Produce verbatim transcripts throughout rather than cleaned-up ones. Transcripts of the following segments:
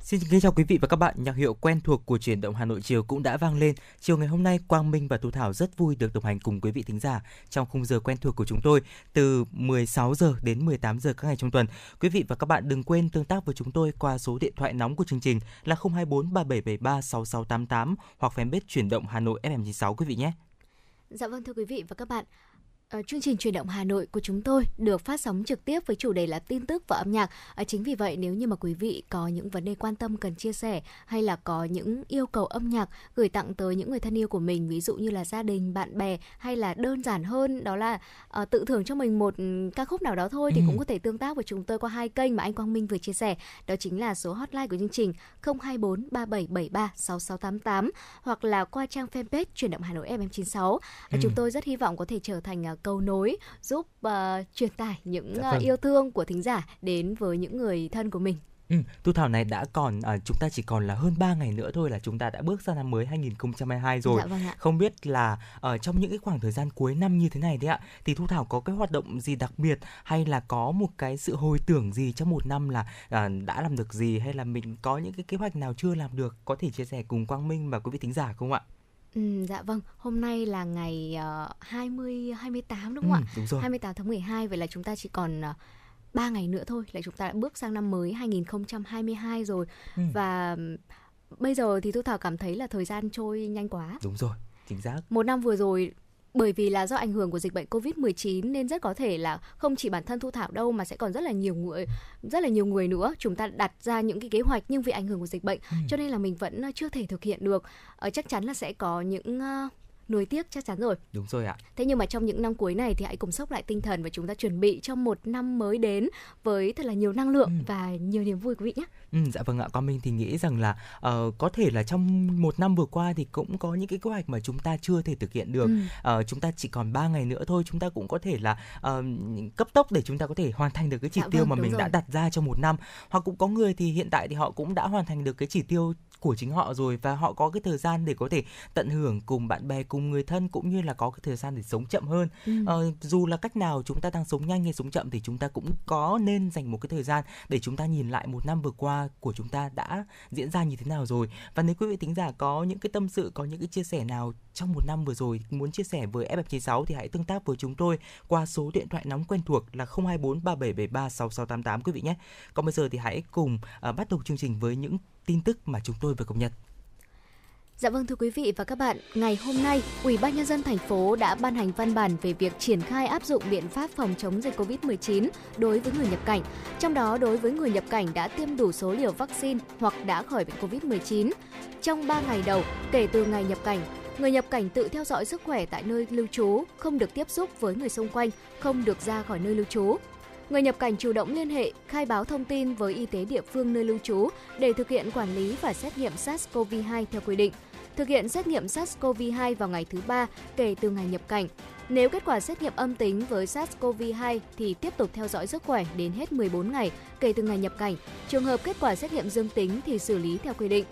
Xin kính chào quý vị và các bạn, nhạc hiệu quen thuộc của Chuyển động Hà Nội chiều cũng đã vang lên. Chiều ngày hôm nay, Quang Minh và Thu Thảo rất vui được đồng hành cùng quý vị thính giả trong khung giờ quen thuộc của chúng tôi từ mười sáu giờ đến mười tám giờ các ngày trong tuần. Quý vị và các bạn đừng quên tương tác với chúng tôi qua số điện thoại nóng của chương trình là không hai bốn ba bảy bảy ba sáu sáu tám tám hoặc fanpage Chuyển động Hà Nội ép em chín sáu quý vị nhé. Dạ vâng, thưa quý vị và các bạn. Ở chương trình Chuyển động Hà Nội của chúng tôi được phát sóng trực tiếp với chủ đề là tin tức và âm nhạc. Chính vì vậy, nếu như mà quý vị có những vấn đề quan tâm cần chia sẻ hay là có những yêu cầu âm nhạc gửi tặng tới những người thân yêu của mình, ví dụ như là gia đình, bạn bè, hay là đơn giản hơn đó là uh, tự thưởng cho mình một ca khúc nào đó thôi, thì ừ. cũng có thể tương tác với chúng tôi qua hai kênh mà anh Quang Minh vừa chia sẻ. Đó chính là số hotline của chương trình không hai bốn ba bảy bảy ba sáu sáu tám tám hoặc là qua trang fanpage Chuyển động Hà Nội ép em chín sáu. ừ. Chúng tôi rất hy vọng có thể trở thành cầu nối giúp uh, truyền tải những dạ vâng. uh, yêu thương của thính giả đến với những người thân của mình. Ừ, Thu Thảo này đã còn uh, chúng ta chỉ còn là hơn ba ngày nữa thôi là chúng ta đã bước sang năm mới hai không hai hai rồi. Dạ vâng ạ. Không biết là uh, trong những cái khoảng thời gian cuối năm như thế này đấy ạ, thì Thu Thảo có cái hoạt động gì đặc biệt hay là có một cái sự hồi tưởng gì trong một năm là uh, đã làm được gì, hay là mình có những cái kế hoạch nào chưa làm được có thể chia sẻ cùng Quang Minh và quý vị thính giả không ạ? Ừ, dạ vâng, hôm nay là ngày uh, hai mươi, hai mươi tám đúng không ừ, ạ? Đúng rồi. hai mươi tám tháng mười hai, vậy là chúng ta chỉ còn uh, ba ngày nữa thôi là chúng ta đã bước sang năm mới hai không hai hai rồi. Ừ. Và bây giờ thì Thu Thảo cảm thấy là thời gian trôi nhanh quá. Đúng rồi, chính xác. Một năm vừa rồi, bởi vì là do ảnh hưởng của dịch bệnh covid mười chín nên rất có thể là không chỉ bản thân Thu Thảo đâu mà sẽ còn rất là nhiều người, rất là nhiều người nữa. Chúng ta đặt ra những cái kế hoạch nhưng vì ảnh hưởng của dịch bệnh ừ. cho nên là mình vẫn chưa thể thực hiện được. Ờ, chắc chắn là sẽ có những uh, nuối tiếc chắc chắn rồi. Đúng rồi ạ. Thế nhưng mà trong những năm cuối này thì hãy cùng xốc lại tinh thần và chúng ta chuẩn bị cho một năm mới đến với thật là nhiều năng lượng ừ. và nhiều niềm vui quý vị nhé. Ừ, dạ vâng ạ, con mình thì nghĩ rằng là uh, có thể là trong một năm vừa qua thì cũng có những cái kế hoạch mà chúng ta chưa thể thực hiện được. ừ. Uh, chúng ta chỉ còn ba ngày nữa thôi, chúng ta cũng có thể là uh, cấp tốc để chúng ta có thể hoàn thành được cái chỉ dạ tiêu vâng, mà mình rồi. đã đặt ra cho một năm. Hoặc cũng có người thì hiện tại thì họ cũng đã hoàn thành được cái chỉ tiêu của chính họ rồi và họ có cái thời gian để có thể tận hưởng cùng bạn bè, cùng người thân, cũng như là có cái thời gian để sống chậm hơn. ừ. Ờ, dù là cách nào chúng ta đang sống nhanh hay sống chậm thì chúng ta cũng có nên dành một cái thời gian để chúng ta nhìn lại một năm vừa qua của chúng ta đã diễn ra như thế nào rồi. Và nếu quý vị thính giả có những cái tâm sự, có những cái chia sẻ nào trong một năm vừa rồi muốn chia sẻ với ép ép chín sáu thì hãy tương tác với chúng tôi qua số điện thoại nóng quen thuộc là không hai bốn ba bảy bảy ba sáu sáu tám tám quý vị nhé. Còn bây giờ thì hãy cùng uh, bắt đầu chương trình với những tin tức mà chúng tôi vừa cập nhật. Dạ vâng, thưa quý vị và các bạn, ngày hôm nay, Ủy ban nhân dân thành phố đã ban hành văn bản về việc triển khai áp dụng biện pháp phòng chống dịch covid mười chín đối với người nhập cảnh. Trong đó, đối với người nhập cảnh đã tiêm đủ số liều vaccine hoặc đã khỏi bệnh covid mười chín. Trong ba ngày đầu kể từ ngày nhập cảnh, người nhập cảnh tự theo dõi sức khỏe tại nơi lưu trú, không được tiếp xúc với người xung quanh, không được ra khỏi nơi lưu trú. Người nhập cảnh chủ động liên hệ, khai báo thông tin với y tế địa phương nơi lưu trú để thực hiện quản lý và xét nghiệm SARS-xê o vê hai theo quy định. Thực hiện xét nghiệm SARS-xê o vê hai vào ngày thứ ba kể từ ngày nhập cảnh. Nếu kết quả xét nghiệm âm tính với SARS-xê o vê hai thì tiếp tục theo dõi sức khỏe đến hết mười bốn ngày kể từ ngày nhập cảnh. Trường hợp kết quả xét nghiệm dương tính thì xử lý theo quy định.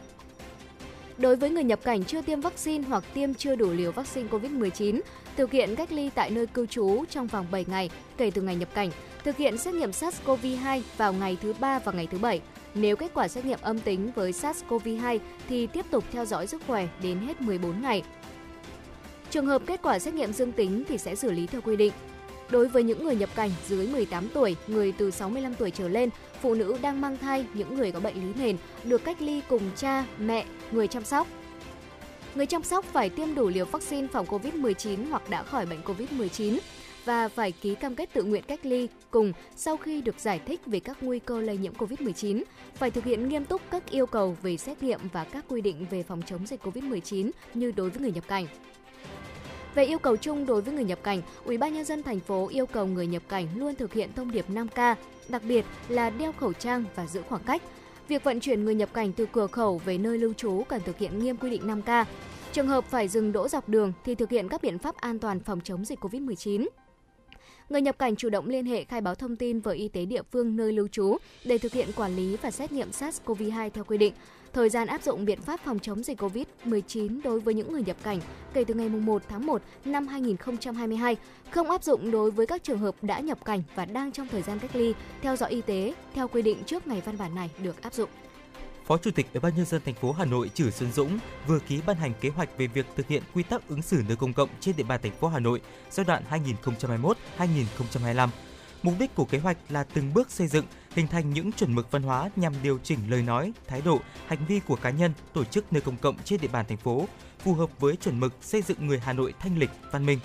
Đối với người nhập cảnh chưa tiêm vaccine hoặc tiêm chưa đủ liều vaccine covid mười chín, thực hiện cách ly tại nơi cư trú trong vòng bảy ngày kể từ ngày nhập cảnh. Thực hiện xét nghiệm SARS-xê o vê hai vào ngày thứ ba và ngày thứ bảy. Nếu kết quả xét nghiệm âm tính với SARS-xê o vê hai thì tiếp tục theo dõi sức khỏe đến hết mười bốn ngày. Trường hợp kết quả xét nghiệm dương tính thì sẽ xử lý theo quy định. Đối với những người nhập cảnh dưới mười tám tuổi, người từ sáu mươi lăm tuổi trở lên, phụ nữ đang mang thai, những người có bệnh lý nền được cách ly cùng cha, mẹ, người chăm sóc. Người chăm sóc phải tiêm đủ liều vaccine phòng covid mười chín hoặc đã khỏi bệnh covid mười chín và phải ký cam kết tự nguyện cách ly cùng sau khi được giải thích về các nguy cơ lây nhiễm covid mười chín, phải thực hiện nghiêm túc các yêu cầu về xét nghiệm và các quy định về phòng chống dịch covid mười chín như đối với người nhập cảnh. Về yêu cầu chung đối với người nhập cảnh, Ủy ban nhân dân thành phố yêu cầu người nhập cảnh luôn thực hiện thông điệp năm K, đặc biệt là đeo khẩu trang và giữ khoảng cách. Việc vận chuyển người nhập cảnh từ cửa khẩu về nơi lưu trú cần thực hiện nghiêm quy định năm K. Trường hợp phải dừng đỗ dọc đường thì thực hiện các biện pháp an toàn phòng chống dịch covid mười chín. người nhập cảnh chủ động liên hệ khai báo thông tin với y tế địa phương nơi lưu trú để thực hiện quản lý và xét nghiệm SARS-xê o vê hai theo quy định. Thời gian áp dụng biện pháp phòng chống dịch covid mười chín đối với những người nhập cảnh kể từ ngày mùng một tháng một năm hai nghìn không trăm hai mươi hai, không áp dụng đối với các trường hợp đã nhập cảnh và đang trong thời gian cách ly, theo dõi y tế theo quy định trước ngày văn bản này được áp dụng. Phó Chủ tịch Ủy ban nhân dân thành phố Hà Nội Trử Xuân Dũng vừa ký ban hành kế hoạch về việc thực hiện quy tắc ứng xử nơi công cộng trên địa bàn thành phố Hà Nội giai đoạn hai nghìn không trăm hai mươi mốt đến hai nghìn không trăm hai mươi lăm. Mục đích của kế hoạch là từng bước xây dựng, hình thành những chuẩn mực văn hóa nhằm điều chỉnh lời nói, thái độ, hành vi của cá nhân, tổ chức nơi công cộng trên địa bàn thành phố, phù hợp với chuẩn mực xây dựng người Hà Nội thanh lịch, văn minh.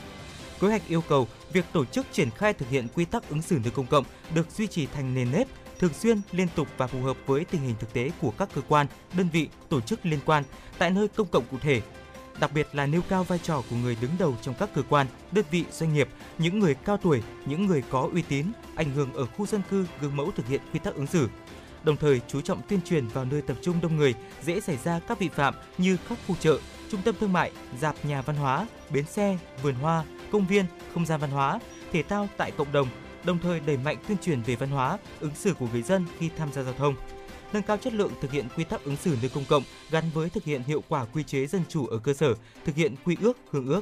Kế hoạch yêu cầu việc tổ chức triển khai thực hiện quy tắc ứng xử nơi công cộng được duy trì thành nền nếp, thường xuyên, liên tục và phù hợp với tình hình thực tế của các cơ quan, đơn vị, tổ chức liên quan tại nơi công cộng cụ thể. Đặc biệt là nêu cao vai trò của người đứng đầu trong các cơ quan, đơn vị, doanh nghiệp, những người cao tuổi, những người có uy tín, ảnh hưởng ở khu dân cư gương mẫu thực hiện quy tắc ứng xử. Đồng thời chú trọng tuyên truyền vào nơi tập trung đông người dễ xảy ra các vi phạm như các khu chợ, trung tâm thương mại, rạp nhà văn hóa, bến xe, vườn hoa, công viên, không gian văn hóa, thể thao tại cộng đồng, đồng thời đẩy mạnh tuyên truyền về văn hóa, ứng xử của người dân khi tham gia giao thông. Nâng cao chất lượng thực hiện quy tắc ứng xử nơi công cộng gắn với thực hiện hiệu quả quy chế dân chủ ở cơ sở, thực hiện quy ước, hương ước.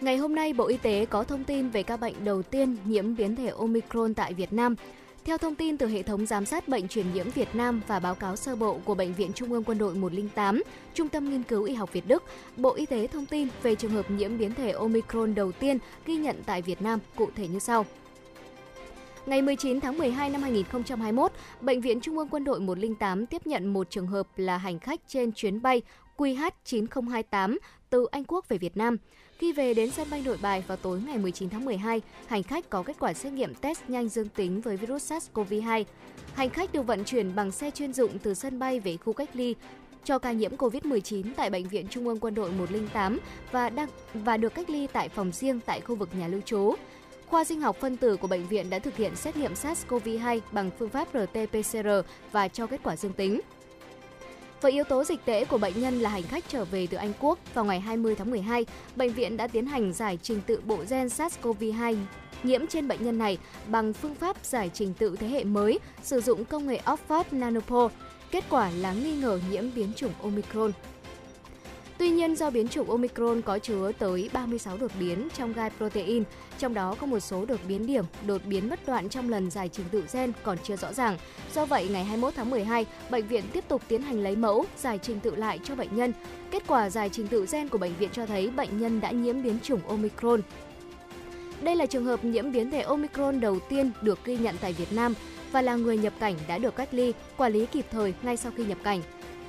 Ngày hôm nay, Bộ Y tế có thông tin về ca bệnh đầu tiên nhiễm biến thể Omicron tại Việt Nam. Theo thông tin từ hệ thống giám sát bệnh truyền nhiễm Việt Nam và báo cáo sơ bộ của Bệnh viện Trung ương Quân đội một không tám, Trung tâm Nghiên cứu Y học Việt Đức, Bộ Y tế thông tin về trường hợp nhiễm biến thể Omicron đầu tiên ghi nhận tại Việt Nam cụ thể như sau. Ngày mười chín tháng mười hai năm hai nghìn không trăm hai mươi mốt, Bệnh viện Trung ương Quân đội một không tám tiếp nhận một trường hợp là hành khách trên chuyến bay Q H chín không hai tám từ Anh Quốc về Việt Nam. Khi về đến sân bay Nội Bài vào tối ngày mười chín tháng mười hai, hành khách có kết quả xét nghiệm test nhanh dương tính với virus SARS-xê o vê hai. Hành khách được vận chuyển bằng xe chuyên dụng từ sân bay về khu cách ly cho ca nhiễm covid mười chín tại Bệnh viện Trung ương Quân đội một không tám và, đang, và được cách ly tại phòng riêng tại khu vực nhà lưu trú. Khoa sinh học phân tử của bệnh viện đã thực hiện xét nghiệm SARS-xê o vê hai bằng phương pháp R T P C R và cho kết quả dương tính. Với yếu tố dịch tễ của bệnh nhân là hành khách trở về từ Anh Quốc, vào ngày hai mươi tháng mười hai, bệnh viện đã tiến hành giải trình tự bộ gen SARS-xê o vê hai nhiễm trên bệnh nhân này bằng phương pháp giải trình tự thế hệ mới sử dụng công nghệ Oxford Nanopore. Kết quả là nghi ngờ nhiễm biến chủng Omicron. Tuy nhiên, do biến chủng Omicron có chứa tới ba mươi sáu đột biến trong gai protein, trong đó có một số đột biến điểm, đột biến mất đoạn trong lần giải trình tự gen còn chưa rõ ràng. Do vậy, ngày hai mươi mốt tháng mười hai, bệnh viện tiếp tục tiến hành lấy mẫu, giải trình tự lại cho bệnh nhân. Kết quả giải trình tự gen của bệnh viện cho thấy bệnh nhân đã nhiễm biến chủng Omicron. Đây là trường hợp nhiễm biến thể Omicron đầu tiên được ghi nhận tại Việt Nam và là người nhập cảnh đã được cách ly, quản lý kịp thời ngay sau khi nhập cảnh.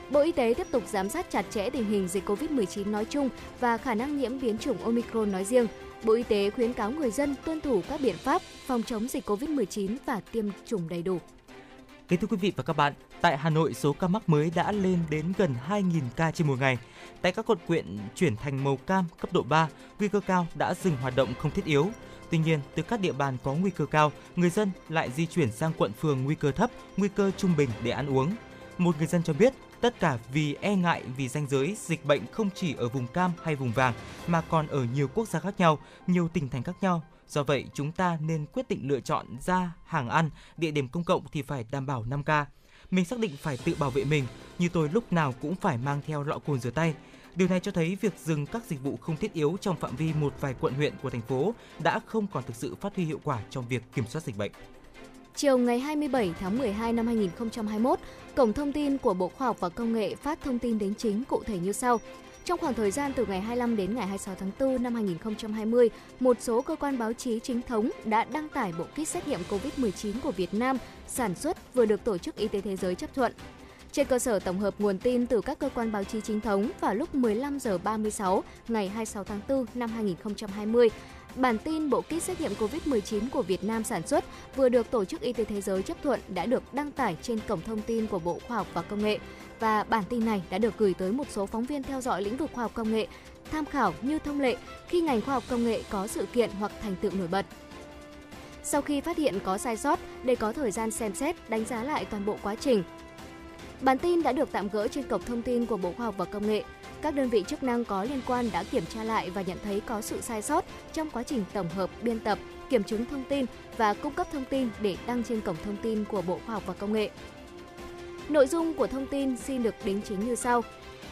Bộ Y tế tiếp tục giám sát chặt chẽ tình hình dịch covid mười chín nói chung và khả năng nhiễm biến chủng Omicron nói riêng. Bộ Y tế khuyến cáo người dân tuân thủ các biện pháp phòng chống dịch covid mười chín và tiêm chủng đầy đủ. Kính thưa quý vị và các bạn, tại Hà Nội, số ca mắc mới đã lên đến gần hai nghìn ca trên một ngày. Tại các quận huyện chuyển thành màu cam cấp độ ba, nguy cơ cao đã dừng hoạt động không thiết yếu. Tuy nhiên, từ các địa bàn có nguy cơ cao, người dân lại di chuyển sang quận phường nguy cơ thấp, nguy cơ trung bình để ăn uống. Một người dân cho biết, tất cả vì e ngại vì ranh giới dịch bệnh không chỉ ở vùng cam hay vùng vàng mà còn ở nhiều quốc gia khác nhau, nhiều tỉnh thành khác nhau. Do vậy, chúng ta nên quyết định lựa chọn ra hàng ăn, địa điểm công cộng thì phải đảm bảo năm K. Mình xác định phải tự bảo vệ mình, như tôi lúc nào cũng phải mang theo lọ cồn rửa tay. Điều này cho thấy việc dừng các dịch vụ không thiết yếu trong phạm vi một vài quận huyện của thành phố đã không còn thực sự phát huy hiệu quả trong việc kiểm soát dịch bệnh. Chiều ngày hai mươi bảy tháng mười hai năm hai nghìn không trăm hai mươi mốt, Cổng thông tin của Bộ Khoa học và Công nghệ phát thông tin đính chính cụ thể như sau. Trong khoảng thời gian từ ngày hai mươi lăm đến ngày hai mươi sáu tháng tư năm hai nghìn không trăm hai mươi, một số cơ quan báo chí chính thống đã đăng tải bộ kit xét nghiệm covid mười chín của Việt Nam sản xuất vừa được Tổ chức Y tế Thế giới chấp thuận. Trên cơ sở tổng hợp nguồn tin từ các cơ quan báo chí chính thống vào lúc mười lăm giờ ba mươi sáu ngày hai mươi sáu tháng tư năm hai nghìn không trăm hai mươi, bản tin bộ kit xét nghiệm covid mười chín của Việt Nam sản xuất vừa được Tổ chức Y tế Thế giới chấp thuận đã được đăng tải trên cổng thông tin của Bộ Khoa học và Công nghệ. Và bản tin này đã được gửi tới một số phóng viên theo dõi lĩnh vực khoa học công nghệ, tham khảo như thông lệ khi ngành khoa học công nghệ có sự kiện hoặc thành tựu nổi bật. Sau khi phát hiện có sai sót, để có thời gian xem xét, đánh giá lại toàn bộ quá trình. Bản tin đã được tạm gỡ trên cổng thông tin của Bộ Khoa học và Công nghệ. Các đơn vị chức năng có liên quan đã kiểm tra lại và nhận thấy có sự sai sót trong quá trình tổng hợp, biên tập, kiểm chứng thông tin và cung cấp thông tin để đăng trên cổng thông tin của Bộ Khoa học và Công nghệ. Nội dung của thông tin xin được đính chính như sau.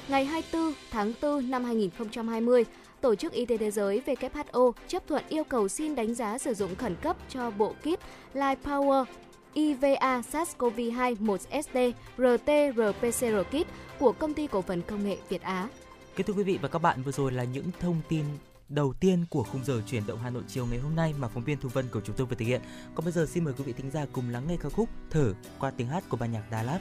Ngày hai mươi tư tháng tư năm hai nghìn không trăm hai mươi, Tổ chức Y tế Thế giới W H O chấp thuận yêu cầu xin đánh giá sử dụng khẩn cấp cho bộ kit Lai Power i vê a SARS-xê o vê hai một ét đê rờ tê-rờ pê xê rờ kit của Công ty Cổ phần Công nghệ Việt Á. Kính thưa quý vị và các bạn, vừa rồi là những thông tin đầu tiên của khung giờ Chuyển động Hà Nội chiều ngày hôm nay mà phóng viên Thu Vân của chúng tôi vừa thực hiện. Còn bây giờ xin mời quý vị thính giả cùng lắng nghe ca khúc Thở qua tiếng hát của ban nhạc Đà Lạt.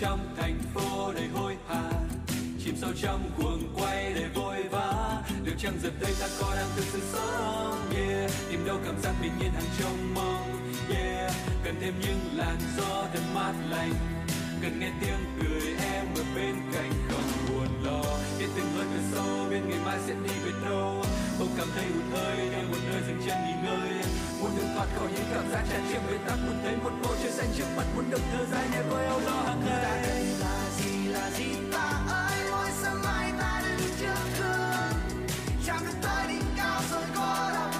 Trong thành phố đầy hối hả, chìm sâu trong cuồng quay đầy vội vã. Liệu trăng giật đây ta có đang thực sự sống? Yeah, tìm đâu cảm giác bình yên hàng trong mong. Yeah, cần thêm những làn gió thật mát lành, cần nghe tiếng cười em ở bên cạnh, không buồn lo. Biết từng hơi thở sâu, biết ngày mai sẽ đi về đâu. Bỗng cảm thấy hụt hơi, đang một nơi dừng chân nghỉ ngơi. Muốn được thoát khỏi những cảm giác tràn trề bế tắc, muốn thấy một bầu trời xanh trước mặt, muốn được thở dài để vơi âu lo hàng ngày. Đây là gì là gì ta ơi, mỗi sáng mai ta đứng trước gương, chạm được tới đỉnh cao rồi có đau,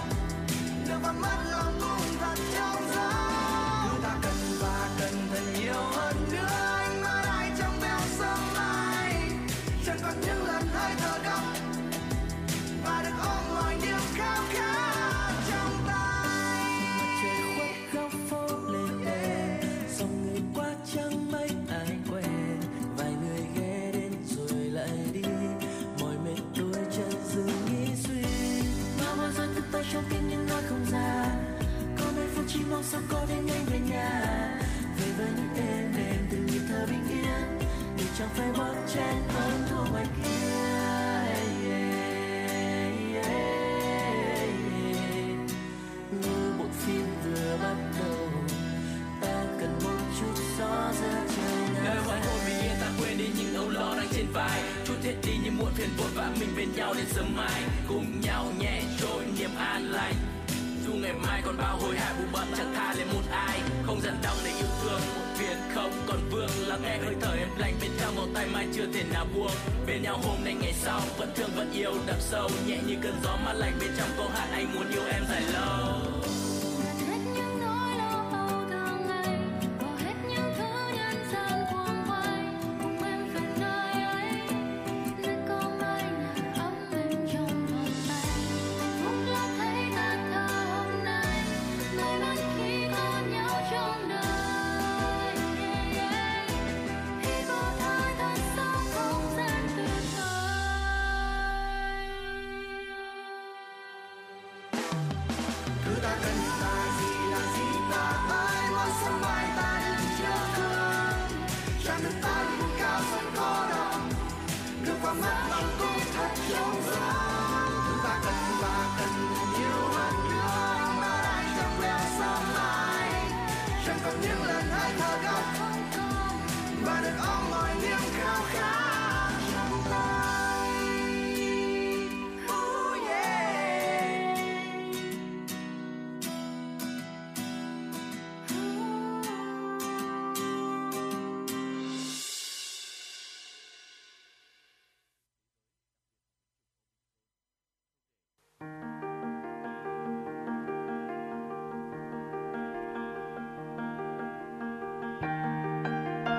nước mắt mắt lòng cũng thật trong gió. Thứ ta cần và cần thật nhiều hơn nữa, anh mơ lại trong veo sáng mai, chẳng còn những lần hơi thở gấp và được ôm mọi niềm khao khát. Trong tim nhưng nói không ra, con ơi phố chỉ mong sao có đến nhanh về nhà, về với những em đêm từng nhịp thở bình yên, để chẳng phải bóp chen hơn thua ngoài kia. Như bộ phim vừa bắt đầu, ta cần một chút gió ra trời nào. Ngoài hồn bình yên ta quên đi những âu lo đang trên vai, chút hết đi những muộn phiền vội vã, mình bên nhau đến sớm mai, cùng nhau nhẹ trôi niềm an lành. Dù ngày mai còn bao hối hả buồn bã, chẳng tha lên một ai, không dằn đong để yêu thương. Một việc không còn vương, lắng nghe hơi thở em lành bên trong một tay mai chưa thể nào buông. Bên nhau hôm nay ngày sau, vẫn thương vẫn yêu đậm sâu, nhẹ như cơn gió mát lành bên trong câu hát anh muốn yêu em dài lâu.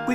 Quý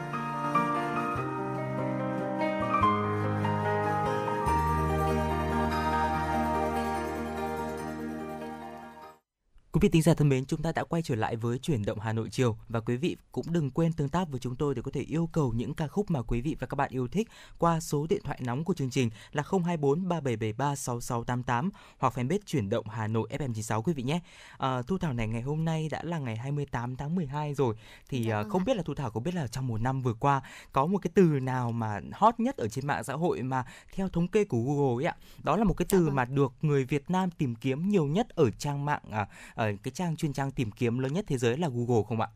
Quý vị thính giả thân mến, chúng ta đã quay trở lại với Chuyển động Hà Nội chiều, và quý vị cũng đừng quên tương tác với chúng tôi để có thể yêu cầu những ca khúc mà quý vị và các bạn yêu thích qua số điện thoại nóng của chương trình là không hai bốn ba bảy bảy ba sáu sáu tám tám hoặc fanpage Chuyển động Hà Nội ép em chín sáu quý vị nhé. À, Thu Thảo này, ngày hôm nay đã là ngày hai mươi tám tháng mười hai rồi, thì à. không biết là Thu Thảo có biết là trong một năm vừa qua có một cái từ nào mà hot nhất ở trên mạng xã hội mà theo thống kê của Google ấy ạ, đó là một cái từ à. mà được người Việt Nam tìm kiếm nhiều nhất ở trang mạng à, ở cái trang chuyên trang tìm kiếm lớn nhất thế giới là Google không ạ?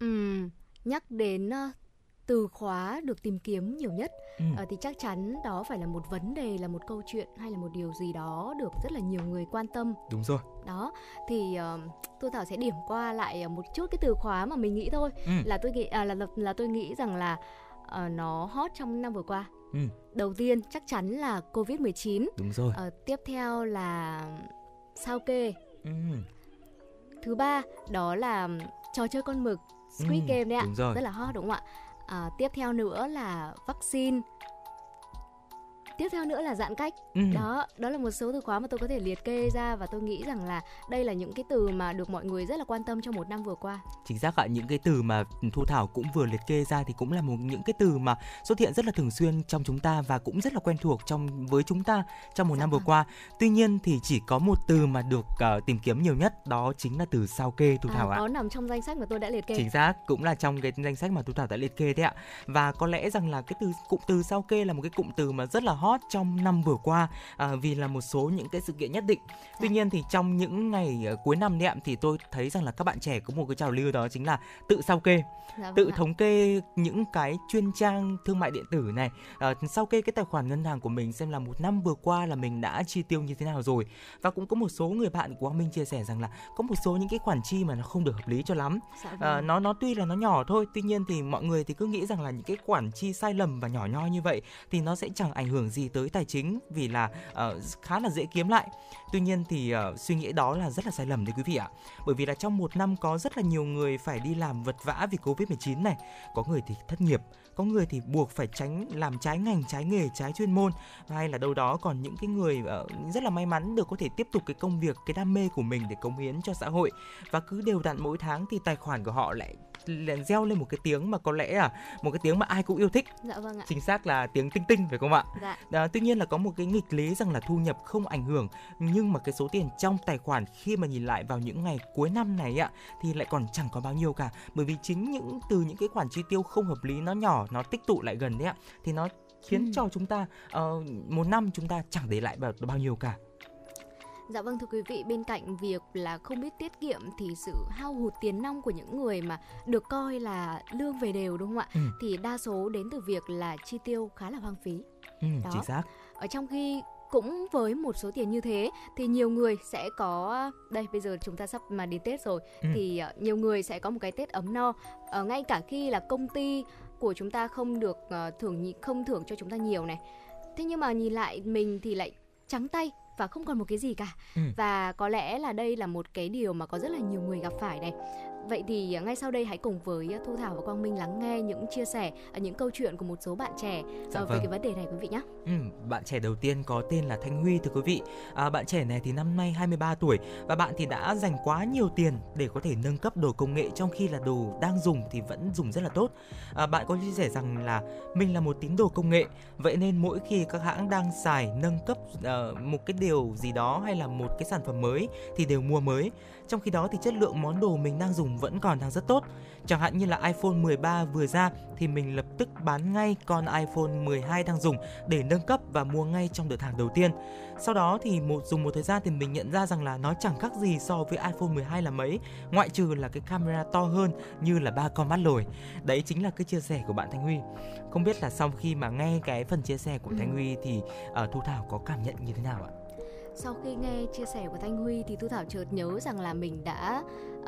Ừ, nhắc đến từ khóa được tìm kiếm nhiều nhất ừ. à, thì chắc chắn đó phải là một vấn đề, là một câu chuyện hay là một điều gì đó được rất là nhiều người quan tâm. Đúng rồi. Đó, thì uh, Thu Thảo sẽ điểm qua lại một chút cái từ khóa mà mình nghĩ thôi, ừ. là tôi nghĩ à, là, là là tôi nghĩ rằng là uh, nó hot trong năm vừa qua. Ừ. Đầu tiên chắc chắn là covid mười chín. Đúng rồi. Uh, tiếp theo là sao kê. Ừ. Thứ ba đó là trò chơi con mực Squid ừ, Game đấy ạ, rất là hot đúng không ạ? À, tiếp theo nữa là vaccine, tiếp theo nữa là giãn cách. ừ. Đó, đó là một số từ khóa mà tôi có thể liệt kê ra, và tôi nghĩ rằng là đây là những cái từ mà được mọi người rất là quan tâm trong một năm vừa qua. Chính xác ạ, những cái từ mà Thu Thảo cũng vừa liệt kê ra thì cũng là một những cái từ mà xuất hiện rất là thường xuyên trong chúng ta và cũng rất là quen thuộc trong với chúng ta trong một dạ năm vừa à. qua. Tuy nhiên thì chỉ có một từ mà được uh, tìm kiếm nhiều nhất, đó chính là từ sao kê, Thu à, Thảo ạ. Đó nằm trong danh sách mà tôi đã liệt kê. Chính xác, cũng là trong cái danh sách mà Thu Thảo đã liệt kê đấy ạ. Và có lẽ rằng là cái từ cụm từ sao kê là một cái cụm từ mà rất là hot trong năm vừa qua, à, vì là một số những cái sự kiện nhất định. Tuy nhiên thì trong những ngày uh, cuối năm đấy, thì tôi thấy rằng là các bạn trẻ có một cái trào lưu, đó chính là tự sao kê, dạ, tự thống kê những cái chuyên trang thương mại điện tử này, uh, sao kê cái tài khoản ngân hàng của mình xem là một năm vừa qua là mình đã chi tiêu như thế nào rồi. Và cũng có một số người bạn của mình chia sẻ rằng là có một số những cái khoản chi mà nó không được hợp lý cho lắm, dạ, uh, nó nó tuy là nó nhỏ thôi, tuy nhiên thì mọi người thì cứ nghĩ rằng là những cái khoản chi sai lầm và nhỏ nhoi như vậy thì nó sẽ chẳng ảnh hưởng gì tới tài chính, vì là uh, khá là dễ kiếm lại. Tuy nhiên thì uh, suy nghĩ đó là rất là sai lầm đấy quý vị ạ. Bởi vì là trong một năm có rất là nhiều người phải đi làm vật vã vì covid mười chín này, có người thì thất nghiệp, có người thì buộc phải tránh làm trái ngành, trái nghề, trái chuyên môn, hay là đâu đó còn những cái người uh, rất là may mắn được có thể tiếp tục cái công việc, cái đam mê của mình để cống hiến cho xã hội. Và cứ đều đặn mỗi tháng thì tài khoản của họ lại reo lên một cái tiếng mà có lẽ là một cái tiếng mà ai cũng yêu thích. Dạ vâng ạ. Chính xác là tiếng tinh tinh phải không ạ? Dạ. À, tuy nhiên là có một cái nghịch lý rằng là thu nhập không ảnh hưởng, nhưng mà cái số tiền trong tài khoản khi mà nhìn lại vào những ngày cuối năm này ạ thì lại còn chẳng có bao nhiêu cả, bởi vì chính những từ những cái khoản chi tiêu không hợp lý, nó nhỏ, nó tích tụ lại gần đấy ạ, thì nó khiến ừ. cho chúng ta uh, một năm chúng ta chẳng để lại bao, bao nhiêu cả. Dạ vâng, thưa quý vị, bên cạnh việc là không biết tiết kiệm thì sự hao hụt tiền nong của những người mà được coi là lương về đều đúng không ạ? Ừ. Thì đa số đến từ việc là chi tiêu khá là hoang phí. Ừ, đó. Chính xác. Ở trong khi cũng với một số tiền như thế thì nhiều người sẽ có, đây bây giờ chúng ta sắp mà đến Tết rồi, ừ. thì nhiều người sẽ có một cái Tết ấm no, à, ngay cả khi là công ty của chúng ta không được uh, thưởng không thưởng cho chúng ta nhiều này. Thế nhưng mà nhìn lại mình thì lại trắng tay và không còn một cái gì cả. ừ. Và có lẽ là đây là một cái điều mà có rất là nhiều người gặp phải này. Vậy thì ngay sau đây hãy cùng với Thu Thảo và Quang Minh lắng nghe những chia sẻ, những câu chuyện của một số bạn trẻ dạ về vâng. cái vấn đề này quý vị nhé. Ừ, bạn trẻ đầu tiên có tên là Thanh Huy thưa quý vị. À, bạn trẻ này thì năm nay hai mươi ba tuổi và bạn thì đã dành quá nhiều tiền để có thể nâng cấp đồ công nghệ trong khi là đồ đang dùng thì vẫn dùng rất là tốt. À, bạn có chia sẻ rằng là mình là một tín đồ công nghệ, vậy nên mỗi khi các hãng đang xài nâng cấp uh, một cái điều gì đó hay là một cái sản phẩm mới thì đều mua mới. Trong khi đó thì chất lượng món đồ mình đang dùng vẫn còn đang rất tốt. Chẳng hạn như là iPhone mười ba vừa ra thì mình lập tức bán ngay con iPhone mười hai đang dùng để nâng cấp và mua ngay trong đợt hàng đầu tiên. Sau đó thì một dùng một thời gian thì mình nhận ra rằng là nó chẳng khác gì so với iPhone mười hai là mấy, ngoại trừ là cái camera to hơn như là ba con mắt lồi. Đấy chính là cái chia sẻ của bạn Thanh Huy. Không biết là sau khi mà nghe cái phần chia sẻ của ừ. Thanh Huy thì uh, Thu Thảo có cảm nhận như thế nào ạ? Sau khi nghe chia sẻ của Thanh Huy thì Thu Thảo chợt nhớ rằng là mình đã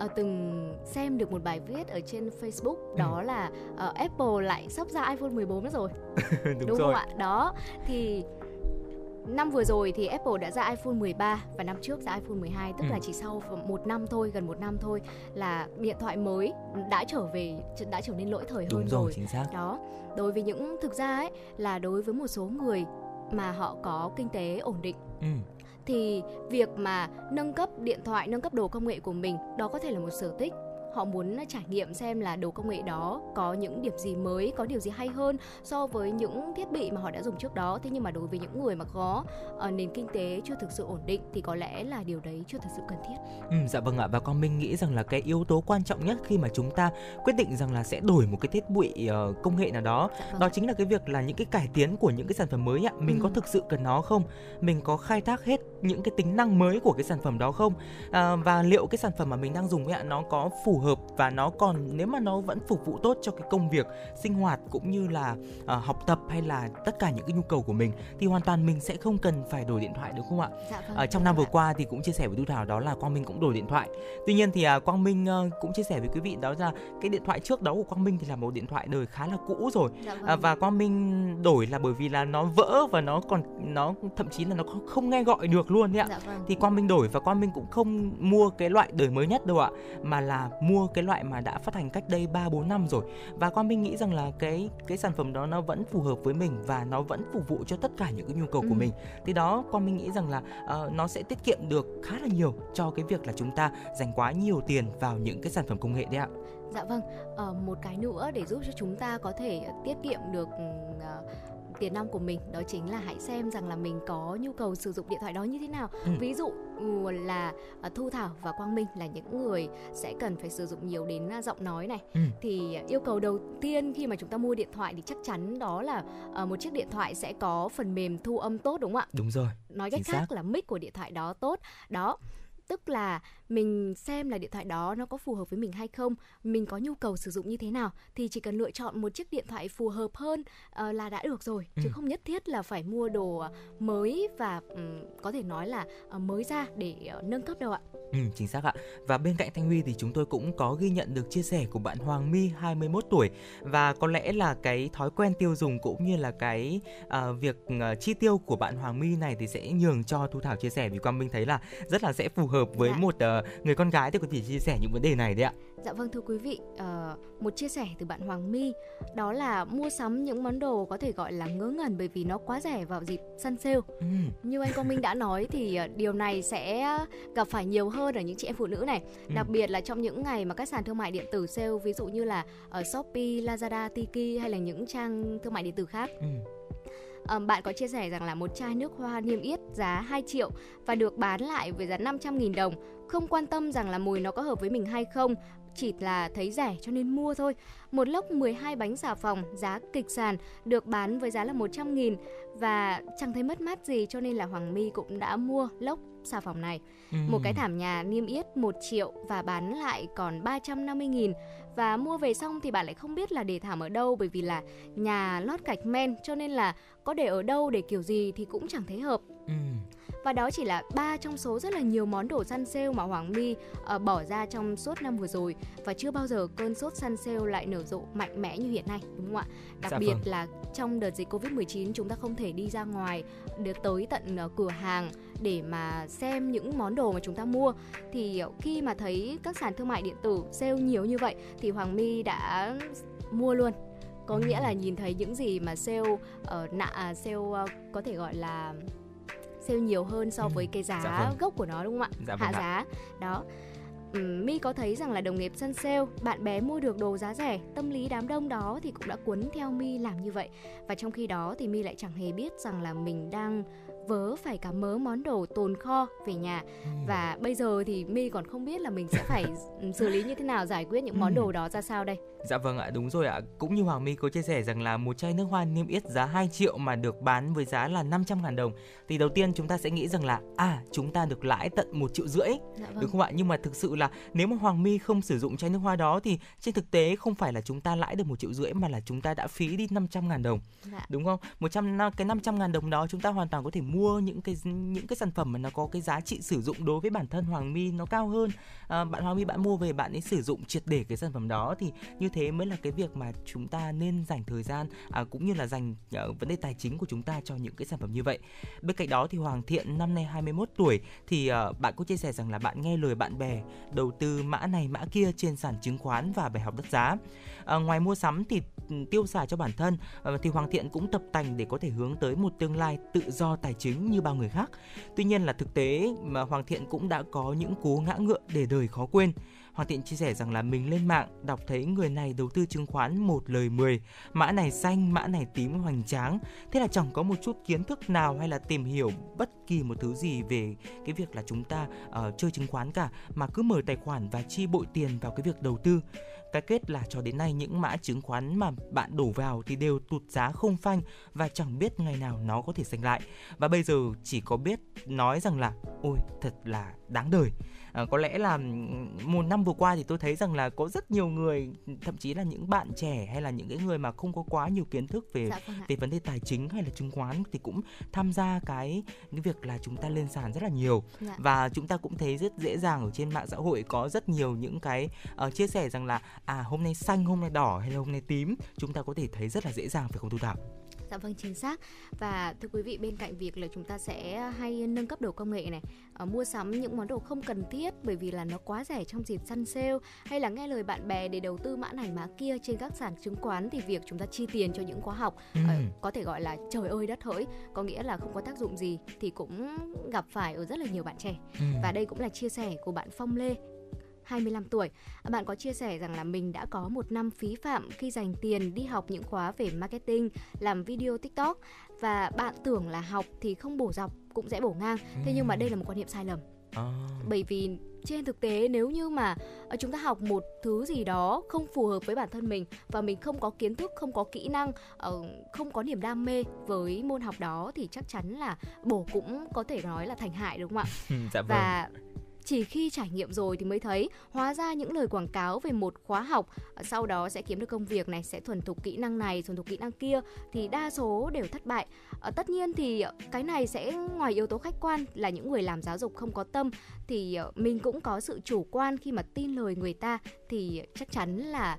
uh, từng xem được một bài viết ở trên Facebook, đó ừ. là uh, Apple lại sắp ra iPhone mười bốn nữa rồi. Đúng, Đúng rồi. Không ạ? Đó, thì năm vừa rồi thì Apple đã ra iPhone mười ba và năm trước ra iPhone mười hai, tức ừ. là chỉ sau một năm thôi, gần một năm thôi là điện thoại mới đã trở về, đã trở nên lỗi thời Đúng hơn rồi. rồi. Chính xác. Đó, đối với những thực ra ấy là đối với một số người mà họ có kinh tế ổn định. Ừ. thì việc mà nâng cấp điện thoại, nâng cấp đồ công nghệ của mình, đó có thể là một sở thích. Họ muốn trải nghiệm xem là đồ công nghệ đó có những điểm gì mới, có điều gì hay hơn so với những thiết bị mà họ đã dùng trước đó. Thế nhưng mà đối với những người mà có uh, nền kinh tế chưa thực sự ổn định thì có lẽ là điều đấy chưa thực sự cần thiết. Ừ, dạ vâng ạ. Và con mình nghĩ rằng là cái yếu tố quan trọng nhất khi mà chúng ta quyết định rằng là sẽ đổi một cái thiết bị uh, công nghệ nào đó, dạ vâng. đó chính là cái việc là những cái cải tiến của những cái sản phẩm mới ạ. Mình ừ. có thực sự cần nó không? Mình có khai thác hết những cái tính năng mới của cái sản phẩm đó không? À, và liệu cái sản phẩm mà mình đang dùng ạ, nó có phù hợp và nó còn, nếu mà nó vẫn phục vụ tốt cho cái công việc, sinh hoạt cũng như là uh, học tập hay là tất cả những cái nhu cầu của mình thì hoàn toàn mình sẽ không cần phải đổi điện thoại, đúng không ạ? Dạ vâng, uh, trong năm vừa qua thì cũng chia sẻ với Thu Thảo đó là Quang Minh cũng đổi điện thoại. Tuy nhiên thì uh, Quang Minh uh, cũng chia sẻ với quý vị đó là cái điện thoại trước đó của Quang Minh thì là một điện thoại đời khá là cũ rồi. Dạ vâng. uh, và Quang Minh đổi là bởi vì là nó vỡ và nó còn nó thậm chí là nó không nghe gọi được luôn đấy ạ. Dạ vâng. Thì Quang Minh đổi và Quang Minh cũng không mua cái loại đời mới nhất đâu ạ, mà là mua cái loại mà đã phát hành cách đây ba bốn năm rồi. Và Quang Minh nghĩ rằng là cái cái sản phẩm đó nó vẫn phù hợp với mình và nó vẫn phục vụ cho tất cả những cái nhu cầu ừ. của mình. Thì đó, Quang Minh nghĩ rằng là uh, nó sẽ tiết kiệm được khá là nhiều cho cái việc là chúng ta dành quá nhiều tiền vào những cái sản phẩm công nghệ đấy ạ. Dạ vâng, uh, một cái nữa để giúp cho chúng ta có thể tiết kiệm được uh, tiền nong của mình, đó chính là hãy xem rằng là mình có nhu cầu sử dụng điện thoại đó như thế nào. Ừ. Ví dụ là Thu Thảo và Quang Minh là những người sẽ cần phải sử dụng nhiều đến giọng nói này. Ừ. Thì yêu cầu đầu tiên khi mà chúng ta mua điện thoại thì chắc chắn đó là một chiếc điện thoại sẽ có phần mềm thu âm tốt, đúng không ạ? Đúng rồi. Nói cách khác xác. là mic của điện thoại đó tốt. Đó. Tức là mình xem là điện thoại đó nó có phù hợp với mình hay không, mình có nhu cầu sử dụng như thế nào, thì chỉ cần lựa chọn một chiếc điện thoại phù hợp hơn uh, là đã được rồi. Chứ ừ. không nhất thiết là phải mua đồ mới và um, có thể nói là uh, mới ra để uh, nâng cấp đâu ạ. Ừ, chính xác ạ. Và bên cạnh Thanh Huy thì chúng tôi cũng có ghi nhận được chia sẻ của bạn Hoàng My, hai mươi mốt tuổi. Và có lẽ là cái thói quen tiêu dùng cũng như là cái uh, việc uh, chi tiêu của bạn Hoàng My này thì sẽ nhường cho Thu Thảo chia sẻ, vì Quang Minh thấy là rất là sẽ phù hợp với dạ. một uh, người con gái thì có thể chia sẻ những vấn đề này đấy ạ. Dạ vâng, thưa quý vị, uh, một chia sẻ từ bạn Hoàng My đó là mua sắm những món đồ có thể gọi là ngớ ngẩn bởi vì nó quá rẻ vào dịp săn sale. Ừ. Như anh Quang Minh đã nói thì uh, điều này sẽ gặp phải nhiều hơn ở những chị em phụ nữ này, ừ. đặc biệt là trong những ngày mà các sàn thương mại điện tử sale, ví dụ như là uh, Shopee, Lazada, Tiki hay là những trang thương mại điện tử khác. Ừ. Um, bạn có chia sẻ rằng là một chai nước hoa niêm yết giá hai triệu và được bán lại với giá năm trăm nghìn đồng. Không quan tâm rằng là mùi nó có hợp với mình hay không, chỉ là thấy rẻ cho nên mua thôi. Một lốc mười hai bánh xà phòng giá kịch sàn được bán với giá là một trăm nghìn và chẳng thấy mất mát gì cho nên là Hoàng My cũng đã mua lốc xà phòng này. Ừ. Một cái thảm nhà niêm yết một triệu và bán lại còn ba trăm năm mươi nghìn. Và mua về xong thì bạn lại không biết là để thảm ở đâu, bởi vì là nhà lót gạch men cho nên là có để ở đâu, để kiểu gì thì cũng chẳng thấy hợp. Ừ. Và đó chỉ là ba trong số rất là nhiều món đồ săn sale mà Hoàng My uh, bỏ ra trong suốt năm vừa rồi. Và chưa bao giờ cơn sốt săn sale lại nở rộ mạnh mẽ như hiện nay, đúng không ạ? Đặc dạ biệt vâng. là trong đợt dịch covid mười chín, chúng ta không thể đi ra ngoài được tới tận uh, cửa hàng để mà xem những món đồ mà chúng ta mua. Thì khi mà thấy các sàn thương mại điện tử sale nhiều như vậy thì Hoàng My đã mua luôn. Có nghĩa là nhìn thấy những gì mà sale, uh, nạ, sale uh, có thể gọi là sale nhiều hơn so với cái giá dạ vâng. gốc của nó, đúng không ạ? Dạ vâng Hạ ạ. giá. Đó. Um, My có thấy rằng là đồng nghiệp săn sale, bạn bè mua được đồ giá rẻ, tâm lý đám đông đó thì cũng đã cuốn theo My làm như vậy. Và trong khi đó thì My lại chẳng hề biết rằng là mình đang vớ phải cả mớ món đồ tồn kho về nhà. ừ. Và bây giờ thì My còn không biết là mình sẽ phải xử lý như thế nào, giải quyết những món đồ đó ra sao đây. Dạ vâng ạ, đúng rồi ạ. Cũng như Hoàng My có chia sẻ rằng là một chai nước hoa niêm yết giá hai triệu mà được bán với giá là năm trăm ngàn đồng. Thì đầu tiên chúng ta sẽ nghĩ rằng là à, chúng ta được lãi tận một triệu rưỡi, dạ vâng. đúng không ạ? Nhưng mà thực sự là nếu mà Hoàng My không sử dụng chai nước hoa đó thì trên thực tế không phải là chúng ta lãi được một triệu rưỡi, mà là chúng ta đã phí đi năm trăm ngàn đồng, dạ. đúng không? một trăm, cái năm trăm ngàn đồng đó chúng ta hoàn toàn có thể mua những cái những cái sản phẩm mà nó có cái giá trị sử dụng đối với bản thân Hoàng My nó cao hơn. À, bạn Hoàng My bạn mua về bạn ấy sử dụng triệt để cái sản phẩm đó, thì như thế mới là cái việc mà chúng ta nên dành thời gian à, cũng như là dành à, vấn đề tài chính của chúng ta cho những cái sản phẩm như vậy. Bên cạnh đó thì Hoàng Thiện năm nay hai mươi mốt tuổi thì à, bạn có chia sẻ rằng là bạn nghe lời bạn bè đầu tư mã này mã kia trên sàn chứng khoán và bài học đất giá. À, ngoài mua sắm thì tiêu xài cho bản thân à, thì Hoàng Thiện cũng tập tành để có thể hướng tới một tương lai tự do tài chính chứng như bao người khác. Tuy nhiên là thực tế mà Hoàng Thiện cũng đã có những cú ngã ngựa để đời khó quên. Hoàng Thiện chia sẻ rằng là mình lên mạng đọc thấy người này đầu tư chứng khoán một lời mười, mã này xanh, mã này tím hoành tráng. Thế là chẳng có một chút kiến thức nào hay là tìm hiểu bất kỳ một thứ gì về cái việc là chúng ta uh, chơi chứng khoán cả, mà cứ mở tài khoản và chi bội tiền vào cái việc đầu tư. Cái kết là cho đến nay những mã chứng khoán mà bạn đổ vào thì đều tụt giá không phanh và chẳng biết ngày nào nó có thể xanh lại. Và bây giờ chỉ có biết nói rằng là ôi thật là đáng đời. À, có lẽ là một năm vừa qua thì tôi thấy rằng là có rất nhiều người, thậm chí là những bạn trẻ hay là những cái người mà không có quá nhiều kiến thức về dạ, về vấn đề tài chính hay là chứng khoán thì cũng tham gia cái, cái việc là chúng ta lên sàn rất là nhiều. Dạ. Và chúng ta cũng thấy rất dễ dàng ở trên mạng xã hội có rất nhiều những cái uh, chia sẻ rằng là à hôm nay xanh, hôm nay đỏ hay là hôm nay tím, chúng ta có thể thấy rất là dễ dàng phải không Thu Thảo? Dạ vâng, chính xác. Và thưa quý vị, bên cạnh việc là chúng ta sẽ hay nâng cấp đồ công nghệ này, uh, mua sắm những món đồ không cần thiết bởi vì là nó quá rẻ trong dịp săn sale, hay là nghe lời bạn bè để đầu tư mã này mã kia trên các sàn chứng khoán, thì việc chúng ta chi tiền cho những khóa học ừ. uh, có thể gọi là trời ơi đất hỡi, có nghĩa là không có tác dụng gì, thì cũng gặp phải ở rất là nhiều bạn trẻ. Ừ. Và đây cũng là chia sẻ của bạn Phong Lê, hai mươi lăm tuổi. Bạn có chia sẻ rằng là mình đã có một năm phí phạm khi dành tiền đi học những khóa về marketing, làm video TikTok, và bạn tưởng là học thì không bổ dọc cũng sẽ bổ ngang. Thế nhưng mà đây là một quan niệm sai lầm. Bởi vì trên thực tế nếu như mà chúng ta học một thứ gì đó không phù hợp với bản thân mình và mình không có kiến thức, không có kỹ năng, không có niềm đam mê với môn học đó, thì chắc chắn là bổ cũng có thể nói là thành hại, đúng không ạ? Dạ vâng. Và chỉ khi trải nghiệm rồi thì mới thấy hóa ra những lời quảng cáo về một khóa học sau đó sẽ kiếm được công việc này, sẽ thuần thục kỹ năng này, thuần thục kỹ năng kia, thì đa số đều thất bại. À, tất nhiên thì cái này sẽ ngoài yếu tố khách quan là những người làm giáo dục không có tâm, thì mình cũng có sự chủ quan khi mà tin lời người ta, thì chắc chắn là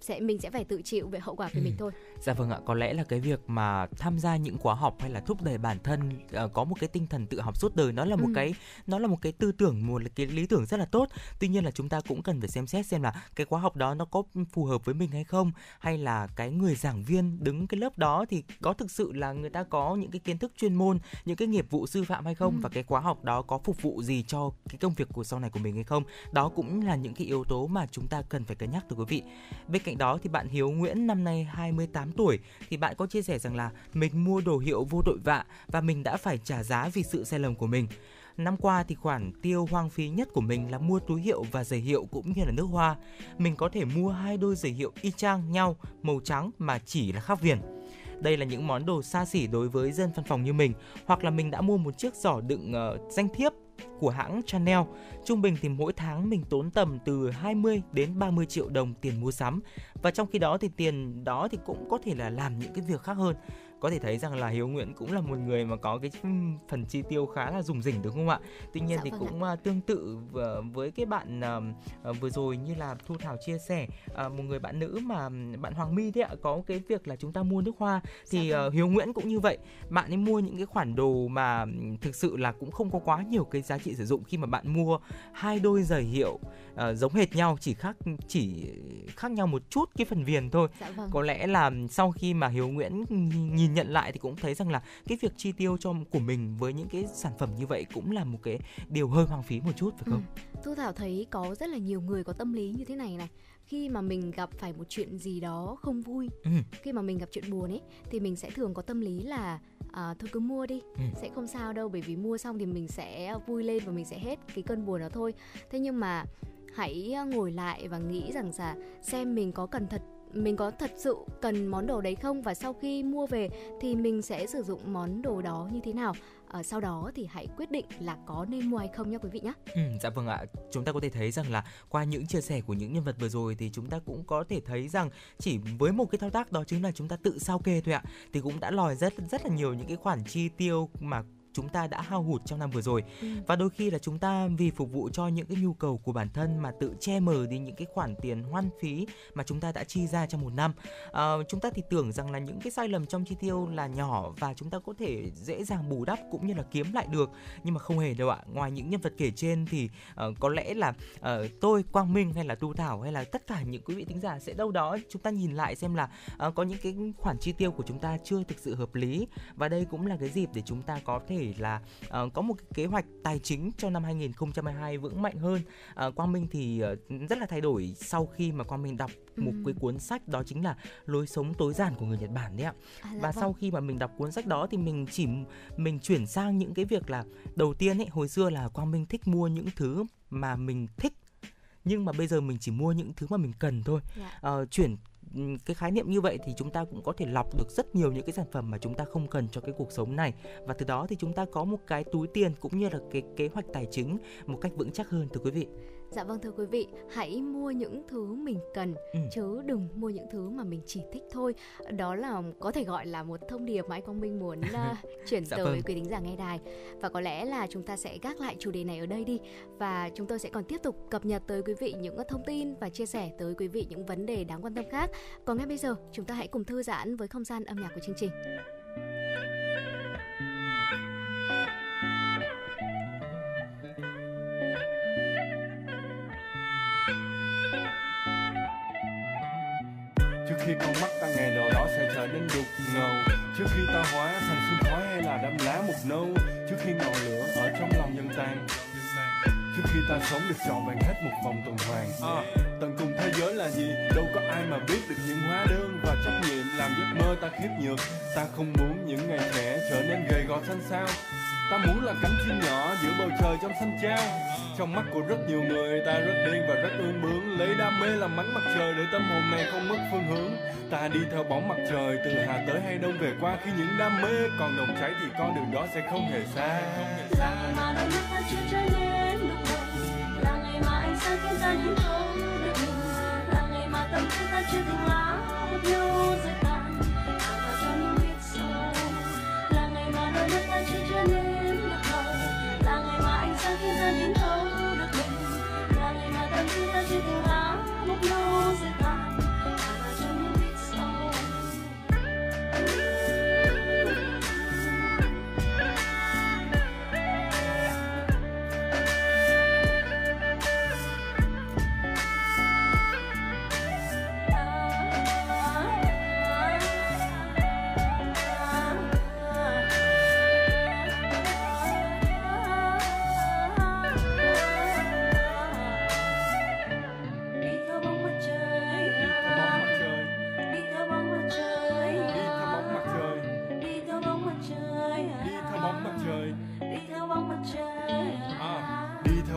sẽ mình sẽ phải tự chịu về hậu quả của ừ. mình thôi. Dạ vâng ạ, có lẽ là cái việc mà tham gia những khóa học hay là thúc đẩy bản thân uh, có một cái tinh thần tự học suốt đời, nó là một ừ. cái nó là một cái tư tưởng, một cái lý tưởng rất là tốt. Tuy nhiên là chúng ta cũng cần phải xem xét xem là cái khóa học đó nó có phù hợp với mình hay không, hay là cái người giảng viên đứng cái lớp đó thì có thực sự là người ta có những cái kiến thức chuyên môn, những cái nghiệp vụ sư phạm hay không, ừ. và cái khóa học đó có phục vụ gì cho cái công việc của sau này của mình hay không. Đó cũng là những cái yếu tố mà chúng ta cần phải cân nhắc thưa quý vị. Bên cạnh đó thì bạn Hiếu Nguyễn năm nay hai mươi tám tuổi thì bạn có chia sẻ rằng là mình mua đồ hiệu vô tội vạ và mình đã phải trả giá vì sự sai lầm của mình. Năm qua thì khoản tiêu hoang phí nhất của mình là mua túi hiệu và giày hiệu cũng như là nước hoa. Mình có thể mua hai đôi giày hiệu y chang nhau, màu trắng mà chỉ là khác viền. Đây là những món đồ xa xỉ đối với dân văn phòng như mình. Hoặc là mình đã mua một chiếc giỏ đựng uh, danh thiếp của hãng Chanel. Trung bình thì mỗi tháng mình tốn tầm từ hai mươi đến ba mươi triệu đồng tiền mua sắm. Và trong khi đó thì tiền đó thì cũng có thể là làm những cái việc khác hơn. Có thể thấy rằng là Hiếu Nguyễn cũng là một người mà có cái phần chi tiêu khá là rủng rỉnh, đúng không ạ? Tuy nhiên dạ, thì vâng cũng ạ. Tương tự với cái bạn vừa rồi như là Thu Thảo chia sẻ, một người bạn nữ mà bạn Hoàng My đấy ạ, có cái việc là chúng ta mua nước hoa thì dạ, vâng. Hiếu Nguyễn cũng như vậy, bạn ấy mua những cái khoản đồ mà thực sự là cũng không có quá nhiều cái giá trị sử dụng khi mà bạn mua hai đôi giày hiệu uh, giống hệt nhau, chỉ khác chỉ khác nhau một chút cái phần viền thôi. Dạ, vâng. Có lẽ là sau khi mà Hiếu Nguyễn nhìn nhận lại thì cũng thấy rằng là cái việc chi tiêu cho của mình với những cái sản phẩm như vậy cũng là một cái điều hơi hoang phí một chút, phải không? Ừ. Thu Thảo thấy có rất là nhiều người có tâm lý như thế này này. Khi mà mình gặp phải một chuyện gì đó không vui, ừ. khi mà mình gặp chuyện buồn ấy, thì mình sẽ thường có tâm lý là à, thôi cứ mua đi, ừ. sẽ không sao đâu, bởi vì mua xong thì mình sẽ vui lên và mình sẽ hết cái cơn buồn đó thôi. Thế nhưng mà hãy ngồi lại và nghĩ rằng là xem mình có cần thật mình có thật sự cần món đồ đấy không, và sau khi mua về thì mình sẽ sử dụng món đồ đó như thế nào. À, sau đó thì hãy quyết định là có nên mua hay không nhé quý vị nhé. Ừ, dạ vâng ạ. Chúng ta có thể thấy rằng là qua những chia sẻ của những nhân vật vừa rồi thì chúng ta cũng có thể thấy rằng chỉ với một cái thao tác đó chính là chúng ta tự sao kê thôi ạ, thì cũng đã lòi rất rất là nhiều những cái khoản chi tiêu mà chúng ta đã hao hụt trong năm vừa rồi. ừ. Và đôi khi là chúng ta vì phục vụ cho những cái nhu cầu của bản thân mà tự che mờ đi những cái khoản tiền hoang phí mà chúng ta đã chi ra trong một năm. À, chúng ta thì tưởng rằng là những cái sai lầm trong chi tiêu là nhỏ và chúng ta có thể dễ dàng bù đắp cũng như là kiếm lại được, nhưng mà không hề đâu ạ. Ngoài những nhân vật kể trên thì uh, có lẽ là uh, tôi, Quang Minh hay là Tu Thảo hay là tất cả những quý vị thính giả sẽ đâu đó chúng ta nhìn lại xem là uh, có những cái khoản chi tiêu của chúng ta chưa thực sự hợp lý, và đây cũng là cái dịp để chúng ta có thể thể là uh, có một cái kế hoạch tài chính cho năm hai không hai hai vững mạnh hơn. Uh, Quang Minh thì uh, rất là thay đổi sau khi mà Quang Minh đọc một cái cuốn sách, đó chính là Lối sống tối giản của người Nhật Bản đấy ạ. À, và vâng. Sau khi mà mình đọc cuốn sách đó thì mình chỉ mình chuyển sang những cái việc là đầu tiên ấy, hồi xưa là Quang Minh thích mua những thứ mà mình thích, nhưng mà bây giờ mình chỉ mua những thứ mà mình cần thôi. Yeah. À, chuyển cái khái niệm như vậy thì chúng ta cũng có thể lọc được rất nhiều những cái sản phẩm mà chúng ta không cần cho cái cuộc sống này, và từ đó thì chúng ta có một cái túi tiền cũng như là cái kế hoạch tài chính một cách vững chắc hơn, thưa quý vị. Dạ vâng, thưa quý vị, hãy mua những thứ mình cần, ừ. chứ đừng mua những thứ mà mình chỉ thích thôi. Đó là có thể gọi là một thông điệp mà anh Quang Minh muốn uh, chuyển dạ tới vâng. quý thính giả nghe đài. Và có lẽ là chúng ta sẽ gác lại chủ đề này ở đây đi. Và chúng tôi sẽ còn tiếp tục cập nhật tới quý vị những thông tin và chia sẻ tới quý vị những vấn đề đáng quan tâm khác. Còn ngay bây giờ, chúng ta hãy cùng thư giãn với không gian âm nhạc của chương trình. Khi con mắt ta ngày nào đó sẽ trở nên đục ngầu, trước khi ta hóa thành sương khói hay là đám lá mục nâu, trước khi ngọn lửa ở trong lòng nhân tan, trước khi ta sống được trọn vẹn hết một vòng tuần hoàn. À, tận cùng thế giới là gì đâu có ai mà biết được, những hóa đơn và trách nhiệm làm giấc mơ ta khiếp nhược. Ta không muốn những ngày trẻ trở nên gầy gò xanh xao, ta muốn là cánh chim nhỏ giữa bầu trời trong xanh trao. Trong mắt của rất nhiều người, ta rất điên và rất ương bướng, lấy đam mê làm ánh mặt trời để tâm hồn này không mất phương hướng. Ta đi theo bóng mặt trời từ Hà tới hay Đông về qua, khi những đam mê còn nồng cháy thì con đường đó sẽ không hề xa. Rằng mà đôi mắt ta chưa trở nên lúc đầu, là ngày mà anh sẽ khiến ta những câu được nhiều, là ngày mà tâm trí ta chưa từng lá một yêu dệt tan, và cho những biết sâu, là ngày mà đôi mắt ta chưa trở nên.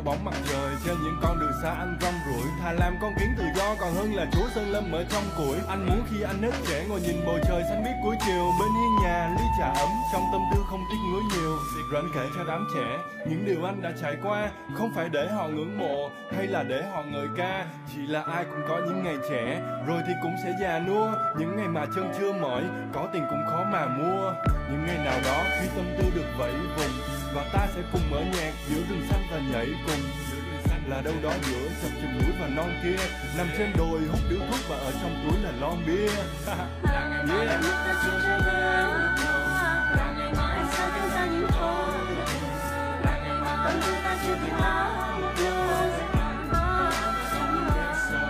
Bóng mặt trời trên những con đường xa, anh rong ruổi thà làm con kiến tự do còn hơn là chúa sơn lâm ở trong củi. Anh muốn khi anh hết trẻ ngồi nhìn bầu trời xanh biếc cuối chiều, bên hiên nhà ly trà ấm, trong tâm tư không tiếc nuối nhiều. Rồi anh kể cho đám trẻ những điều anh đã trải qua, không phải để họ ngưỡng mộ hay là để họ ngợi ca, chỉ là ai cũng có những ngày trẻ rồi thì cũng sẽ già nua, những ngày mà chân chưa mỏi, có tiền cũng khó mà mua. Những ngày nào đó khi tâm tư được vẫy vùng, và ta sẽ cùng mở nhạc giữa rừng xanh và nhảy cùng, là đâu đó giữa chập chừng núi và non kia, nằm trên đồi hút điếu thuốc và ở trong túi là lon bia. Là ngày yeah. ta chưa trở nên là ngày mà anh sẽ đưa ra những câu, là ngày mà tâm tư ta chưa tìm ra một điều sẽ làm mơ trong những ngày sau,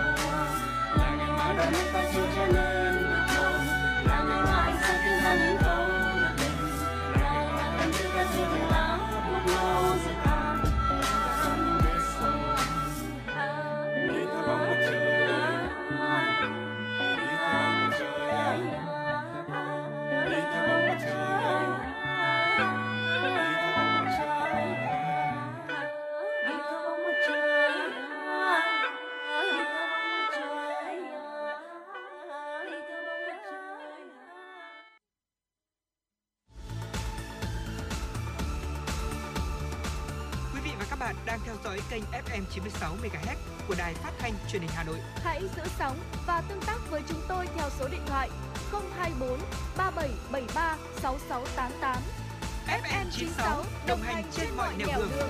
là ngày mà đôi mắt ta chưa trở nên là ngày mà anh sẽ đưa ra những câu. Kênh ép em chín mươi sáu MHz của Đài Phát thanh Truyền hình Hà Nội. Hãy giữ sóng và tương tác với chúng tôi theo số điện thoại không hai bốn ba bảy bảy ba sáu sáu tám tám. ép em chín mươi sáu đồng hành trên mọi nẻo đường. đường.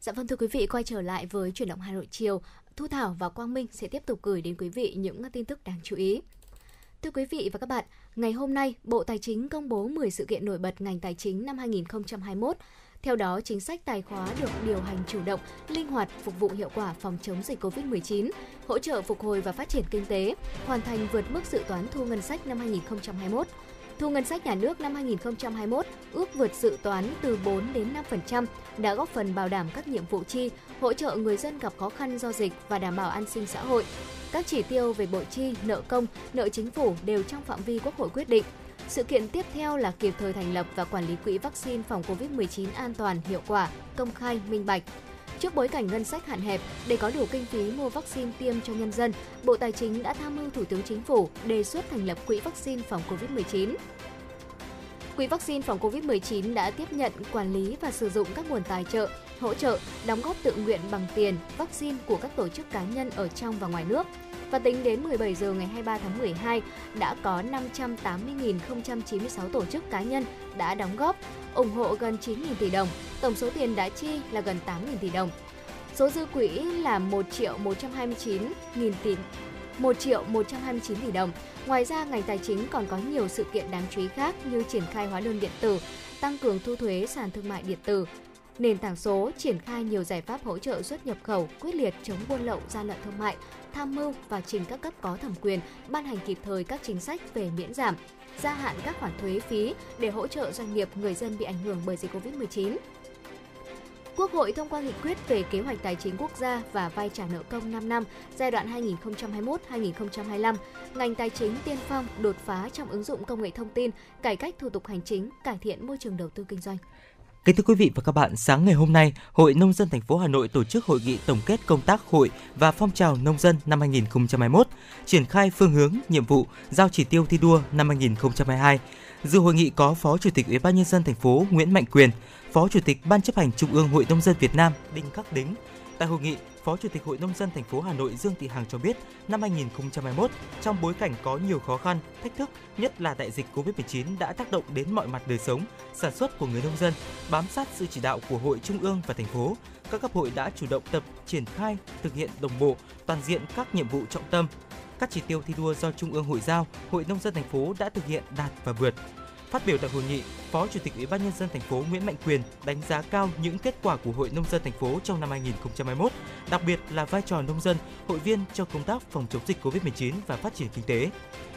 Dạ vâng, thưa quý vị, quay trở lại với Chuyển động Hà Nội chiều, Thu Thảo và Quang Minh sẽ tiếp tục gửi đến quý vị những tin tức đáng chú ý. Thưa quý vị và các bạn, ngày hôm nay, Bộ Tài chính công bố mười sự kiện nổi bật ngành tài chính năm hai không hai mốt. Theo đó, chính sách tài khóa được điều hành chủ động, linh hoạt, phục vụ hiệu quả phòng chống dịch covid mười chín, hỗ trợ phục hồi và phát triển kinh tế, hoàn thành vượt mức dự toán thu ngân sách năm hai không hai mốt. Thu ngân sách nhà nước năm hai không hai mốt ước vượt dự toán từ bốn đến năm phần trăm, đã góp phần bảo đảm các nhiệm vụ chi, hỗ trợ người dân gặp khó khăn do dịch và đảm bảo an sinh xã hội. Các chỉ tiêu về bộ chi, nợ công, nợ chính phủ đều trong phạm vi Quốc hội quyết định. Sự kiện tiếp theo là kịp thời thành lập và quản lý quỹ vaccine phòng covid mười chín an toàn, hiệu quả, công khai, minh bạch. Trước bối cảnh ngân sách hạn hẹp, để có đủ kinh phí mua vaccine tiêm cho nhân dân, Bộ Tài chính đã tham mưu Thủ tướng Chính phủ đề xuất thành lập quỹ vaccine phòng covid mười chín. Quỹ vaccine phòng covid mười chín đã tiếp nhận, quản lý và sử dụng các nguồn tài trợ, hỗ trợ, đóng góp tự nguyện bằng tiền, vaccine của các tổ chức cá nhân ở trong và ngoài nước. Và tính đến mười bảy giờ ngày hai mươi ba tháng mười hai, đã có năm trăm tám mươi nghìn không trăm chín mươi sáu tổ chức cá nhân đã đóng góp, ủng hộ gần chín nghìn tỷ đồng. Tổng số tiền đã chi là gần tám nghìn tỷ đồng. Số dư quỹ là một triệu một trăm hai mươi chín nghìn tỷ đồng. Ngoài ra, ngành tài chính còn có nhiều sự kiện đáng chú ý khác như triển khai hóa đơn điện tử, tăng cường thu thuế sàn thương mại điện tử, nền tảng số, triển khai nhiều giải pháp hỗ trợ xuất nhập khẩu, quyết liệt chống buôn lậu, gian lận thương mại, tham mưu và trình các cấp có thẩm quyền ban hành kịp thời các chính sách về miễn giảm, gia hạn các khoản thuế phí để hỗ trợ doanh nghiệp, người dân bị ảnh hưởng bởi dịch covid mười chín. Quốc hội thông qua nghị quyết về kế hoạch tài chính quốc gia và vay trả nợ công năm năm giai đoạn hai nghìn không trăm hai mươi mốt đến hai nghìn không trăm hai mươi lăm, ngành tài chính tiên phong đột phá trong ứng dụng công nghệ thông tin, cải cách thủ tục hành chính, cải thiện môi trường đầu tư kinh doanh. Kính thưa quý vị và các bạn, sáng ngày hôm nay, Hội Nông dân thành phố Hà Nội tổ chức hội nghị tổng kết công tác hội và phong trào nông dân năm hai không hai mốt, triển khai phương hướng, nhiệm vụ, giao chỉ tiêu thi đua năm hai không hai hai. Dự hội nghị có Phó Chủ tịch Ủy ban Nhân dân thành phố Nguyễn Mạnh Quyền, Phó Chủ tịch Ban chấp hành Trung ương Hội Nông dân Việt Nam Đinh Khắc Đính. Tại hội nghị, Phó Chủ tịch Hội Nông dân thành phố Hà Nội Dương Thị Hằng cho biết, năm hai không hai mốt, trong bối cảnh có nhiều khó khăn, thách thức, nhất là đại dịch covid mười chín đã tác động đến mọi mặt đời sống, sản xuất của người nông dân, bám sát sự chỉ đạo của Hội Trung ương và thành phố, các cấp hội đã chủ động tập triển khai, thực hiện đồng bộ, toàn diện các nhiệm vụ trọng tâm. Các chỉ tiêu thi đua do Trung ương Hội giao, Hội Nông dân thành phố đã thực hiện đạt và vượt. Phát biểu tại hội nghị, Phó Chủ tịch Ủy ban Nhân dân thành phố Nguyễn Mạnh Quyền đánh giá cao những kết quả của Hội Nông dân thành phố trong năm hai không hai mốt, đặc biệt là vai trò nông dân, hội viên trong công tác phòng chống dịch covid mười chín và phát triển kinh tế.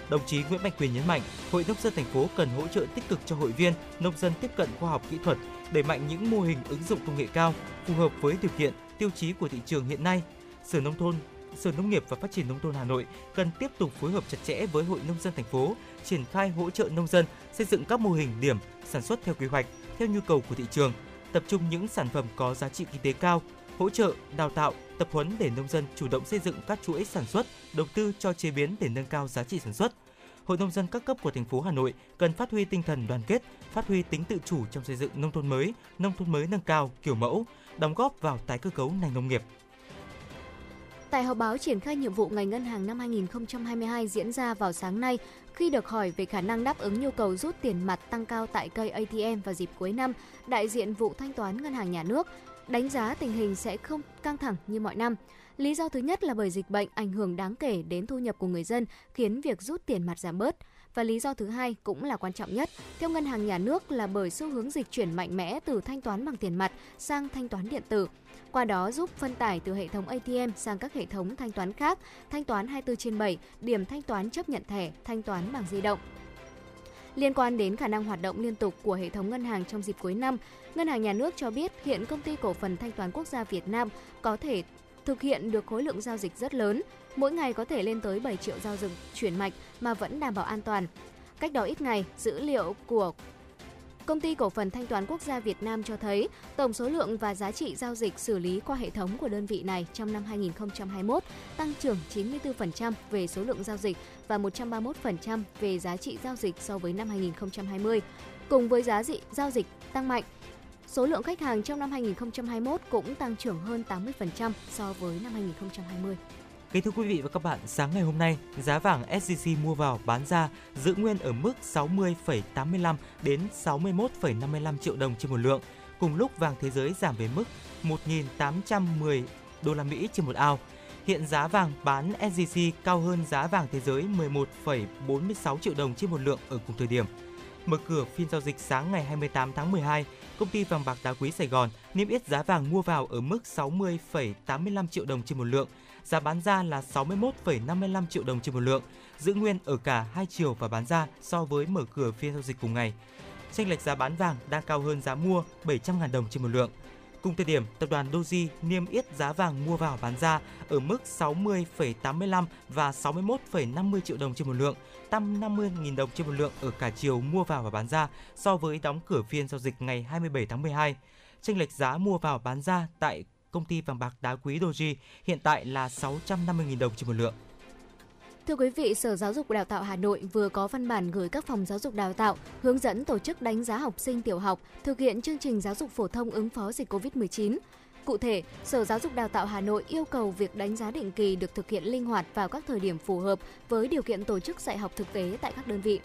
Đồng chí Nguyễn Mạnh Quyền nhấn mạnh, Hội Nông dân thành phố cần hỗ trợ tích cực cho hội viên, nông dân tiếp cận khoa học kỹ thuật, đẩy mạnh những mô hình ứng dụng công nghệ cao phù hợp với điều kiện, tiêu chí của thị trường hiện nay. Sở Nông thôn Sở Nông nghiệp và Phát triển Nông thôn Hà Nội cần tiếp tục phối hợp chặt chẽ với Hội Nông dân thành phố, triển khai hỗ trợ nông dân xây dựng các mô hình điểm sản xuất theo quy hoạch, theo nhu cầu của thị trường, tập trung những sản phẩm có giá trị kinh tế cao, hỗ trợ, đào tạo, tập huấn để nông dân chủ động xây dựng các chuỗi sản xuất, đầu tư cho chế biến để nâng cao giá trị sản xuất. Hội Nông dân các cấp của thành phố Hà Nội cần phát huy tinh thần đoàn kết, phát huy tính tự chủ trong xây dựng nông thôn mới, nông thôn mới nâng cao, kiểu mẫu, đóng góp vào tái cơ cấu ngành nông nghiệp. Tại họp báo triển khai nhiệm vụ ngành ngân hàng năm hai không hai hai diễn ra vào sáng nay, khi được hỏi về khả năng đáp ứng nhu cầu rút tiền mặt tăng cao tại cây a tê em vào dịp cuối năm, đại diện vụ thanh toán Ngân hàng Nhà nước đánh giá tình hình sẽ không căng thẳng như mọi năm. Lý do thứ nhất là bởi dịch bệnh ảnh hưởng đáng kể đến thu nhập của người dân, khiến việc rút tiền mặt giảm bớt. Và lý do thứ hai cũng là quan trọng nhất, theo Ngân hàng Nhà nước là bởi xu hướng dịch chuyển mạnh mẽ từ thanh toán bằng tiền mặt sang thanh toán điện tử. Qua đó giúp phân tải từ hệ thống a tê em sang các hệ thống thanh toán khác, thanh toán hai mươi bốn trên bảy, điểm thanh toán chấp nhận thẻ, thanh toán bằng di động. Liên quan đến khả năng hoạt động liên tục của hệ thống ngân hàng trong dịp cuối năm, Ngân hàng Nhà nước cho biết hiện Công ty Cổ phần Thanh toán Quốc gia Việt Nam có thể thực hiện được khối lượng giao dịch rất lớn, mỗi ngày có thể lên tới bảy triệu giao dịch chuyển mạch mà vẫn đảm bảo an toàn. Cách đó ít ngày, dữ liệu của Công ty Cổ phần Thanh toán Quốc gia Việt Nam cho thấy tổng số lượng và giá trị giao dịch xử lý qua hệ thống của đơn vị này trong năm hai không hai mốt tăng trưởng chín mươi tư phần trăm về số lượng giao dịch và một trăm ba mươi mốt phần trăm về giá trị giao dịch so với năm hai không hai không. Cùng với giá trị giao dịch tăng mạnh, số lượng khách hàng trong năm hai không hai mốt cũng tăng trưởng hơn tám mươi phần trăm so với năm hai không hai không. Kính thưa quý vị và các bạn, sáng ngày hôm nay, giá vàng ét gi xê mua vào bán ra giữ nguyên ở mức sáu mươi phẩy tám mươi lăm đến sáu mươi mốt phẩy năm mươi lăm triệu đồng trên một lượng. Cùng lúc vàng thế giới giảm về mức một nghìn tám trăm mười đô la Mỹ trên một ounce. Hiện giá vàng bán ét gi xê cao hơn giá vàng thế giới mười một phẩy bốn mươi sáu triệu đồng trên một lượng ở cùng thời điểm. mở cửa phiên giao dịch sáng ngày hai mươi tám tháng mười hai, công ty vàng bạc đá quý Sài Gòn niêm yết giá vàng mua vào ở mức sáu mươi phẩy tám mươi lăm triệu đồng trên một lượng, giá bán ra là sáu mươi mốt phẩy năm mươi lăm triệu đồng trên một lượng, giữ nguyên ở cả hai chiều và bán ra so với mở cửa phiên giao dịch cùng ngày. Chênh lệch giá bán vàng đang cao hơn giá mua bảy trăm nghìn đồng trên một lượng. Cùng thời điểm, tập đoàn Doji niêm yết giá vàng mua vào bán ra ở mức sáu mươi phẩy tám mươi lăm và sáu mươi mốt phẩy năm mươi triệu đồng trên một lượng, tăng năm mươi nghìn đồng trên một lượng ở cả chiều mua vào và bán ra so với đóng cửa phiên giao dịch ngày hai mươi bảy tháng mười hai. Chênh lệch giá mua vào bán ra tại công ty vàng bạc đá quý Doji hiện tại là sáu trăm năm mươi nghìn đồng trên một lượng. Thưa quý vị, Sở Giáo dục và Đào tạo Hà Nội vừa có văn bản gửi các phòng giáo dục đào tạo hướng dẫn tổ chức đánh giá học sinh tiểu học thực hiện chương trình giáo dục phổ thông ứng phó dịch covid mười chín. Cụ thể, Sở Giáo dục Đào tạo Hà Nội yêu cầu việc đánh giá định kỳ được thực hiện linh hoạt vào các thời điểm phù hợp với điều kiện tổ chức dạy học thực tế tại các đơn vị.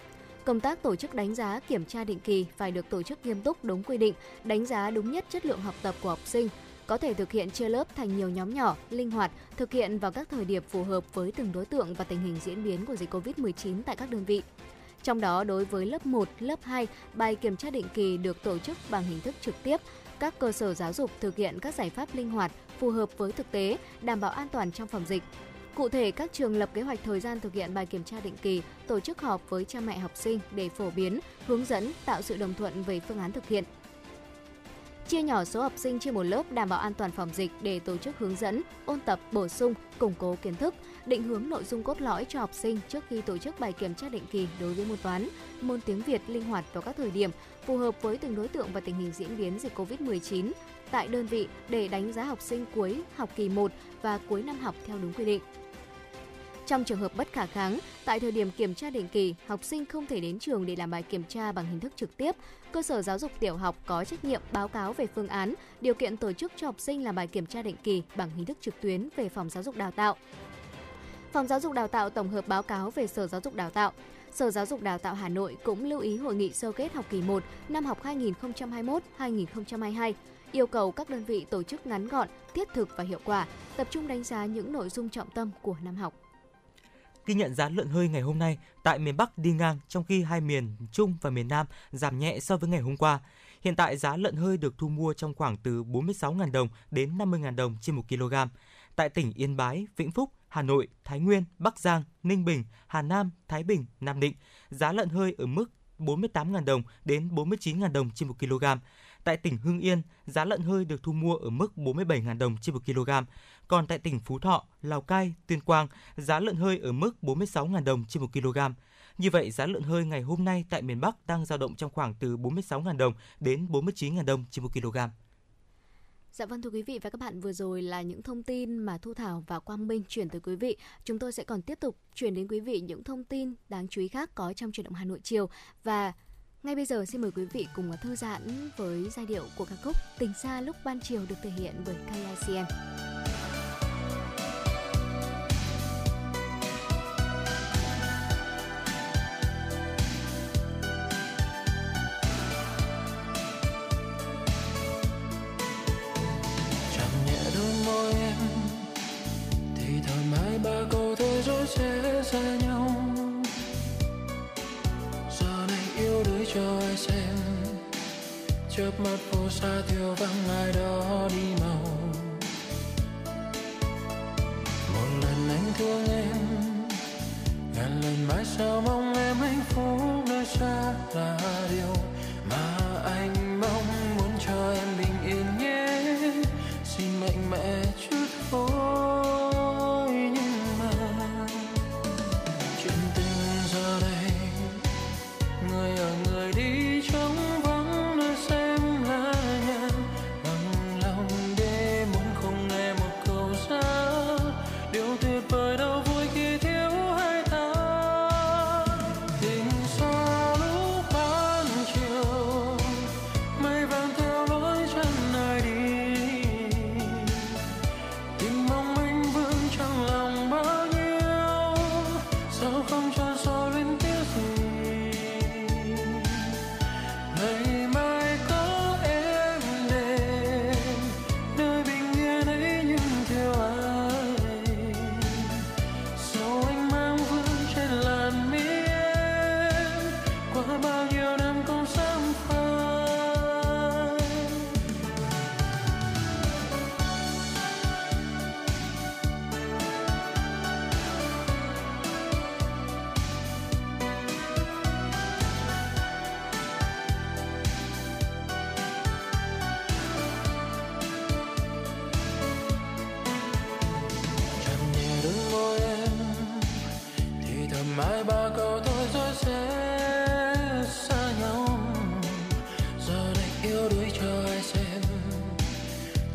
Công tác tổ chức đánh giá, kiểm tra định kỳ phải được tổ chức nghiêm túc đúng quy định, đánh giá đúng nhất chất lượng học tập của học sinh, có thể thực hiện chia lớp thành nhiều nhóm nhỏ, linh hoạt, thực hiện vào các thời điểm phù hợp với từng đối tượng và tình hình diễn biến của dịch covid mười chín tại các đơn vị. Trong đó, đối với lớp một, lớp hai, bài kiểm tra định kỳ được tổ chức bằng hình thức trực tiếp. Các cơ sở giáo dục thực hiện các giải pháp linh hoạt, phù hợp với thực tế, đảm bảo an toàn trong phòng dịch. Cụ thể, các trường lập kế hoạch thời gian thực hiện bài kiểm tra định kỳ, tổ chức họp với cha mẹ học sinh để phổ biến, hướng dẫn, tạo sự đồng thuận về phương án thực hiện. Chia nhỏ số học sinh trên một lớp đảm bảo an toàn phòng dịch để tổ chức hướng dẫn, ôn tập, bổ sung, củng cố kiến thức, định hướng nội dung cốt lõi cho học sinh trước khi tổ chức bài kiểm tra định kỳ đối với môn toán, môn tiếng Việt linh hoạt vào các thời điểm, phù hợp với từng đối tượng và tình hình diễn biến dịch covid mười chín tại đơn vị để đánh giá học sinh cuối học kỳ một và cuối năm học theo đúng quy định. Trong trường hợp bất khả kháng, tại thời điểm kiểm tra định kỳ, học sinh không thể đến trường để làm bài kiểm tra bằng hình thức trực tiếp. Cơ sở giáo dục tiểu học có trách nhiệm báo cáo về phương án, điều kiện tổ chức cho học sinh làm bài kiểm tra định kỳ bằng hình thức trực tuyến về Phòng Giáo dục Đào tạo. Phòng Giáo dục Đào tạo tổng hợp báo cáo về Sở Giáo dục Đào tạo. Sở Giáo dục Đào tạo Hà Nội cũng lưu ý hội nghị sơ kết học kỳ một năm học hai nghìn không trăm hai mươi mốt hai nghìn không trăm hai mươi hai. Yêu cầu các đơn vị tổ chức ngắn gọn, thiết thực và hiệu quả, tập trung đánh giá những nội dung trọng tâm của năm học. Ghi nhận giá lợn hơi ngày hôm nay tại miền Bắc đi ngang, trong khi hai miền Trung và miền Nam giảm nhẹ so với ngày hôm qua. Hiện tại giá lợn hơi được thu mua trong khoảng từ bốn mươi sáu nghìn đồng đến năm mươi nghìn đồng trên một ki lô gam. Tại tỉnh Yên Bái, Vĩnh Phúc, Hà Nội, Thái Nguyên, Bắc Giang, Ninh Bình, Hà Nam, Thái Bình, Nam Định, giá lợn hơi ở mức bốn mươi tám nghìn đồng đến bốn mươi chín nghìn đồng trên một ki lô gam. Tại tỉnh Hưng Yên, giá lợn hơi được thu mua ở mức bốn mươi bảy nghìn đồng trên một ki lô gam. Còn tại tỉnh Phú Thọ, Lào Cai, Tuyên Quang, giá lợn hơi ở mức bốn mươi sáu nghìn đồng trên một ki lô gam. Như vậy, giá lợn hơi ngày hôm nay tại miền Bắc đang dao động trong khoảng từ bốn mươi sáu nghìn đồng đến bốn mươi chín nghìn đồng trên một ki lô gam. Dạ vâng, thưa quý vị và các bạn, vừa rồi là những thông tin mà Thu Thảo và Quang Minh chuyển tới quý vị. Chúng tôi sẽ còn tiếp tục chuyển đến quý vị những thông tin đáng chú ý khác có trong Chuyển động Hà Nội chiều. Và ngay bây giờ xin mời quý vị cùng thư giãn với giai điệu của ca khúc Tình Xa Lúc Ban Chiều được thể hiện bởi ca i xê em. Chẳng nhẹ đôi môi em thì thoải mái ba câu thế rồi sẽ xa nhau. Cho ai xem chớp mắt phố xa thiếu vắng ai đó đi màu. Một lần anh thương em, ngàn lần mãi sao mong em hạnh phúc nơi xa là điều mà anh mong muốn cho em bình yên nhé. Xin mạnh mẽ chút thôi, nhưng mà chuyện tình giờ đây người ở người đi trống vắng nơi xem là nhà, bằng lòng để muốn không nghe một câu ra điều tuyệt vời đâu vui khi thiếu hai ta. Tình xa lúc ban chiều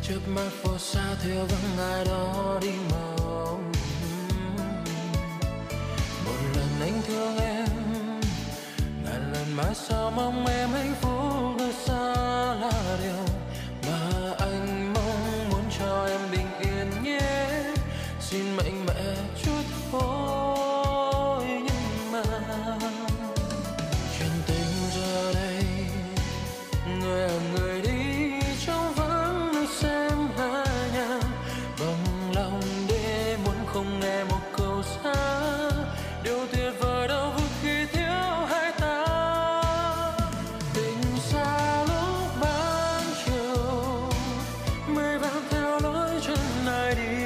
Trước mắt phố xa thiếu vắng ai đó đi mong. Một lần anh thương em, ngàn lần mãi sao mong em hạnh phúc. Nơi xa là điều mà anh mong muốn cho em bình yên nhé. Xin mạnh mẽ chút thôi, nhưng mà chuyện tình giờ đây người ở người đi trong vắng nơi xem hai nhà. Bằng lòng để muốn không nghe một câu xa, điều tuyệt vời đâu vui khi thiếu hai ta. Tình xa lúc ban chiều mây bám theo lối chân này đi.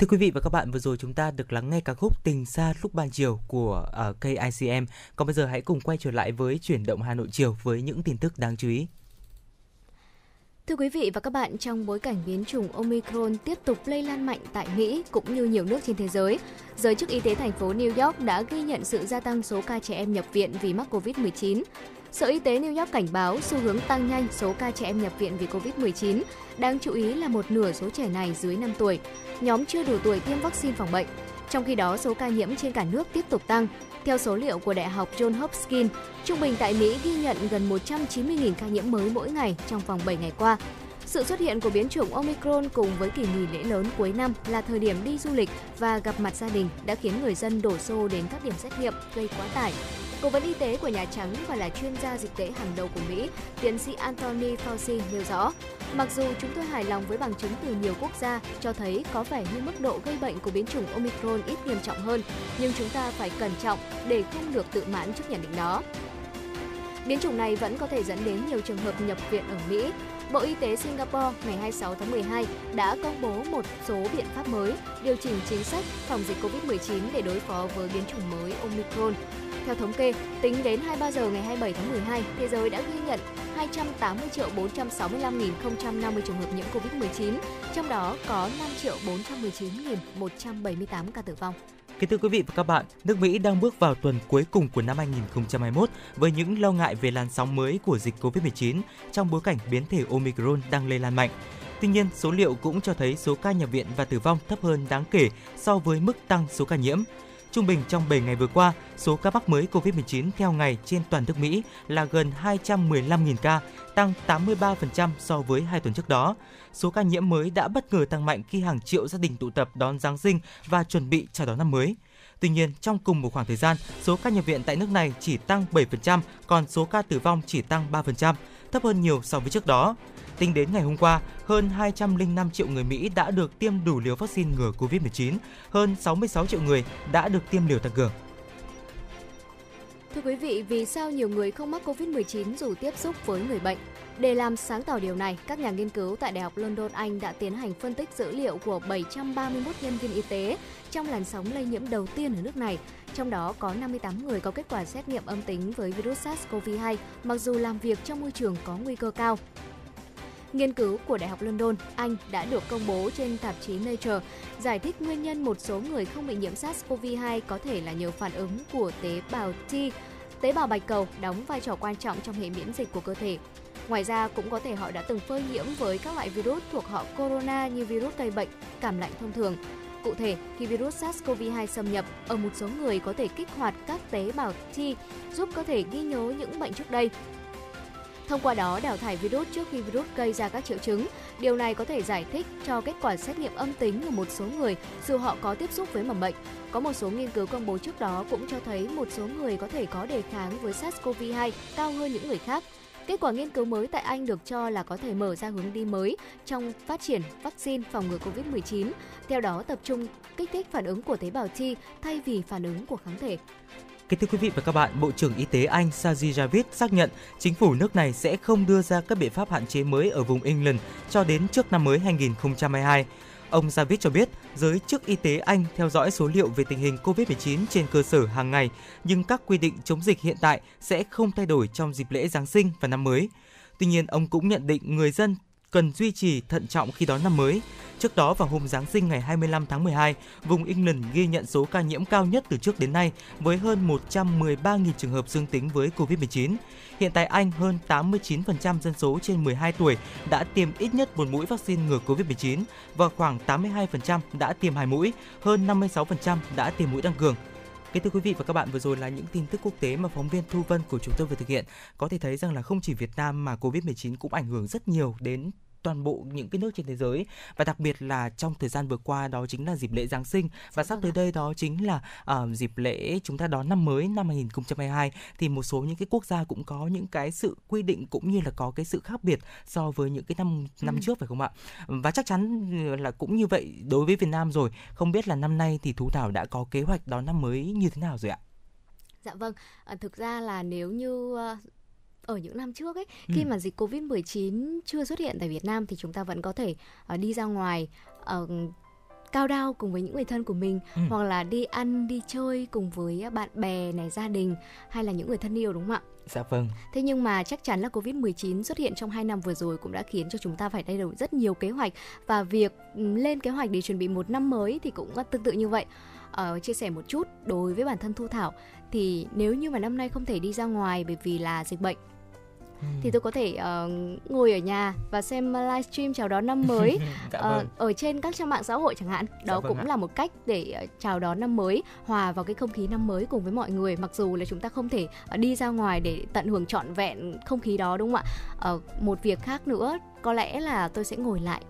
Thưa quý vị và các bạn, vừa rồi chúng ta được lắng nghe ca khúc Tình xa lúc ban chiều của uh, ca i xê em. Còn bây giờ hãy cùng quay trở lại với Chuyển động Hà Nội chiều với những tin tức đáng chú ý. Thưa quý vị và các bạn, trong bối cảnh biến chủng Omicron tiếp tục lây lan mạnh tại Mỹ cũng như nhiều nước trên thế giới, giới chức y tế thành phố New York đã ghi nhận sự gia tăng số ca trẻ em nhập viện vì mắc covid mười chín. Sở Y tế New York cảnh báo xu hướng tăng nhanh số ca trẻ em nhập viện vì covid mười chín. Đáng chú ý là một nửa số trẻ này dưới năm tuổi, nhóm chưa đủ tuổi tiêm vaccine phòng bệnh. Trong khi đó, số ca nhiễm trên cả nước tiếp tục tăng. Theo số liệu của Đại học Johns Hopkins, trung bình tại Mỹ ghi nhận gần một trăm chín mươi nghìn ca nhiễm mới mỗi ngày trong vòng bảy ngày qua. Sự xuất hiện của biến chủng Omicron cùng với kỳ nghỉ lễ lớn cuối năm là thời điểm đi du lịch và gặp mặt gia đình đã khiến người dân đổ xô đến các điểm xét nghiệm, gây quá tải. Cố vấn y tế của Nhà Trắng và là chuyên gia dịch tễ hàng đầu của Mỹ, tiến sĩ Anthony Fauci nêu rõ, mặc dù chúng tôi hài lòng với bằng chứng từ nhiều quốc gia cho thấy có vẻ như mức độ gây bệnh của biến chủng Omicron ít nghiêm trọng hơn, nhưng chúng ta phải cẩn trọng để không được tự mãn trước nhận định đó. Biến chủng này vẫn có thể dẫn đến nhiều trường hợp nhập viện ở Mỹ. Bộ Y tế Singapore ngày hai mươi sáu tháng mười hai đã công bố một số biện pháp mới điều chỉnh chính sách phòng dịch covid mười chín để đối phó với biến chủng mới Omicron. Theo thống kê, tính đến hai mươi ba giờ ngày hai mươi bảy tháng mười hai, thế giới đã ghi nhận hai trăm tám mươi triệu bốn trăm sáu mươi lăm nghìn không trăm năm mươi trường hợp nhiễm covid mười chín, trong đó có năm triệu bốn trăm mười chín nghìn một trăm bảy mươi tám ca tử vong. Kính thưa quý vị và các bạn, nước Mỹ đang bước vào tuần cuối cùng của năm hai không hai mốt với những lo ngại về làn sóng mới của dịch covid mười chín trong bối cảnh biến thể Omicron đang lây lan mạnh. Tuy nhiên, số liệu cũng cho thấy số ca nhập viện và tử vong thấp hơn đáng kể so với mức tăng số ca nhiễm. Trung bình trong bảy ngày vừa qua, số ca mắc mới covid mười chín theo ngày trên toàn nước Mỹ là gần hai trăm mười lăm nghìn ca, tăng tám mươi ba phần trăm so với hai tuần trước đó. Số ca nhiễm mới đã bất ngờ tăng mạnh khi hàng triệu gia đình tụ tập đón Giáng sinh và chuẩn bị chào đón năm mới. Tuy nhiên, trong cùng một khoảng thời gian, số ca nhập viện tại nước này chỉ tăng bảy phần trăm, còn số ca tử vong chỉ tăng ba phần trăm, thấp hơn nhiều so với trước đó. Tính đến ngày hôm qua, hơn hai trăm lẻ năm triệu người Mỹ đã được tiêm đủ liều vaccine ngừa covid mười chín, hơn sáu mươi sáu triệu người đã được tiêm liều tăng cường. Thưa quý vị, vì sao nhiều người không mắc covid mười chín dù tiếp xúc với người bệnh? Để làm sáng tỏ điều này, các nhà nghiên cứu tại Đại học London, Anh đã tiến hành phân tích dữ liệu của bảy trăm ba mươi mốt nhân viên y tế trong làn sóng lây nhiễm đầu tiên ở nước này. Trong đó có năm mươi tám người có kết quả xét nghiệm âm tính với virus SARS-xê o vê hai, mặc dù làm việc trong môi trường có nguy cơ cao. Nghiên cứu của Đại học London, Anh đã được công bố trên tạp chí Nature, giải thích nguyên nhân một số người không bị nhiễm SARS-xê o vê hai có thể là nhờ phản ứng của tế bào T, tế bào bạch cầu đóng vai trò quan trọng trong hệ miễn dịch của cơ thể. Ngoài ra, cũng có thể họ đã từng phơi nhiễm với các loại virus thuộc họ corona như virus gây bệnh, cảm lạnh thông thường. Cụ thể, khi virus SARS-xê o vê hai xâm nhập, ở một số người có thể kích hoạt các tế bào T giúp cơ thể ghi nhớ những bệnh trước đây. Thông qua đó đào thải virus trước khi virus gây ra các triệu chứng. Điều này có thể giải thích cho kết quả xét nghiệm âm tính ở một số người dù họ có tiếp xúc với mầm bệnh. Có một số nghiên cứu công bố trước đó cũng cho thấy một số người có thể có đề kháng với SARS-xê o vê hai cao hơn những người khác. Kết quả nghiên cứu mới tại Anh được cho là có thể mở ra hướng đi mới trong phát triển vaccine phòng ngừa covid mười chín, theo đó tập trung kích thích phản ứng của tế bào T thay vì phản ứng của kháng thể. Kính thưa quý vị và các bạn, Bộ trưởng Y tế Anh Sajid Javid xác nhận chính phủ nước này sẽ không đưa ra các biện pháp hạn chế mới ở vùng England cho đến trước năm mới hai không hai hai. Ông Javid cho biết, giới chức y tế Anh theo dõi số liệu về tình hình covid mười chín trên cơ sở hàng ngày, nhưng các quy định chống dịch hiện tại sẽ không thay đổi trong dịp lễ Giáng sinh và năm mới. Tuy nhiên, ông cũng nhận định người dân cần duy trì thận trọng khi đón năm mới. Trước đó, vào hôm Giáng sinh ngày hai mươi lăm tháng mười hai, vùng England ghi nhận số ca nhiễm cao nhất từ trước đến nay với hơn một trăm mười ba nghìn trường hợp dương tính với covid mười chín. Hiện tại Anh, hơn tám mươi chín phần trăm dân số trên mười hai tuổi đã tiêm ít nhất một mũi vaccine ngừa covid mười chín và khoảng tám mươi hai phần trăm đã tiêm hai mũi, hơn năm mươi sáu phần trăm đã tiêm mũi tăng cường. Kính thưa quý vị và các bạn, vừa rồi là những tin tức quốc tế mà phóng viên Thu Vân của chúng tôi vừa thực hiện. Có thể thấy rằng là không chỉ Việt Nam mà covid mười chín cũng ảnh hưởng rất nhiều đến toàn bộ những cái nước trên thế giới, và đặc biệt là trong thời gian vừa qua đó chính là dịp lễ Giáng sinh và sắp tới đây đó chính là uh, dịp lễ chúng ta đón năm mới năm hai không hai hai, thì một số những cái quốc gia cũng có những cái sự quy định cũng như là có cái sự khác biệt so với những cái năm năm ừ. trước, phải không ạ? Và chắc chắn là cũng như vậy đối với Việt Nam rồi. Không biết là năm nay thì Thu Thảo đã có kế hoạch đón năm mới như thế nào rồi ạ? Dạ vâng, à, thực ra là nếu như uh... ở những năm trước ấy, ừ. khi mà dịch covid mười chín chưa xuất hiện tại Việt Nam thì chúng ta vẫn có thể uh, đi ra ngoài uh, cao đao cùng với những người thân của mình, ừ. hoặc là đi ăn, đi chơi cùng với bạn bè này, gia đình hay là những người thân yêu, đúng không ạ? Dạ vâng. Thế nhưng mà chắc chắn là covid mười chín xuất hiện trong hai năm vừa rồi cũng đã khiến cho chúng ta phải thay đổi rất nhiều kế hoạch, và việc lên kế hoạch để chuẩn bị một năm mới thì cũng tương tự như vậy. Ờ, chia sẻ một chút đối với bản thân Thu Thảo thì nếu như mà năm nay không thể đi ra ngoài bởi vì là dịch bệnh thì tôi có thể uh, ngồi ở nhà và xem livestream chào đón năm mới dạ uh, vâng. ở trên các trang mạng xã hội chẳng hạn. Đó dạ vâng cũng ạ. là một cách để uh, chào đón năm mới, hòa vào cái không khí năm mới cùng với mọi người, mặc dù là chúng ta không thể uh, đi ra ngoài để tận hưởng trọn vẹn không khí đó, đúng không ạ? Uh, một việc khác nữa có lẽ là tôi sẽ ngồi lại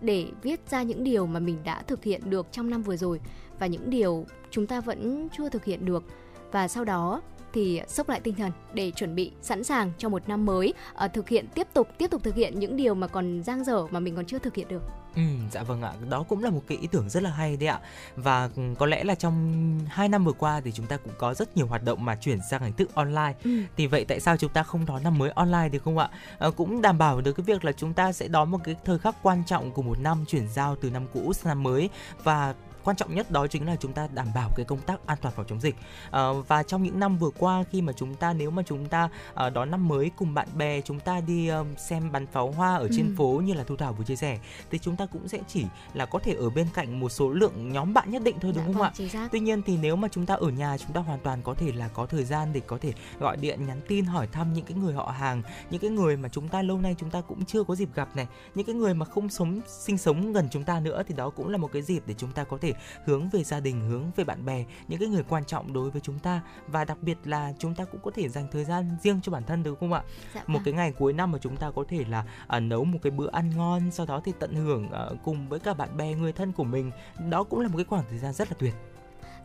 để viết ra những điều mà mình đã thực hiện được trong năm vừa rồi và những điều chúng ta vẫn chưa thực hiện được, và sau đó thì xốc lại tinh thần để chuẩn bị sẵn sàng cho một năm mới, uh, thực hiện tiếp tục tiếp tục thực hiện những điều mà còn dang dở, mà mình còn chưa thực hiện được. Ừ, dạ vâng ạ, đó cũng là một cái ý tưởng rất là hay đấy ạ. Và có lẽ là trong hai năm vừa qua thì chúng ta cũng có rất nhiều hoạt động mà chuyển sang hình thức online. Ừ. Thì vậy tại sao chúng ta không đón năm mới online được không ạ? À, cũng đảm bảo được cái việc là chúng ta sẽ đón một cái thời khắc quan trọng của một năm, chuyển giao từ năm cũ sang năm mới, và quan trọng nhất đó chính là chúng ta đảm bảo cái công tác an toàn phòng chống dịch. À, và trong những năm vừa qua khi mà chúng ta nếu mà chúng ta à, đón năm mới cùng bạn bè, chúng ta đi um, xem bắn pháo hoa ở trên ừ. phố như là Thu Thảo vừa chia sẻ, thì chúng ta cũng sẽ chỉ là có thể ở bên cạnh một số lượng nhóm bạn nhất định thôi, đúng dạ, không vâng, ạ? Tuy nhiên thì nếu mà chúng ta ở nhà, chúng ta hoàn toàn có thể là có thời gian để có thể gọi điện, nhắn tin hỏi thăm những cái người họ hàng, những cái người mà chúng ta lâu nay chúng ta cũng chưa có dịp gặp này, những cái người mà không sống sinh sống gần chúng ta nữa, thì đó cũng là một cái dịp để chúng ta có thể hướng về gia đình, hướng về bạn bè, những cái người quan trọng đối với chúng ta, và đặc biệt là chúng ta cũng có thể dành thời gian riêng cho bản thân, đúng không ạ? Dạ, một cái ngày cuối năm mà chúng ta có thể là à, nấu một cái bữa ăn ngon, sau đó thì tận hưởng à, cùng với cả bạn bè, người thân của mình, đó cũng là một cái khoảng thời gian rất là tuyệt.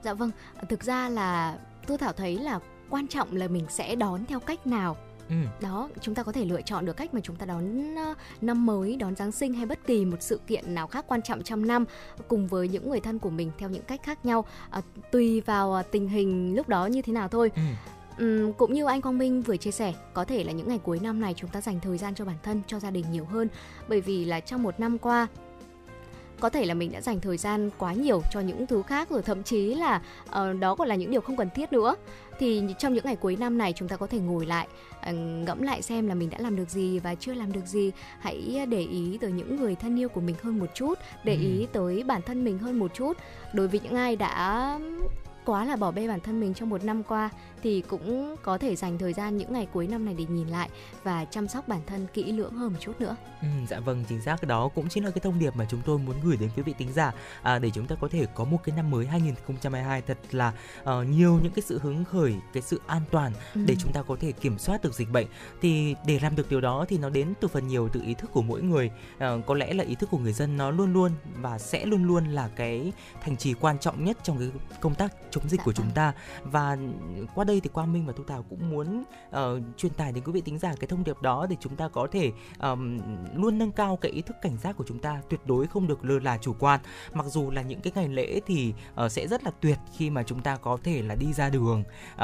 Dạ vâng, thực ra là tôi Thảo thấy là quan trọng là mình sẽ đón theo cách nào. ừ. Đó, chúng ta có thể lựa chọn được cách mà chúng ta đón năm mới, đón Giáng sinh hay bất kỳ một sự kiện nào khác quan trọng trong năm cùng với những người thân của mình theo những cách khác nhau, à, tùy vào tình hình lúc đó như thế nào thôi. ừ. Uhm, cũng như anh Quang Minh vừa chia sẻ, có thể là những ngày cuối năm này chúng ta dành thời gian cho bản thân, cho gia đình nhiều hơn, bởi vì là trong một năm qua có thể là mình đã dành thời gian quá nhiều cho những thứ khác rồi, thậm chí là uh, đó còn là những điều không cần thiết nữa. Thì trong những ngày cuối năm này chúng ta có thể ngồi lại, uh, ngẫm lại xem là mình đã làm được gì và chưa làm được gì. Hãy để ý tới những người thân yêu của mình hơn một chút, để ý tới bản thân mình hơn một chút. Đối với những ai đã quá là bỏ bê bản thân mình trong một năm qua thì cũng có thể dành thời gian những ngày cuối năm này để nhìn lại và chăm sóc bản thân kỹ lưỡng hơn một chút nữa. Ừ, dạ vâng, chính xác, đó cũng chính là cái thông điệp mà chúng tôi muốn gửi đến quý vị thính giả, à, để chúng ta có thể có một cái năm mới hai không hai hai thật là uh, nhiều những cái sự hứng khởi, cái sự an toàn ừ. để chúng ta có thể kiểm soát được dịch bệnh. Thì để làm được điều đó thì nó đến từ phần nhiều từ ý thức của mỗi người, à, có lẽ là ý thức của người dân nó luôn luôn và sẽ luôn luôn là cái thành trì quan trọng nhất trong cái công tác chống dịch dạ của vâng. chúng ta. Và qua đây thì Quang Minh và Thu Thảo cũng muốn uh, truyền tải đến quý vị thính giả cái thông điệp đó để chúng ta có thể um, luôn nâng cao cái ý thức cảnh giác của chúng ta, tuyệt đối không được lơ là chủ quan. Mặc dù là những cái ngày lễ thì uh, sẽ rất là tuyệt khi mà chúng ta có thể là đi ra đường uh,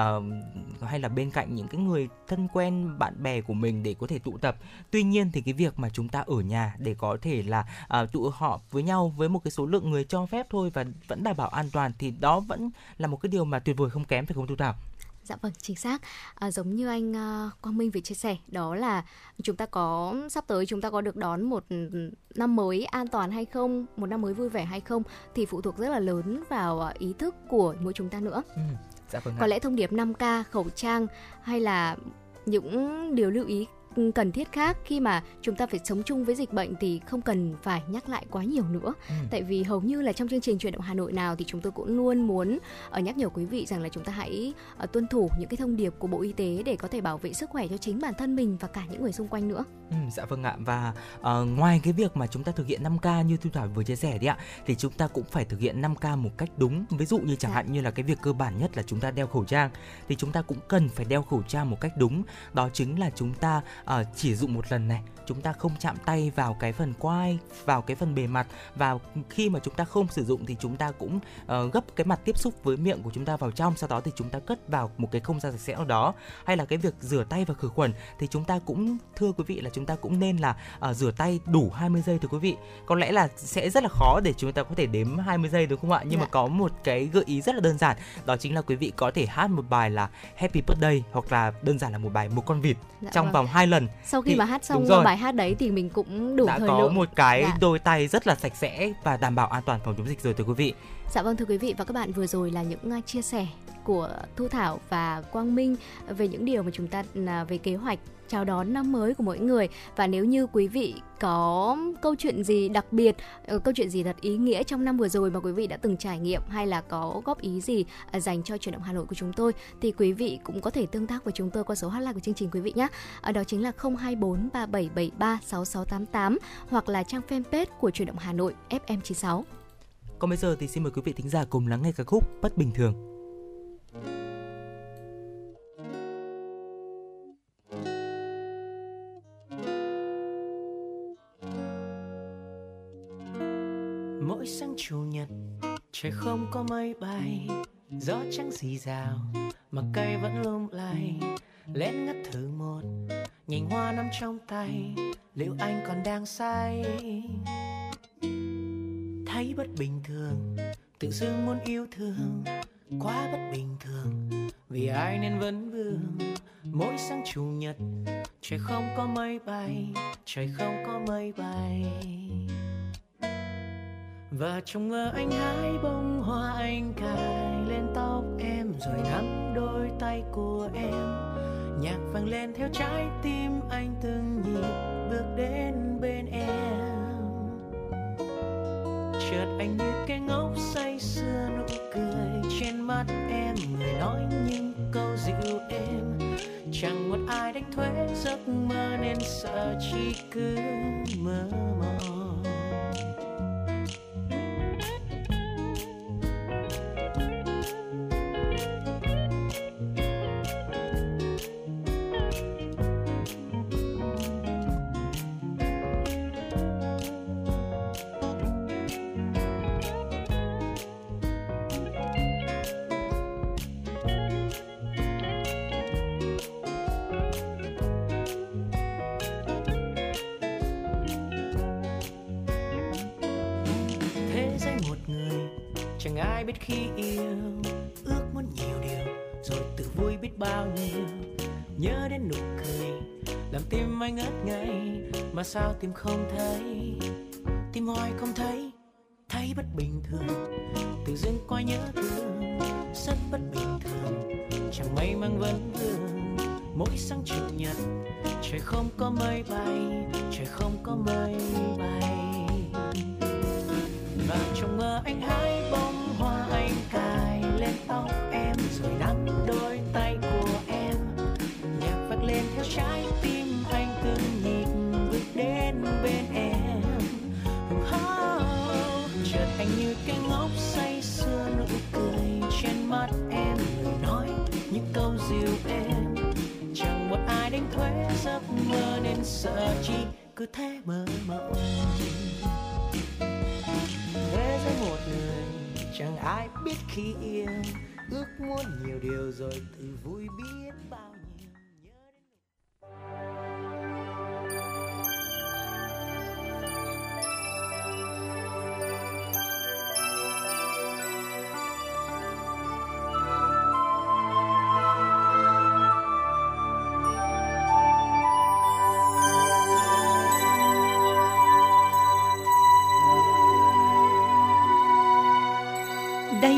hay là bên cạnh những cái người thân quen, bạn bè của mình để có thể tụ tập. Tuy nhiên thì cái việc mà chúng ta ở nhà để có thể là uh, tụ họp với nhau với một cái số lượng người cho phép thôi và vẫn đảm bảo an toàn thì đó vẫn là một cái điều mà tuyệt vời không kém, phải không Thu Thảo? Dạ vâng, chính xác. À, giống như anh uh, Quang Minh vừa chia sẻ, đó là chúng ta có sắp tới chúng ta có được đón một năm mới an toàn hay không, một năm mới vui vẻ hay không thì phụ thuộc rất là lớn vào ý thức của mỗi chúng ta nữa. Ừ, dạ vâng. Có lẽ thông điệp năm K, khẩu trang hay là những điều lưu ý cần thiết khác khi mà chúng ta phải sống chung với dịch bệnh thì không cần phải nhắc lại quá nhiều nữa. Ừ. Tại vì hầu như là trong chương trình Chuyển động Hà Nội nào thì chúng tôi cũng luôn muốn nhắc nhở quý vị rằng là chúng ta hãy tuân thủ những cái thông điệp của Bộ Y tế để có thể bảo vệ sức khỏe cho chính bản thân mình và cả những người xung quanh nữa. Ừ, dạ vâng ạ. Và uh, ngoài cái việc mà chúng ta thực hiện năm K như Thu Thảo vừa chia sẻ đấy ạ, thì chúng ta cũng phải thực hiện năm K một cách đúng. Ví dụ như chẳng dạ. hạn như là cái việc cơ bản nhất là chúng ta đeo khẩu trang thì chúng ta cũng cần phải đeo khẩu trang một cách đúng. Đó chính là chúng ta À, chỉ dùng một lần này, chúng ta không chạm tay vào cái phần quai, vào cái phần bề mặt, và khi mà chúng ta không sử dụng thì chúng ta cũng uh, gấp cái mặt tiếp xúc với miệng của chúng ta vào trong, sau đó thì chúng ta cất vào một cái không gian sạch sẽ nào đó. Hay là cái việc rửa tay và khử khuẩn thì chúng ta cũng, thưa quý vị, là chúng ta cũng nên là uh, rửa tay đủ hai mươi giây thưa quý vị. Có lẽ là sẽ rất là khó để chúng ta có thể đếm hai mươi giây đúng không ạ? Nhưng dạ. mà có một cái gợi ý rất là đơn giản, đó chính là quý vị có thể hát một bài là Happy Birthday hoặc là đơn giản là một bài Một Con Vịt dạ, trong vâng. vòng hai lần. Sau khi thì, mà hát xong bài hát đấy thì mình cũng đủ đã thời có lượng. Một cái dạ. đôi tay rất là sạch sẽ và đảm bảo an toàn phòng chống dịch rồi thưa quý vị. Dạ vâng, thưa quý vị và các bạn, vừa rồi là những chia sẻ của Thu Thảo và Quang Minh về những điều mà chúng ta về kế hoạch chào đón năm mới của mỗi người. Và nếu như quý vị có câu chuyện gì đặc biệt, câu chuyện gì thật ý nghĩa trong năm vừa rồi mà quý vị đã từng trải nghiệm hay là có góp ý gì dành cho Chuyển động Hà Nội của chúng tôi thì quý vị cũng có thể tương tác với chúng tôi qua số hotline của chương trình quý vị nhé. Đó chính là không hai bốn ba bảy bảy ba sáu sáu tám tám hoặc là trang fanpage của Chuyển động Hà Nội ép em chín sáu. Còn bây giờ thì xin mời quý vị thính giả cùng lắng nghe ca khúc Bất Bình Thường. Mỗi sáng chủ nhật trời không có mây bay, gió trắng rì rào mà cây vẫn lung lay. Lén ngắt thử một nhành hoa nằm trong tay, liệu anh còn đang say? Thấy bất bình thường, tự dưng muốn yêu thương, quá bất bình thường, vì ai nên vấn vương. Mỗi sáng chủ nhật, trời không có mây bay, trời không có mây bay. Và trong mơ anh hái bông hoa, anh cài lên tóc em, rồi nắm đôi tay của em. Nhạc vang lên theo trái tim anh từng nhịp bước đến bên em. Chợt anh như cái ngốc say sưa, nụ cười trên mắt em, người nói những câu dịu êm. Chẳng một ai đánh thuế giấc mơ nên sợ chỉ cứ mơ mộng. dưới một người, chẳng ai biết khi yêu, ước muốn nhiều điều, rồi tự vui biết bao nhiêu. Nhớ đến nụ cười, làm tim anh ngất ngây, mà sao tim không thấy, tim hoài không thấy, thấy bất bình thường. Tự dưng coi nhớ thương, rất bất bình thường, chẳng may mang vấn vương. Mỗi sáng chủ nhật, trời không có mây bay, trời không có mây bay. Và trong mơ anh hái bông hoa, anh cài lên tóc em rồi nắm đôi tay của em. Nhạc vang lên theo trái tim anh, từng nhịp bước đến bên em. Oh, chợt anh như cái ngốc say sưa, nụ cười trên mắt em, người nói những câu dịu êm. Chẳng một ai đánh thuế giấc mơ nên sợ chi, cứ thế mơ mộng. Thế giới một người, chẳng ai biết khi yêu, ước muốn nhiều điều rồi tự vui biết bao nhiêu. Nhớ đến...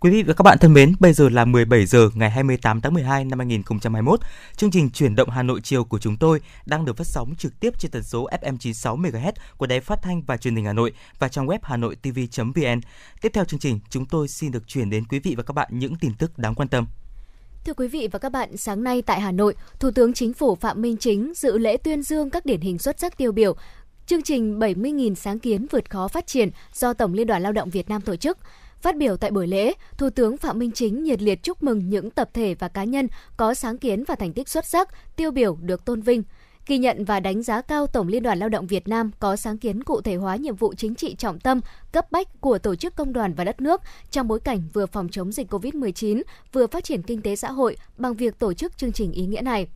Quý vị và các bạn thân mến, bây giờ là mười bảy giờ ngày hai mươi tám tháng mười hai năm hai nghìn không trăm hai mươi mốt. Chương trình Chuyển động Hà Nội chiều của chúng tôi đang được phát sóng trực tiếp trên tần số ép em chín mươi sáu mê ga héc của Đài Phát thanh và Truyền hình Hà Nội và trang web hanoitv chấm vn. Tiếp theo chương trình, chúng tôi xin được chuyển đến quý vị và các bạn những tin tức đáng quan tâm. Thưa quý vị và các bạn, sáng nay tại Hà Nội, Thủ tướng Chính phủ Phạm Minh Chính dự lễ tuyên dương các điển hình xuất sắc tiêu biểu, chương trình bảy mươi nghìn sáng kiến vượt khó phát triển do Tổng Liên đoàn Lao động Việt Nam tổ chức. Phát biểu tại buổi lễ, Thủ tướng Phạm Minh Chính nhiệt liệt chúc mừng những tập thể và cá nhân có sáng kiến và thành tích xuất sắc, tiêu biểu được tôn vinh. Ghi nhận và đánh giá cao Tổng Liên đoàn Lao động Việt Nam có sáng kiến cụ thể hóa nhiệm vụ chính trị trọng tâm, cấp bách của tổ chức công đoàn và đất nước trong bối cảnh vừa phòng chống dịch covid mười chín, vừa phát triển kinh tế xã hội bằng việc tổ chức chương trình ý nghĩa này.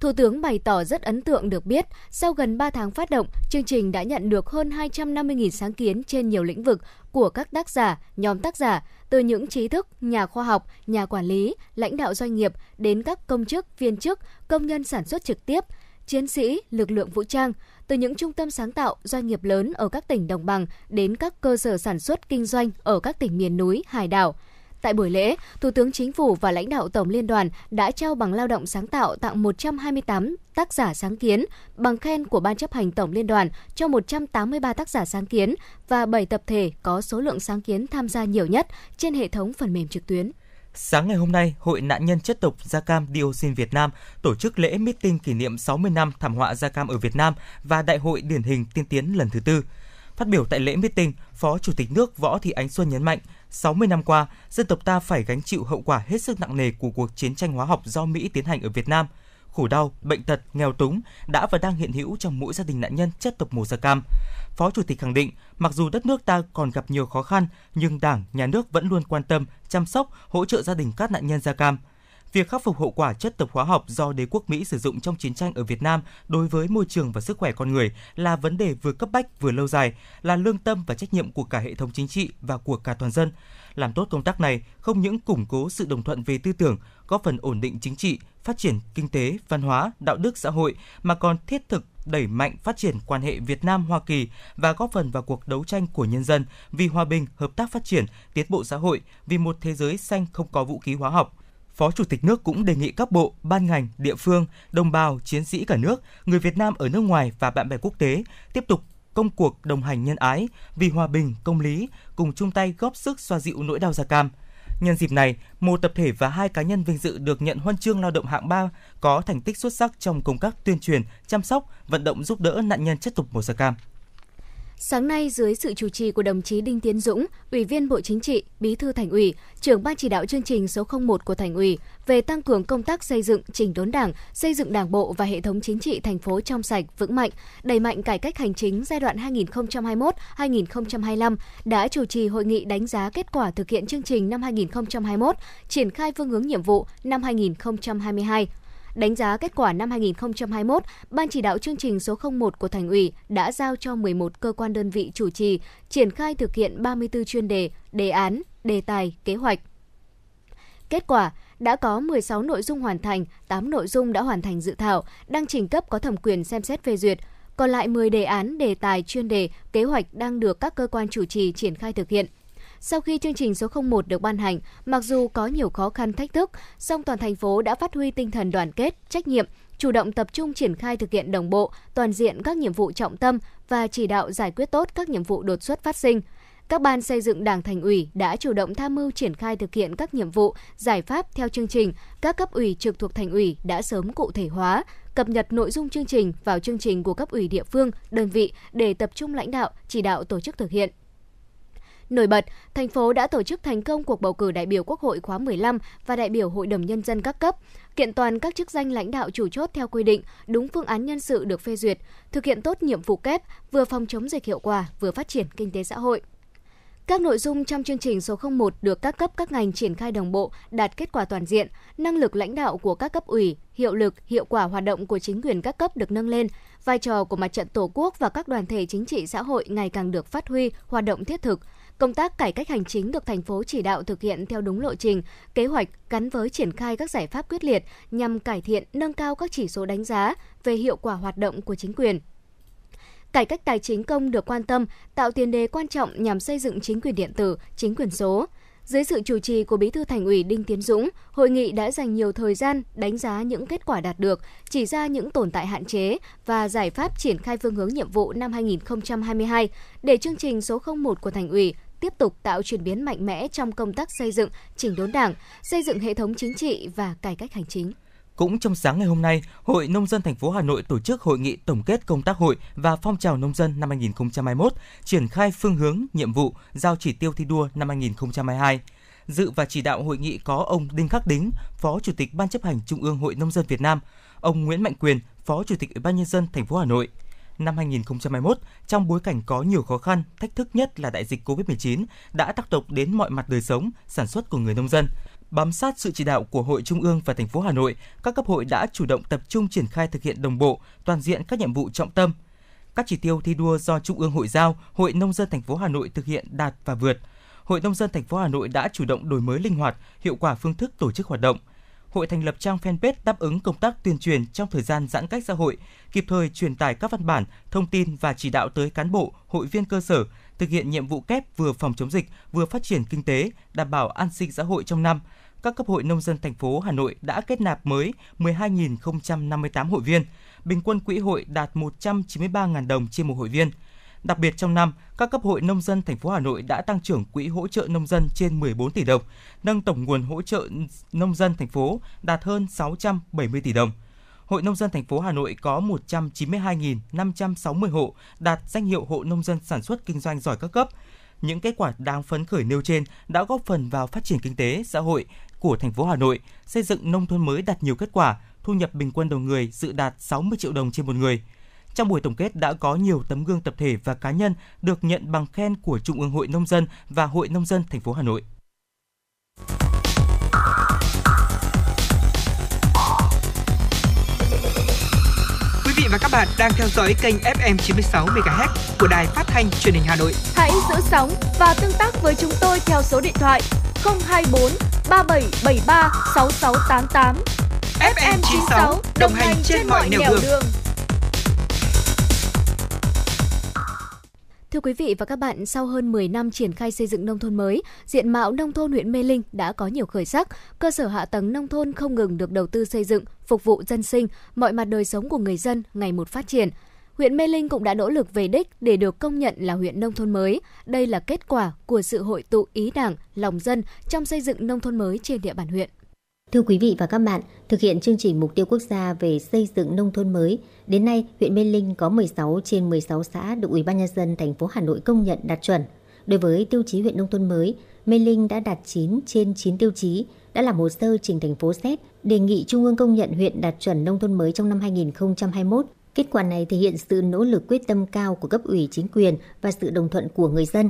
Thủ tướng bày tỏ rất ấn tượng được biết, sau gần ba tháng phát động, chương trình đã nhận được hơn hai trăm năm mươi nghìn sáng kiến trên nhiều lĩnh vực của các tác giả, nhóm tác giả, từ những trí thức, nhà khoa học, nhà quản lý, lãnh đạo doanh nghiệp đến các công chức, viên chức, công nhân sản xuất trực tiếp, chiến sĩ, lực lượng vũ trang, từ những trung tâm sáng tạo, doanh nghiệp lớn ở các tỉnh đồng bằng đến các cơ sở sản xuất kinh doanh ở các tỉnh miền núi, hải đảo. Tại buổi lễ, Thủ tướng Chính phủ và lãnh đạo Tổng Liên đoàn đã trao bằng lao động sáng tạo tặng một trăm hai mươi tám tác giả sáng kiến, bằng khen của Ban chấp hành Tổng Liên đoàn cho một trăm tám mươi ba tác giả sáng kiến và bảy tập thể có số lượng sáng kiến tham gia nhiều nhất trên hệ thống phần mềm trực tuyến. Sáng ngày hôm nay, Hội nạn nhân chất độc da cam dioxin Việt Nam tổ chức lễ meeting kỷ niệm sáu mươi năm thảm họa da cam ở Việt Nam và Đại hội điển hình tiên tiến lần thứ tư. Phát biểu tại lễ meeting, Phó Chủ tịch nước Võ Thị Ánh Xuân nhấn mạnh, sáu mươi năm qua, dân tộc ta phải gánh chịu hậu quả hết sức nặng nề của cuộc chiến tranh hóa học do Mỹ tiến hành ở Việt Nam. Khổ đau, bệnh tật, nghèo túng đã và đang hiện hữu trong mỗi gia đình nạn nhân chất độc màu da cam. Phó Chủ tịch khẳng định, mặc dù đất nước ta còn gặp nhiều khó khăn, nhưng Đảng, Nhà nước vẫn luôn quan tâm, chăm sóc, hỗ trợ gia đình các nạn nhân da cam. Việc khắc phục hậu quả chất độc hóa học do đế quốc Mỹ sử dụng trong chiến tranh ở Việt Nam đối với môi trường và sức khỏe con người là vấn đề vừa cấp bách vừa lâu dài, là lương tâm và trách nhiệm của cả hệ thống chính trị và của cả toàn dân. Làm tốt công tác này không những củng cố sự đồng thuận về tư tưởng, góp phần ổn định chính trị, phát triển kinh tế, văn hóa, đạo đức xã hội mà còn thiết thực đẩy mạnh phát triển quan hệ Việt Nam-Hoa Kỳ và góp phần vào cuộc đấu tranh của nhân dân vì hòa bình, hợp tác phát triển, tiến bộ xã hội, vì một thế giới xanh không có vũ khí hóa học. Phó Chủ tịch nước cũng đề nghị các bộ, ban ngành, địa phương, đồng bào, chiến sĩ cả nước, người Việt Nam ở nước ngoài và bạn bè quốc tế tiếp tục công cuộc đồng hành nhân ái, vì hòa bình, công lý, cùng chung tay góp sức xoa dịu nỗi đau da cam. Nhân dịp này, một tập thể và hai cá nhân vinh dự được nhận huân chương lao động hạng ba có thành tích xuất sắc trong công tác tuyên truyền, chăm sóc, vận động giúp đỡ nạn nhân chất độc màu da cam. Sáng nay, dưới sự chủ trì của đồng chí Đinh Tiến Dũng, Ủy viên Bộ Chính trị, Bí thư Thành ủy, trưởng Ban chỉ đạo chương trình số không một của Thành ủy về tăng cường công tác xây dựng, chỉnh đốn Đảng, xây dựng Đảng bộ và hệ thống chính trị thành phố trong sạch, vững mạnh, đẩy mạnh cải cách hành chính giai đoạn hai nghìn không trăm hai mươi mốt đến hai nghìn không trăm hai mươi lăm đã chủ trì hội nghị đánh giá kết quả thực hiện chương trình năm hai nghìn không trăm hai mươi mốt, triển khai phương hướng nhiệm vụ năm hai nghìn không trăm hai mươi hai. Đánh giá kết quả năm hai nghìn không trăm hai mươi mốt, Ban chỉ đạo chương trình số không một của Thành ủy đã giao cho mười một cơ quan đơn vị chủ trì, triển khai thực hiện ba mươi tư chuyên đề, đề án, đề tài, kế hoạch. Kết quả, đã có mười sáu nội dung hoàn thành, tám nội dung đã hoàn thành dự thảo, đang trình cấp có thẩm quyền xem xét phê duyệt. Còn lại mười đề án, đề tài, chuyên đề, kế hoạch đang được các cơ quan chủ trì triển khai thực hiện. Sau khi chương trình số không một được ban hành, mặc dù có nhiều khó khăn thách thức, song toàn thành phố đã phát huy tinh thần đoàn kết, trách nhiệm, chủ động tập trung triển khai thực hiện đồng bộ, toàn diện các nhiệm vụ trọng tâm và chỉ đạo giải quyết tốt các nhiệm vụ đột xuất phát sinh. Các ban xây dựng Đảng Thành ủy đã chủ động tham mưu triển khai thực hiện các nhiệm vụ, giải pháp theo chương trình, các cấp ủy trực thuộc Thành ủy đã sớm cụ thể hóa, cập nhật nội dung chương trình vào chương trình của cấp ủy địa phương, đơn vị để tập trung lãnh đạo, chỉ đạo tổ chức thực hiện. Nổi bật, thành phố đã tổ chức thành công cuộc bầu cử đại biểu Quốc hội khóa mười lăm và đại biểu Hội đồng Nhân dân các cấp, kiện toàn các chức danh lãnh đạo chủ chốt theo quy định, đúng phương án nhân sự được phê duyệt, thực hiện tốt nhiệm vụ kép, vừa phòng chống dịch hiệu quả, vừa phát triển kinh tế xã hội. Các nội dung trong chương trình số không một được các cấp các ngành triển khai đồng bộ, đạt kết quả toàn diện, năng lực lãnh đạo của các cấp ủy, hiệu lực, hiệu quả hoạt động của chính quyền các cấp được nâng lên, vai trò của Mặt trận Tổ quốc và các đoàn thể chính trị xã hội ngày càng được phát huy, hoạt động thiết thực. Công tác cải cách hành chính được thành phố chỉ đạo thực hiện theo đúng lộ trình, kế hoạch gắn với triển khai các giải pháp quyết liệt nhằm cải thiện, nâng cao các chỉ số đánh giá về hiệu quả hoạt động của chính quyền. Cải cách tài chính công được quan tâm, tạo tiền đề quan trọng nhằm xây dựng chính quyền điện tử, chính quyền số. Dưới sự chủ trì của Bí thư Thành ủy Đinh Tiến Dũng, hội nghị đã dành nhiều thời gian đánh giá những kết quả đạt được, chỉ ra những tồn tại hạn chế và giải pháp triển khai phương hướng nhiệm vụ năm hai nghìn không trăm hai mươi hai để chương trình số không một của Thành ủy tiếp tục tạo chuyển biến mạnh mẽ trong công tác xây dựng, chỉnh đốn Đảng, xây dựng hệ thống chính trị và cải cách hành chính. Cũng trong sáng ngày hôm nay, Hội Nông dân thành phố Hà Nội tổ chức hội nghị tổng kết công tác hội và phong trào nông dân năm hai nghìn không trăm hai mươi mốt, triển khai phương hướng, nhiệm vụ, giao chỉ tiêu thi đua năm hai nghìn không trăm hai mươi hai. Dự và chỉ đạo hội nghị có ông Đinh Khắc Đính, Phó Chủ tịch Ban chấp hành Trung ương Hội Nông dân Việt Nam, ông Nguyễn Mạnh Quyền, Phó Chủ tịch Ủy ban Nhân dân thành phố Hà Nội. Năm hai nghìn không trăm hai mươi mốt, trong bối cảnh có nhiều khó khăn, thách thức nhất là đại dịch covid mười chín đã tác động đến mọi mặt đời sống, sản xuất của người nông dân. Bám sát sự chỉ đạo của Hội Trung ương và thành phố Hà Nội, các cấp hội đã chủ động tập trung triển khai thực hiện đồng bộ, toàn diện các nhiệm vụ trọng tâm. Các chỉ tiêu thi đua do Trung ương Hội giao, Hội Nông dân thành phố Hà Nội thực hiện đạt và vượt. Hội Nông dân thành phố Hà Nội đã chủ động đổi mới linh hoạt, hiệu quả phương thức tổ chức hoạt động. Hội thành lập trang fanpage đáp ứng công tác tuyên truyền trong thời gian giãn cách xã hội, kịp thời truyền tải các văn bản, thông tin và chỉ đạo tới cán bộ, hội viên cơ sở thực hiện nhiệm vụ kép vừa phòng chống dịch, vừa phát triển kinh tế, đảm bảo an sinh xã hội trong năm. Các cấp hội nông dân thành phố Hà Nội đã kết nạp mới mười hai nghìn không trăm năm mươi tám hội viên, bình quân quỹ hội đạt một trăm chín mươi ba nghìn đồng trên một hội viên. Đặc biệt trong năm, các cấp hội nông dân thành phố Hà Nội đã tăng trưởng quỹ hỗ trợ nông dân trên mười bốn tỷ đồng, nâng tổng nguồn hỗ trợ nông dân thành phố đạt hơn sáu trăm bảy mươi tỷ đồng. Hội nông dân thành phố Hà Nội có một trăm chín mươi hai nghìn năm trăm sáu mươi hộ đạt danh hiệu hộ nông dân sản xuất kinh doanh giỏi các cấp. Những kết quả đáng phấn khởi nêu trên đã góp phần vào phát triển kinh tế, xã hội của thành phố Hà Nội, xây dựng nông thôn mới đạt nhiều kết quả, thu nhập bình quân đầu người dự đạt sáu mươi triệu đồng trên một người. Trong buổi tổng kết đã có nhiều tấm gương tập thể và cá nhân được nhận bằng khen của Trung ương Hội Nông dân và Hội Nông dân thành phố Hà Nội. Quý vị và các bạn đang theo dõi kênh ép em chín mươi sáu MHz của Đài Phát thanh Truyền hình Hà Nội. Hãy giữ sóng và tương tác với chúng tôi theo số điện thoại không hai bốn ba bảy bảy ba sáu sáu tám tám. ép em chín mươi sáu đồng hành trên mọi nẻo đường. đường. Thưa quý vị và các bạn, sau hơn mười năm triển khai xây dựng nông thôn mới, diện mạo nông thôn huyện Mê Linh đã có nhiều khởi sắc, cơ sở hạ tầng nông thôn không ngừng được đầu tư xây dựng, phục vụ dân sinh, mọi mặt đời sống của người dân ngày một phát triển. Huyện Mê Linh cũng đã nỗ lực về đích để được công nhận là huyện nông thôn mới. Đây là kết quả của sự hội tụ ý Đảng, lòng dân trong xây dựng nông thôn mới trên địa bàn huyện. Thưa quý vị và các bạn, thực hiện chương trình mục tiêu quốc gia về xây dựng nông thôn mới, đến nay huyện Mê Linh có mười sáu trên mười sáu xã được Ủy ban nhân dân thành phố Hà Nội công nhận đạt chuẩn. Đối với tiêu chí huyện nông thôn mới, Mê Linh đã đạt chín trên chín tiêu chí, đã làm hồ sơ trình thành phố xét đề nghị Trung ương công nhận huyện đạt chuẩn nông thôn mới trong năm hai nghìn không trăm hai mươi mốt. Kết quả này thể hiện sự nỗ lực quyết tâm cao của cấp ủy chính quyền và sự đồng thuận của người dân.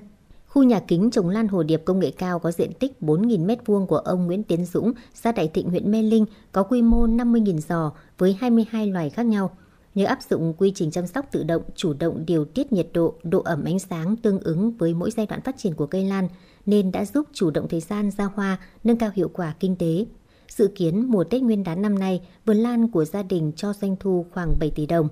Khu nhà kính trồng lan hồ điệp công nghệ cao có diện tích bốn nghìn mét vuông của ông Nguyễn Tiến Dũng, xã Đại Thịnh, huyện Mê Linh có quy mô năm mươi nghìn giò với hai mươi hai loài khác nhau. Nhờ áp dụng quy trình chăm sóc tự động, chủ động điều tiết nhiệt độ, độ ẩm ánh sáng tương ứng với mỗi giai đoạn phát triển của cây lan nên đã giúp chủ động thời gian ra hoa, nâng cao hiệu quả kinh tế. Dự kiến mùa Tết Nguyên đán năm nay, vườn lan của gia đình cho doanh thu khoảng bảy tỷ đồng.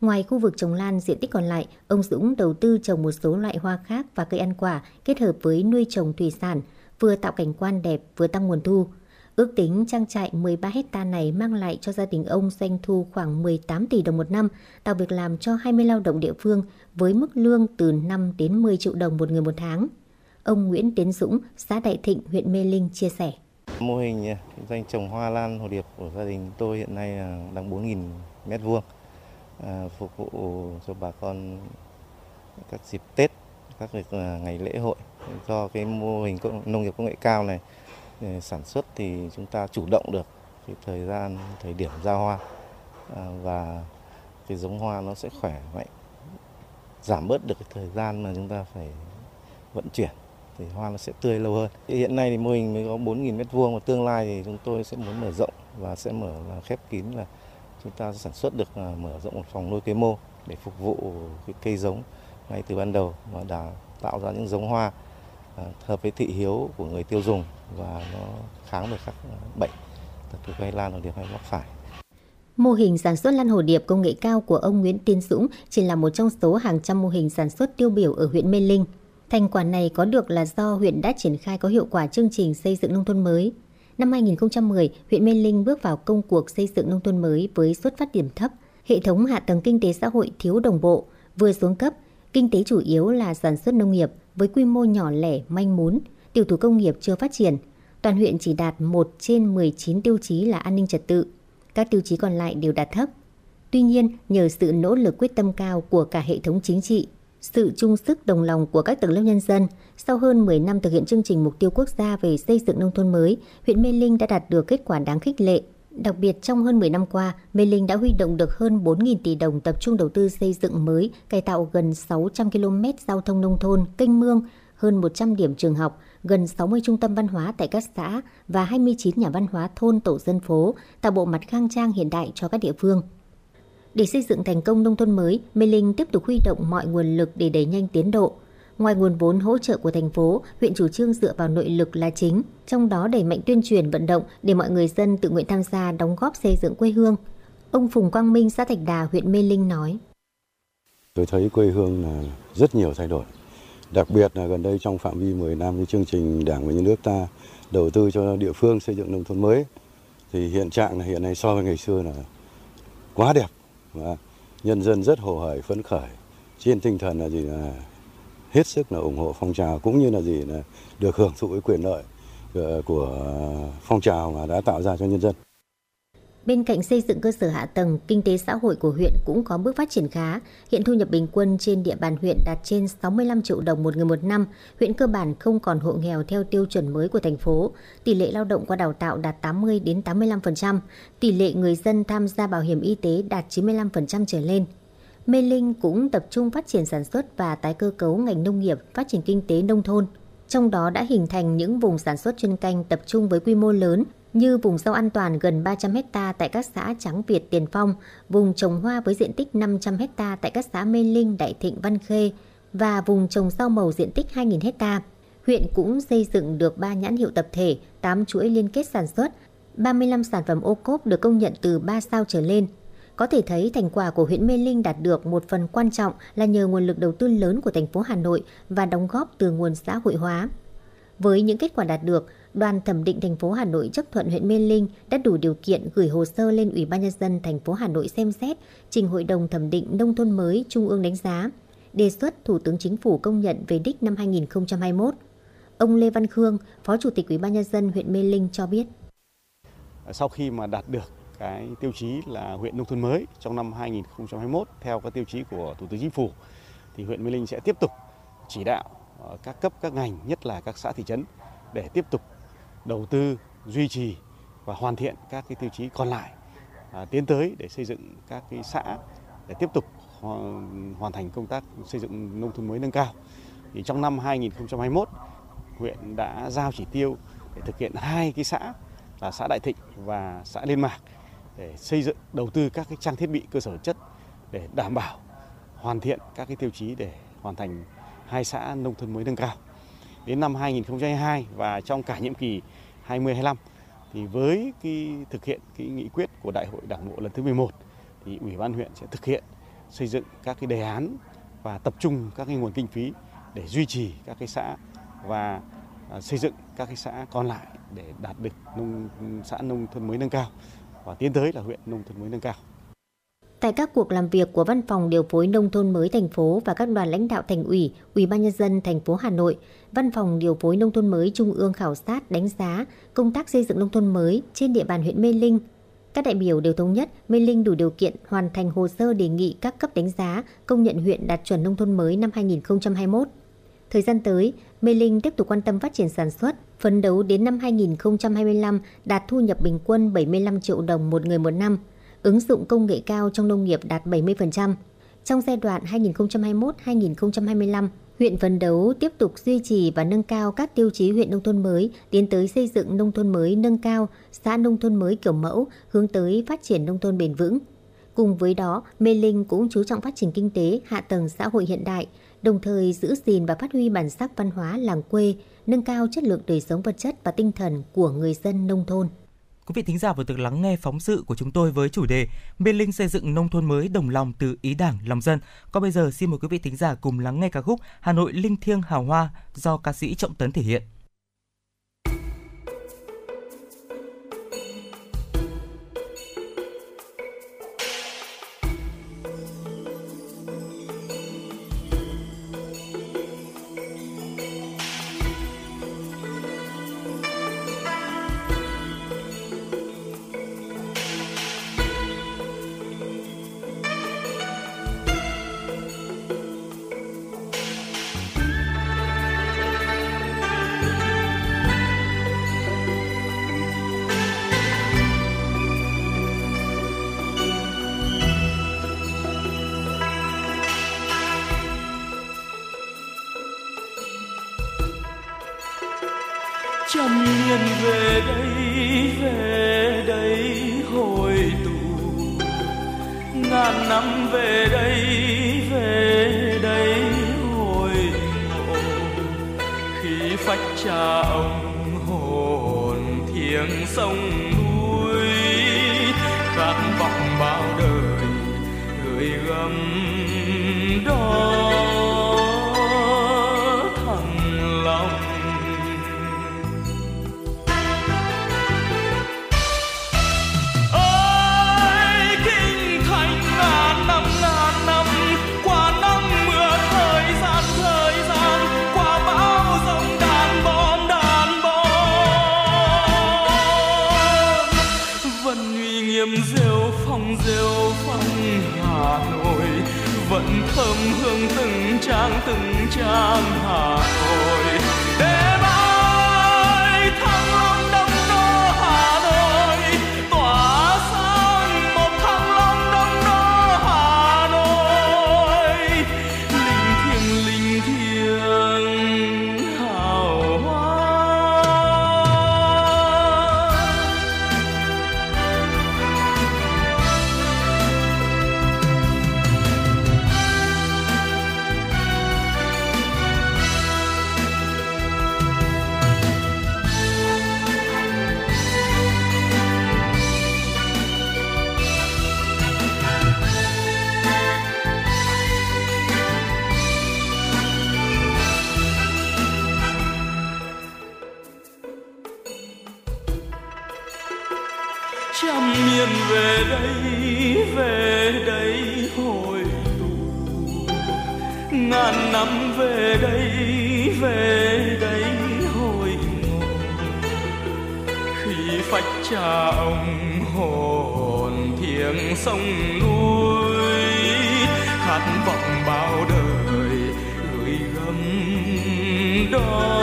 Ngoài khu vực trồng lan, diện tích còn lại, ông Dũng đầu tư trồng một số loại hoa khác và cây ăn quả kết hợp với nuôi trồng thủy sản, vừa tạo cảnh quan đẹp vừa tăng nguồn thu. Ước tính trang trại mười ba héc ta này mang lại cho gia đình ông doanh thu khoảng mười tám tỷ đồng một năm, tạo việc làm cho hai mươi lao động địa phương với mức lương từ năm đến mười triệu đồng một người một tháng. Ông Nguyễn Tiến Dũng, xã Đại Thịnh, huyện Mê Linh chia sẻ. Mô hình kinh doanh trồng hoa lan hồ điệp của gia đình tôi hiện nay là đang bốn nghìn mét vuông. Phục vụ cho bà con các dịp Tết, các ngày lễ hội. Do cái mô hình nông nghiệp công nghệ cao này sản xuất thì chúng ta chủ động được cái thời gian, thời điểm ra hoa và cái giống hoa nó sẽ khỏe mạnh, giảm bớt được cái thời gian mà chúng ta phải vận chuyển thì hoa nó sẽ tươi lâu hơn. Hiện nay thì mô hình mới có bốn nghìn mét vuông và tương lai thì chúng tôi sẽ muốn mở rộng và sẽ mở là khép kín là chúng ta sản xuất được mở rộng một phòng nuôi quy mô để phục vụ cái cây giống ngay từ ban đầu và đã tạo ra những giống hoa hợp với thị hiếu của người tiêu dùng và nó kháng được các bệnh từ cây lan hồ điệp hay mắc phải. Mô hình sản xuất lan hồ điệp công nghệ cao của ông Nguyễn Tiến Dũng chỉ là một trong số hàng trăm mô hình sản xuất tiêu biểu ở huyện Mê Linh. Thành quả này có được là do huyện đã triển khai có hiệu quả chương trình xây dựng nông thôn mới. Năm hai nghìn không trăm mười, huyện Mê Linh bước vào công cuộc xây dựng nông thôn mới với xuất phát điểm thấp, hệ thống hạ tầng kinh tế xã hội thiếu đồng bộ, vừa xuống cấp, kinh tế chủ yếu là sản xuất nông nghiệp với quy mô nhỏ lẻ manh mún, tiểu thủ công nghiệp chưa phát triển. Toàn huyện chỉ đạt một trên mười chín tiêu chí là an ninh trật tự, các tiêu chí còn lại đều đạt thấp. Tuy nhiên, nhờ sự nỗ lực quyết tâm cao của cả hệ thống chính trị, sự chung sức đồng lòng của các tầng lớp nhân dân, sau hơn mười năm thực hiện chương trình mục tiêu quốc gia về xây dựng nông thôn mới, huyện Mê Linh đã đạt được kết quả đáng khích lệ. Đặc biệt trong hơn mười năm qua, Mê Linh đã huy động được hơn bốn nghìn tỷ đồng tập trung đầu tư xây dựng mới, cải tạo gần sáu trăm ki lô mét giao thông nông thôn, kênh mương, hơn một trăm điểm trường học, gần sáu mươi trung tâm văn hóa tại các xã và hai mươi chín nhà văn hóa thôn tổ dân phố, tạo bộ mặt khang trang hiện đại cho các địa phương. Để xây dựng thành công nông thôn mới, Mê Linh tiếp tục huy động mọi nguồn lực để đẩy nhanh tiến độ. Ngoài nguồn vốn hỗ trợ của thành phố, huyện chủ trương dựa vào nội lực là chính, trong đó đẩy mạnh tuyên truyền vận động để mọi người dân tự nguyện tham gia đóng góp xây dựng quê hương. Ông Phùng Quang Minh, xã Thạch Đà, huyện Mê Linh nói. Tôi thấy quê hương là rất nhiều thay đổi. Đặc biệt là gần đây trong phạm vi mười năm cái chương trình Đảng và Nhà nước ta đầu tư cho địa phương xây dựng nông thôn mới thì hiện trạng là hiện nay so với ngày xưa là quá đẹp. Và nhân dân rất hồ hởi phấn khởi, trên tinh thần là gì là hết sức là ủng hộ phong trào cũng như là gì là được hưởng thụ quyền lợi của phong trào mà đã tạo ra cho nhân dân. Bên cạnh xây dựng cơ sở hạ tầng, kinh tế xã hội của huyện cũng có bước phát triển khá. Hiện thu nhập bình quân trên địa bàn huyện đạt trên sáu mươi lăm triệu đồng một người một năm. Huyện cơ bản không còn hộ nghèo theo tiêu chuẩn mới của thành phố. Tỷ lệ lao động qua đào tạo đạt tám mươi đến tám mươi lăm phần trăm. Tỷ lệ người dân tham gia bảo hiểm y tế đạt chín mươi lăm phần trăm trở lên. Mê Linh cũng tập trung phát triển sản xuất và tái cơ cấu ngành nông nghiệp, phát triển kinh tế nông thôn. Trong đó đã hình thành những vùng sản xuất chuyên canh tập trung với quy mô lớn, như vùng rau an toàn gần ba trăm héc ta tại các xã Tráng Việt, Tiền Phong, vùng trồng hoa với diện tích năm trăm héc ta tại các xã Mê Linh, Đại Thịnh, Văn Khê và vùng trồng rau màu diện tích hai nghìn héc ta. Huyện cũng xây dựng được ba nhãn hiệu tập thể, tám chuỗi liên kết sản xuất, ba mươi lăm sản phẩm ô cốp được công nhận từ ba sao trở lên. Có thể thấy thành quả của huyện Mê Linh đạt được một phần quan trọng là nhờ nguồn lực đầu tư lớn của thành phố Hà Nội và đóng góp từ nguồn xã hội hóa. Với những kết quả đạt được, Đoàn thẩm định thành phố Hà Nội chấp thuận huyện Mê Linh đã đủ điều kiện gửi hồ sơ lên Ủy ban nhân dân thành phố Hà Nội xem xét, trình Hội đồng thẩm định nông thôn mới Trung ương đánh giá, đề xuất Thủ tướng Chính phủ công nhận về đích năm hai nghìn không trăm hai mươi mốt. Ông Lê Văn Khương, Phó Chủ tịch Ủy ban nhân dân huyện Mê Linh cho biết. sau khi mà đạt được cái tiêu chí là huyện nông thôn mới trong năm hai nghìn không trăm hai mươi mốt theo các tiêu chí của Thủ tướng Chính phủ, thì huyện Mê Linh sẽ tiếp tục chỉ đạo các cấp các ngành, nhất là các xã thị trấn, để tiếp tục đầu tư, duy trì và hoàn thiện các cái tiêu chí còn lại, à, tiến tới để xây dựng các cái xã để tiếp tục ho hoàn thành công tác xây dựng nông thôn mới nâng cao. Thì trong năm hai nghìn không trăm hai mươi mốt, huyện đã giao chỉ tiêu để thực hiện hai cái xã là xã Đại Thịnh và xã Liên Mạc để xây dựng đầu tư các cái trang thiết bị cơ sở vật chất để đảm bảo hoàn thiện các cái tiêu chí để hoàn thành hai xã nông thôn mới nâng cao. Đến năm hai nghìn không trăm hai mươi hai và trong cả nhiệm kỳ hai mươi hai mươi lăm, thì với cái thực hiện cái nghị quyết của Đại hội Đảng bộ lần thứ mười một, thì Ủy ban huyện sẽ thực hiện xây dựng các cái đề án và tập trung các cái nguồn kinh phí để duy trì các cái xã và xây dựng các cái xã còn lại để đạt được nông xã nông thôn mới nâng cao và tiến tới là huyện nông thôn mới nâng cao. Tại các cuộc làm việc của Văn phòng Điều phối Nông thôn mới thành phố và các đoàn lãnh đạo Thành ủy, Ủy ban nhân dân thành phố Hà Nội, Văn phòng Điều phối Nông thôn mới Trung ương khảo sát đánh giá công tác xây dựng nông thôn mới trên địa bàn huyện Mê Linh. Các đại biểu đều thống nhất Mê Linh đủ điều kiện hoàn thành hồ sơ đề nghị các cấp đánh giá công nhận huyện đạt chuẩn nông thôn mới năm hai nghìn không trăm hai mươi mốt. Thời gian tới, Mê Linh tiếp tục quan tâm phát triển sản xuất, phấn đấu đến năm hai nghìn không trăm hai mươi lăm đạt thu nhập bình quân bảy mươi lăm triệu đồng một người một năm, ứng dụng công nghệ cao trong nông nghiệp đạt bảy mươi phần trăm. Trong giai đoạn hai nghìn không trăm hai mươi mốt đến hai nghìn không trăm hai mươi lăm, huyện phấn đấu tiếp tục duy trì và nâng cao các tiêu chí huyện nông thôn mới, tiến tới xây dựng nông thôn mới nâng cao, xã nông thôn mới kiểu mẫu, hướng tới phát triển nông thôn bền vững. Cùng với đó, Mê Linh cũng chú trọng phát triển kinh tế, hạ tầng xã hội hiện đại, đồng thời giữ gìn và phát huy bản sắc văn hóa làng quê, nâng cao chất lượng đời sống vật chất và tinh thần của người dân nông thôn. Quý vị thính giả vừa được lắng nghe phóng sự của chúng tôi với chủ đề Mê Linh xây dựng nông thôn mới đồng lòng từ ý Đảng lòng dân. Còn bây giờ xin mời quý vị thính giả cùng lắng nghe ca khúc Hà Nội linh thiêng hào hoa do ca sĩ Trọng Tấn thể hiện. Trăm niên về đây, về đây hội tụ, ngàn năm về đây, về đây hội ngộ. Khi phách cha ông hồn thiêng sông núi, khát vọng bao đời gửi gắm đó. Vẫn thơm hương từng trang từng trang Hà Nội, để bay thăng long đông đô Hà Nội, tỏa sáng một thăng long đông đô Hà Nội, linh thiêng linh thiêng hào hoa. Trăm miền về đây, về đây hội tụ, ngàn năm về đây, về đây hội ngộ. Khi phách cha ông hồn thiêng sông núi, khát vọng bao đời gửi gắm đó.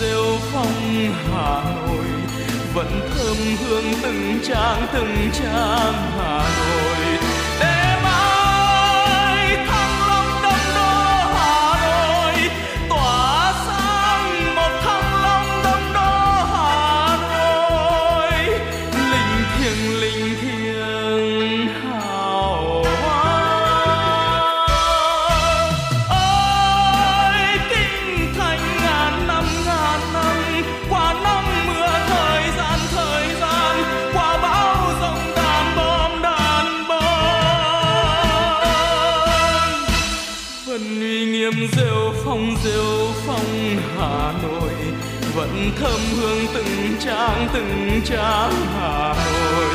Rêu phong Hà Nội vẫn thơm hương từng trang từng trang Hà Nội, để mãi thăng long đông đô Hà Nội tỏa sáng một thăng long đông đô Hà Nội linh thiêng linh thiêng hào hoa. Ôi kinh thành ngàn năm ngàn năm qua năm mưa thời gian thời gian qua bão giông đàn bom đàn bom, vẫn uy nghiêm rêu phong rêu phong Hà Nội vẫn thơm hương từng trang từng trang Hà Nội.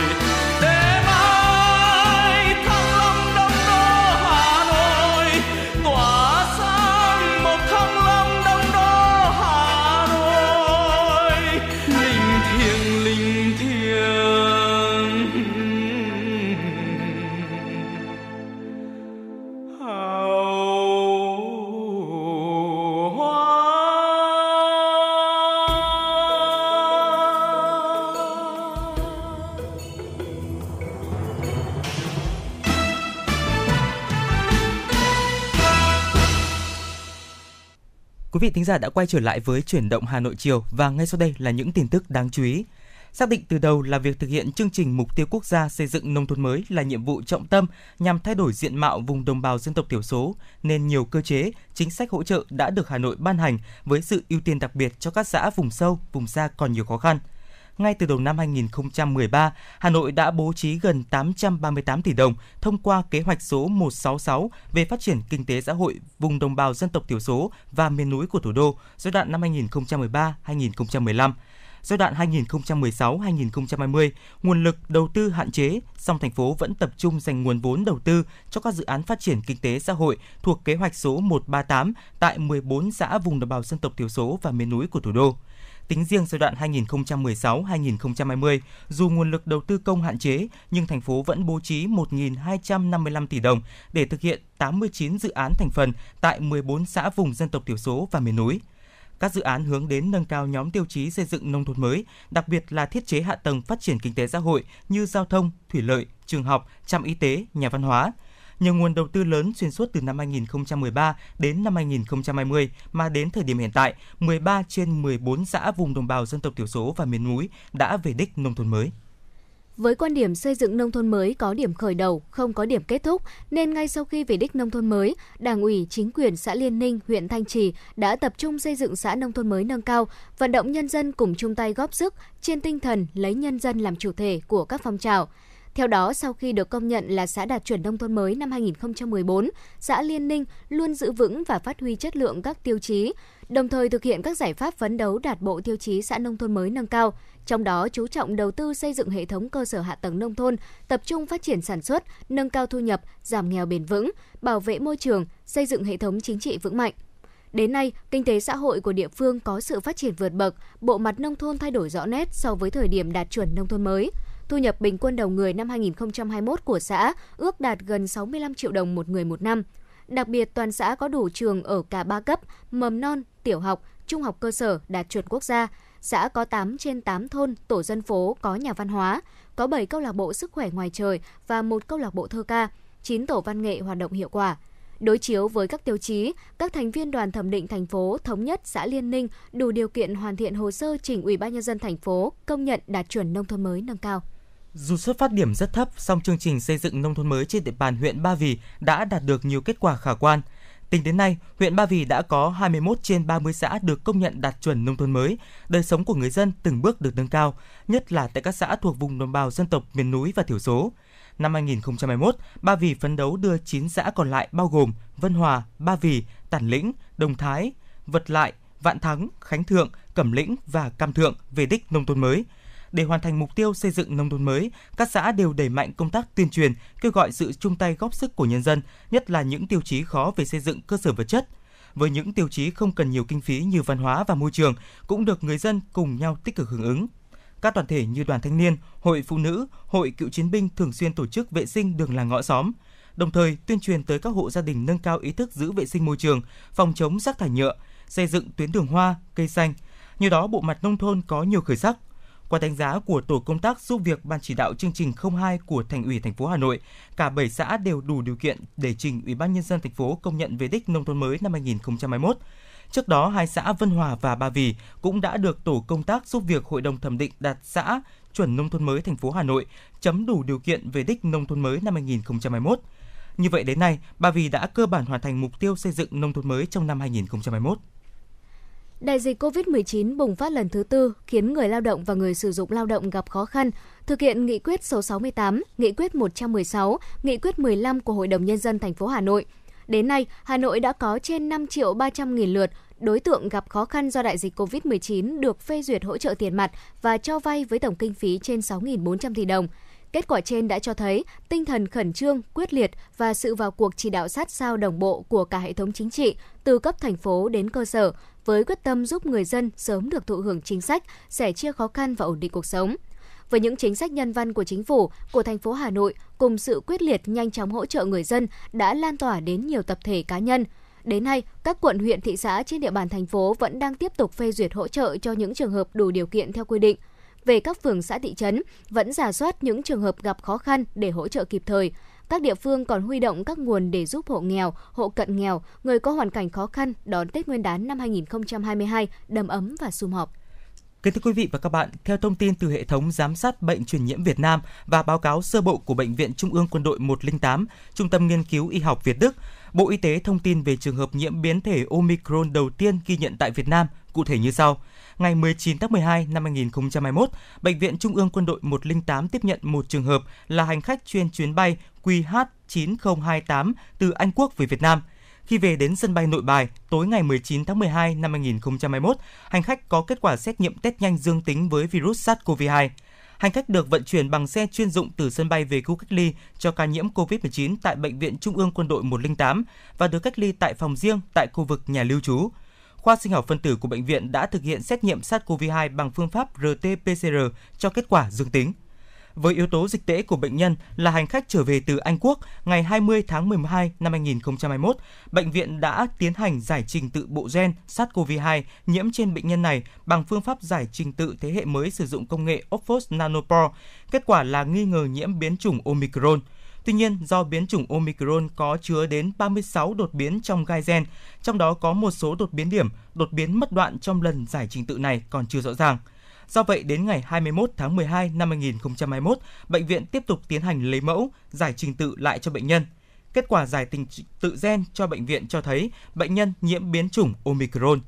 Quý vị thính giả đã quay trở lại với Chuyển động Hà Nội chiều, và ngay sau đây là những tin tức đáng chú ý. Xác định từ đầu là việc thực hiện chương trình mục tiêu quốc gia xây dựng nông thôn mới là nhiệm vụ trọng tâm nhằm thay đổi diện mạo vùng đồng bào dân tộc thiểu số, nên nhiều cơ chế, chính sách hỗ trợ đã được Hà Nội ban hành với sự ưu tiên đặc biệt cho các xã vùng sâu, vùng xa còn nhiều khó khăn. Ngay từ đầu năm hai không một ba, Hà Nội đã bố trí gần tám trăm ba mươi tám tỷ đồng thông qua kế hoạch số một trăm sáu mươi sáu về phát triển kinh tế xã hội vùng đồng bào dân tộc thiểu số và miền núi của thủ đô giai đoạn năm hai không một ba đến hai không một lăm. Giai đoạn hai không một sáu đến hai không hai không, nguồn lực đầu tư hạn chế, song thành phố vẫn tập trung dành nguồn vốn đầu tư cho các dự án phát triển kinh tế xã hội thuộc kế hoạch số một trăm ba mươi tám tại mười bốn xã vùng đồng bào dân tộc thiểu số và miền núi của thủ đô. Tính riêng giai đoạn hai không một sáu đến hai không hai không, dù nguồn lực đầu tư công hạn chế, nhưng thành phố vẫn bố trí một nghìn hai trăm năm mươi lăm tỷ đồng để thực hiện tám mươi chín dự án thành phần tại mười bốn xã vùng dân tộc thiểu số và miền núi. Các dự án hướng đến nâng cao nhóm tiêu chí xây dựng nông thôn mới, đặc biệt là thiết chế hạ tầng phát triển kinh tế xã hội như giao thông, thủy lợi, trường học, trạm y tế, nhà văn hóa. Nhiều nguồn đầu tư lớn xuyên suốt từ năm hai không một ba đến năm hai không hai không, mà đến thời điểm hiện tại, mười ba trên mười bốn xã vùng đồng bào dân tộc thiểu số và miền núi đã về đích nông thôn mới. Với quan điểm xây dựng nông thôn mới có điểm khởi đầu, không có điểm kết thúc, nên ngay sau khi về đích nông thôn mới, Đảng ủy, chính quyền xã Liên Ninh, huyện Thanh Trì đã tập trung xây dựng xã nông thôn mới nâng cao, vận động nhân dân cùng chung tay góp sức trên tinh thần lấy nhân dân làm chủ thể của các phong trào. Theo đó, sau khi được công nhận là xã đạt chuẩn nông thôn mới năm hai không một bốn, xã Liên Ninh luôn giữ vững và phát huy chất lượng các tiêu chí, đồng thời thực hiện các giải pháp phấn đấu đạt bộ tiêu chí xã nông thôn mới nâng cao, trong đó chú trọng đầu tư xây dựng hệ thống cơ sở hạ tầng nông thôn, tập trung phát triển sản xuất, nâng cao thu nhập, giảm nghèo bền vững, bảo vệ môi trường, xây dựng hệ thống chính trị vững mạnh. Đến nay, kinh tế xã hội của địa phương có sự phát triển vượt bậc, bộ mặt nông thôn thay đổi rõ nét so với thời điểm đạt chuẩn nông thôn mới. Thu nhập bình quân đầu người năm hai không hai mốt của xã ước đạt gần sáu mươi lăm triệu đồng một người một năm. Đặc biệt, toàn xã có đủ trường ở cả ba cấp, mầm non, tiểu học, trung học cơ sở đạt chuẩn quốc gia. Xã có tám trên tám thôn, tổ dân phố có nhà văn hóa, có bảy câu lạc bộ sức khỏe ngoài trời và một câu lạc bộ thơ ca, chín tổ văn nghệ hoạt động hiệu quả. Đối chiếu với các tiêu chí, các thành viên đoàn thẩm định thành phố thống nhất xã Liên Ninh đủ điều kiện hoàn thiện hồ sơ trình Ủy ban nhân dân thành phố công nhận đạt chuẩn nông thôn mới nâng cao. Dù xuất phát điểm rất thấp, song chương trình xây dựng nông thôn mới trên địa bàn huyện Ba Vì đã đạt được nhiều kết quả khả quan. Tính đến nay, huyện Ba Vì đã có hai mươi mốt trên ba mươi xã được công nhận đạt chuẩn nông thôn mới, đời sống của người dân từng bước được nâng cao, nhất là tại các xã thuộc vùng đồng bào dân tộc miền núi và thiểu số. Năm hai nghìn không trăm hai mươi mốt, Ba Vì phấn đấu đưa chín xã còn lại bao gồm Vân Hòa, Ba Vì, Tản Lĩnh, Đồng Thái, Vật Lại, Vạn Thắng, Khánh Thượng, Cẩm Lĩnh và Cam Thượng về đích nông thôn mới. Để hoàn thành mục tiêu xây dựng nông thôn mới, các xã đều đẩy mạnh công tác tuyên truyền, kêu gọi sự chung tay góp sức của nhân dân, nhất là những tiêu chí khó về xây dựng cơ sở vật chất. Với những tiêu chí không cần nhiều kinh phí như văn hóa và môi trường cũng được người dân cùng nhau tích cực hưởng ứng. Các đoàn thể như Đoàn Thanh niên, Hội Phụ nữ, Hội Cựu chiến binh thường xuyên tổ chức vệ sinh đường làng ngõ xóm, đồng thời tuyên truyền tới các hộ gia đình nâng cao ý thức giữ vệ sinh môi trường, phòng chống rác thải nhựa, xây dựng tuyến đường hoa, cây xanh. Nhờ đó bộ mặt nông thôn có nhiều khởi sắc. Qua đánh giá của tổ công tác giúp việc Ban chỉ đạo chương trình không hai của Thành ủy thành phố Hà Nội, cả bảy xã đều đủ điều kiện để trình Ủy ban nhân dân thành phố công nhận về đích nông thôn mới năm hai nghìn không trăm hai mươi mốt. Trước đó, hai xã Vân Hòa và Ba Vì cũng đã được tổ công tác giúp việc Hội đồng thẩm định đạt xã chuẩn nông thôn mới thành phố Hà Nội chấm đủ điều kiện về đích nông thôn mới năm hai nghìn không trăm hai mươi mốt. Như vậy đến nay, Ba Vì đã cơ bản hoàn thành mục tiêu xây dựng nông thôn mới trong năm hai nghìn không trăm hai mươi mốt. Đại dịch covid mười chín bùng phát lần thứ tư khiến người lao động và người sử dụng lao động gặp khó khăn. Thực hiện nghị quyết số sáu mươi tám, nghị quyết một trăm mười sáu, nghị quyết mười lăm của Hội đồng Nhân dân thành phố Hà Nội. Đến nay, Hà Nội đã có trên năm triệu ba trăm nghìn lượt đối tượng gặp khó khăn do đại dịch covid mười chín được phê duyệt hỗ trợ tiền mặt và cho vay với tổng kinh phí trên sáu nghìn bốn trăm tỷ đồng. Kết quả trên đã cho thấy tinh thần khẩn trương, quyết liệt và sự vào cuộc chỉ đạo sát sao đồng bộ của cả hệ thống chính trị, từ cấp thành phố đến cơ sở, với quyết tâm giúp người dân sớm được thụ hưởng chính sách, sẻ chia khó khăn và ổn định cuộc sống. Với những chính sách nhân văn của chính phủ, của thành phố Hà Nội cùng sự quyết liệt nhanh chóng hỗ trợ người dân đã lan tỏa đến nhiều tập thể cá nhân. Đến nay, các quận, huyện, thị xã trên địa bàn thành phố vẫn đang tiếp tục phê duyệt hỗ trợ cho những trường hợp đủ điều kiện theo quy định. Về các phường, xã, thị trấn vẫn rà soát những trường hợp gặp khó khăn để hỗ trợ kịp thời. Các địa phương còn huy động các nguồn để giúp hộ nghèo, hộ cận nghèo, người có hoàn cảnh khó khăn đón Tết Nguyên đán năm hai nghìn không trăm hai mươi hai đầm ấm và sum họp. Kính thưa quý vị và các bạn, theo thông tin từ hệ thống giám sát bệnh truyền nhiễm Việt Nam và báo cáo sơ bộ của Bệnh viện Trung ương Quân đội một không tám, Trung tâm Nghiên cứu Y học Việt Đức, Bộ Y tế thông tin về trường hợp nhiễm biến thể Omicron đầu tiên ghi nhận tại Việt Nam, cụ thể như sau. Ngày mười chín tháng mười hai năm hai nghìn không trăm hai mươi mốt, Bệnh viện Trung ương Quân đội một không tám tiếp nhận một trường hợp là hành khách trên chuyến bay Q H chín không hai tám từ Anh Quốc về Việt Nam. Khi về đến sân bay Nội Bài, tối ngày mười chín tháng mười hai năm hai nghìn không trăm hai mươi mốt, hành khách có kết quả xét nghiệm test nhanh dương tính với virus SARS-xê o vê hai. Hành khách được vận chuyển bằng xe chuyên dụng từ sân bay về khu cách ly cho ca nhiễm covid mười chín tại Bệnh viện Trung ương Quân đội một không tám và được cách ly tại phòng riêng tại khu vực nhà lưu trú. Khoa sinh học phân tử của bệnh viện đã thực hiện xét nghiệm SARS-xê o vê hai bằng phương pháp R T P C R cho kết quả dương tính. Với yếu tố dịch tễ của bệnh nhân là hành khách trở về từ Anh Quốc, ngày hai mươi tháng mười hai năm hai nghìn không trăm hai mươi mốt, bệnh viện đã tiến hành giải trình tự bộ gen SARS-xê o vê hai nhiễm trên bệnh nhân này bằng phương pháp giải trình tự thế hệ mới sử dụng công nghệ Oxford Nanopore. Kết quả là nghi ngờ nhiễm biến chủng Omicron. Tuy nhiên, do biến chủng Omicron có chứa đến ba mươi sáu đột biến trong gai gen, trong đó có một số đột biến điểm, đột biến mất đoạn trong lần giải trình tự này còn chưa rõ ràng. Do vậy, đến ngày hai mươi mốt tháng mười hai năm hai nghìn không trăm hai mươi mốt, bệnh viện tiếp tục tiến hành lấy mẫu, giải trình tự lại cho bệnh nhân. Kết quả giải trình tự gen cho bệnh viện cho thấy bệnh nhân nhiễm biến chủng Omicron.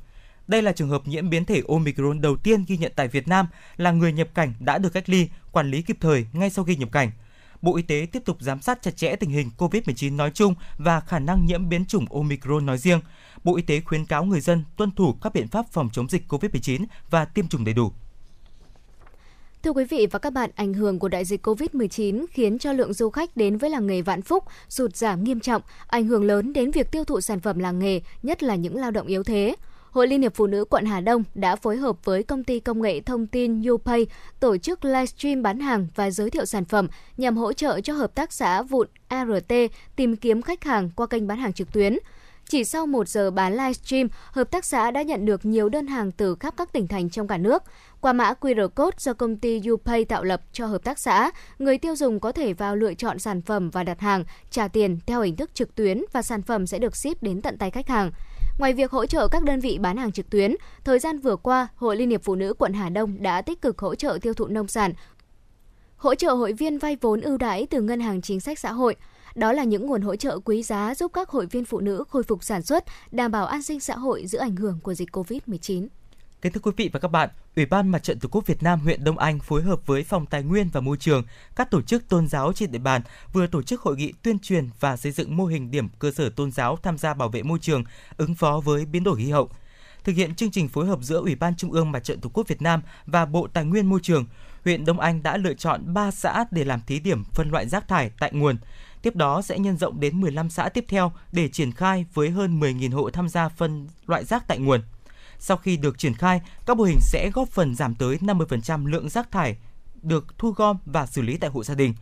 Đây là trường hợp nhiễm biến thể Omicron đầu tiên ghi nhận tại Việt Nam, là người nhập cảnh đã được cách ly, quản lý kịp thời ngay sau khi nhập cảnh. Bộ Y tế tiếp tục giám sát chặt chẽ tình hình covid mười chín nói chung và khả năng nhiễm biến chủng Omicron nói riêng. Bộ Y tế khuyến cáo người dân tuân thủ các biện pháp phòng chống dịch covid mười chín và tiêm chủng đầy đủ. Thưa quý vị và các bạn, ảnh hưởng của đại dịch covid mười chín khiến cho lượng du khách đến với làng nghề Vạn Phúc sụt giảm nghiêm trọng, ảnh hưởng lớn đến việc tiêu thụ sản phẩm làng nghề, nhất là những lao động yếu thế. Hội Liên hiệp Phụ nữ quận Hà Đông đã phối hợp với công ty công nghệ thông tin UPay tổ chức livestream bán hàng và giới thiệu sản phẩm nhằm hỗ trợ cho hợp tác xã Vụn a rờ tê tìm kiếm khách hàng qua kênh bán hàng trực tuyến. Chỉ sau một giờ bán livestream, hợp tác xã đã nhận được nhiều đơn hàng từ khắp các tỉnh thành trong cả nước. Qua mã quy rờ code do công ty UPay tạo lập cho hợp tác xã, người tiêu dùng có thể vào lựa chọn sản phẩm và đặt hàng, trả tiền theo hình thức trực tuyến và sản phẩm sẽ được ship đến tận tay khách hàng. Ngoài việc hỗ trợ các đơn vị bán hàng trực tuyến, thời gian vừa qua, Hội Liên hiệp Phụ nữ quận Hà Đông đã tích cực hỗ trợ tiêu thụ nông sản, hỗ trợ hội viên vay vốn ưu đãi từ Ngân hàng Chính sách Xã hội. Đó là những nguồn hỗ trợ quý giá giúp các hội viên phụ nữ khôi phục sản xuất, đảm bảo an sinh xã hội giữa ảnh hưởng của dịch covid mười chín. Kính thưa quý vị và các bạn, Ủy ban Mặt trận Tổ quốc Việt Nam huyện Đông Anh phối hợp với Phòng Tài nguyên và Môi trường, các tổ chức tôn giáo trên địa bàn vừa tổ chức hội nghị tuyên truyền và xây dựng mô hình điểm cơ sở tôn giáo tham gia bảo vệ môi trường, ứng phó với biến đổi khí hậu. Thực hiện chương trình phối hợp giữa Ủy ban Trung ương Mặt trận Tổ quốc Việt Nam và Bộ Tài nguyên Môi trường, huyện Đông Anh đã lựa chọn ba xã để làm thí điểm phân loại rác thải tại nguồn. Tiếp đó sẽ nhân rộng đến mười lăm xã tiếp theo để triển khai với hơn mười nghìn hộ tham gia phân loại rác tại nguồn. Sau khi được triển khai, các mô hình sẽ góp phần giảm tới năm mươi phần trăm lượng rác thải được thu gom và xử lý tại hộ gia đình.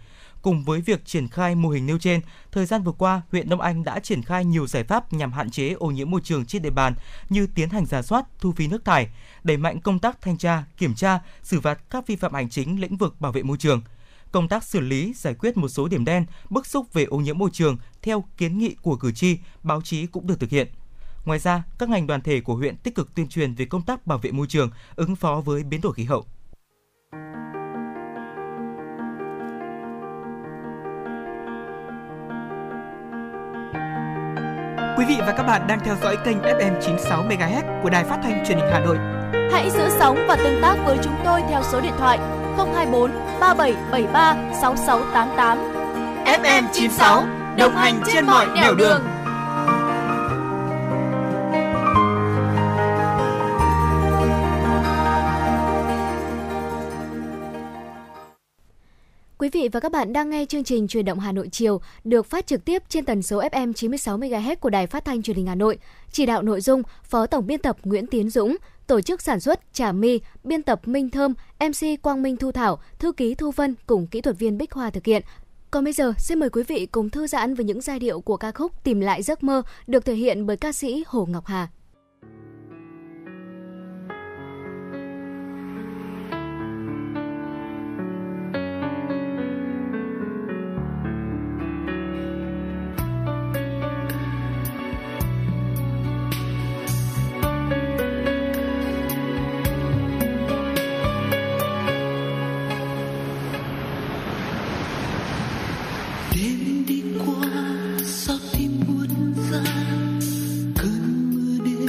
Cùng với việc triển khai mô hình nêu trên, thời gian vừa qua, huyện Đông Anh đã triển khai nhiều giải pháp nhằm hạn chế ô nhiễm môi trường trên địa bàn như tiến hành rà soát, thu phí nước thải, đẩy mạnh công tác thanh tra, kiểm tra, xử phạt các vi phạm hành chính lĩnh vực bảo vệ môi trường. Công tác xử lý, giải quyết một số điểm đen, bức xúc về ô nhiễm môi trường theo kiến nghị của cử tri, báo chí cũng được thực hiện. Ngoài ra, các ngành đoàn thể của huyện tích cực tuyên truyền về công tác bảo vệ môi trường, ứng phó với biến đổi khí hậu. Quý vị và các bạn đang theo dõi kênh ép em chín sáu MHz của Đài Phát thanh Truyền hình Hà Nội. Hãy giữ sóng và tương tác với chúng tôi theo số điện thoại không hai bốn ba bảy bảy ba sáu sáu tám tám. ép em chín sáu đồng hành trên mọi nẻo đường. Quý vị và các bạn đang nghe chương trình Chuyển động Hà Nội chiều được phát trực tiếp trên tần số ép em chín sáu MHz của Đài Phát thanh Truyền hình Hà Nội. Chỉ đạo nội dung Phó Tổng biên tập Nguyễn Tiến Dũng, tổ chức sản xuất Trà My, biên tập Minh Thơm, em xê Quang Minh Thu Thảo, thư ký Thu Vân cùng kỹ thuật viên Bích Hoa thực hiện. Còn bây giờ, xin mời quý vị cùng thư giãn với những giai điệu của ca khúc Tìm lại giấc mơ được thể hiện bởi ca sĩ Hồ Ngọc Hà. Đêm đi qua sao tim buốt giá, cơn mưa đêm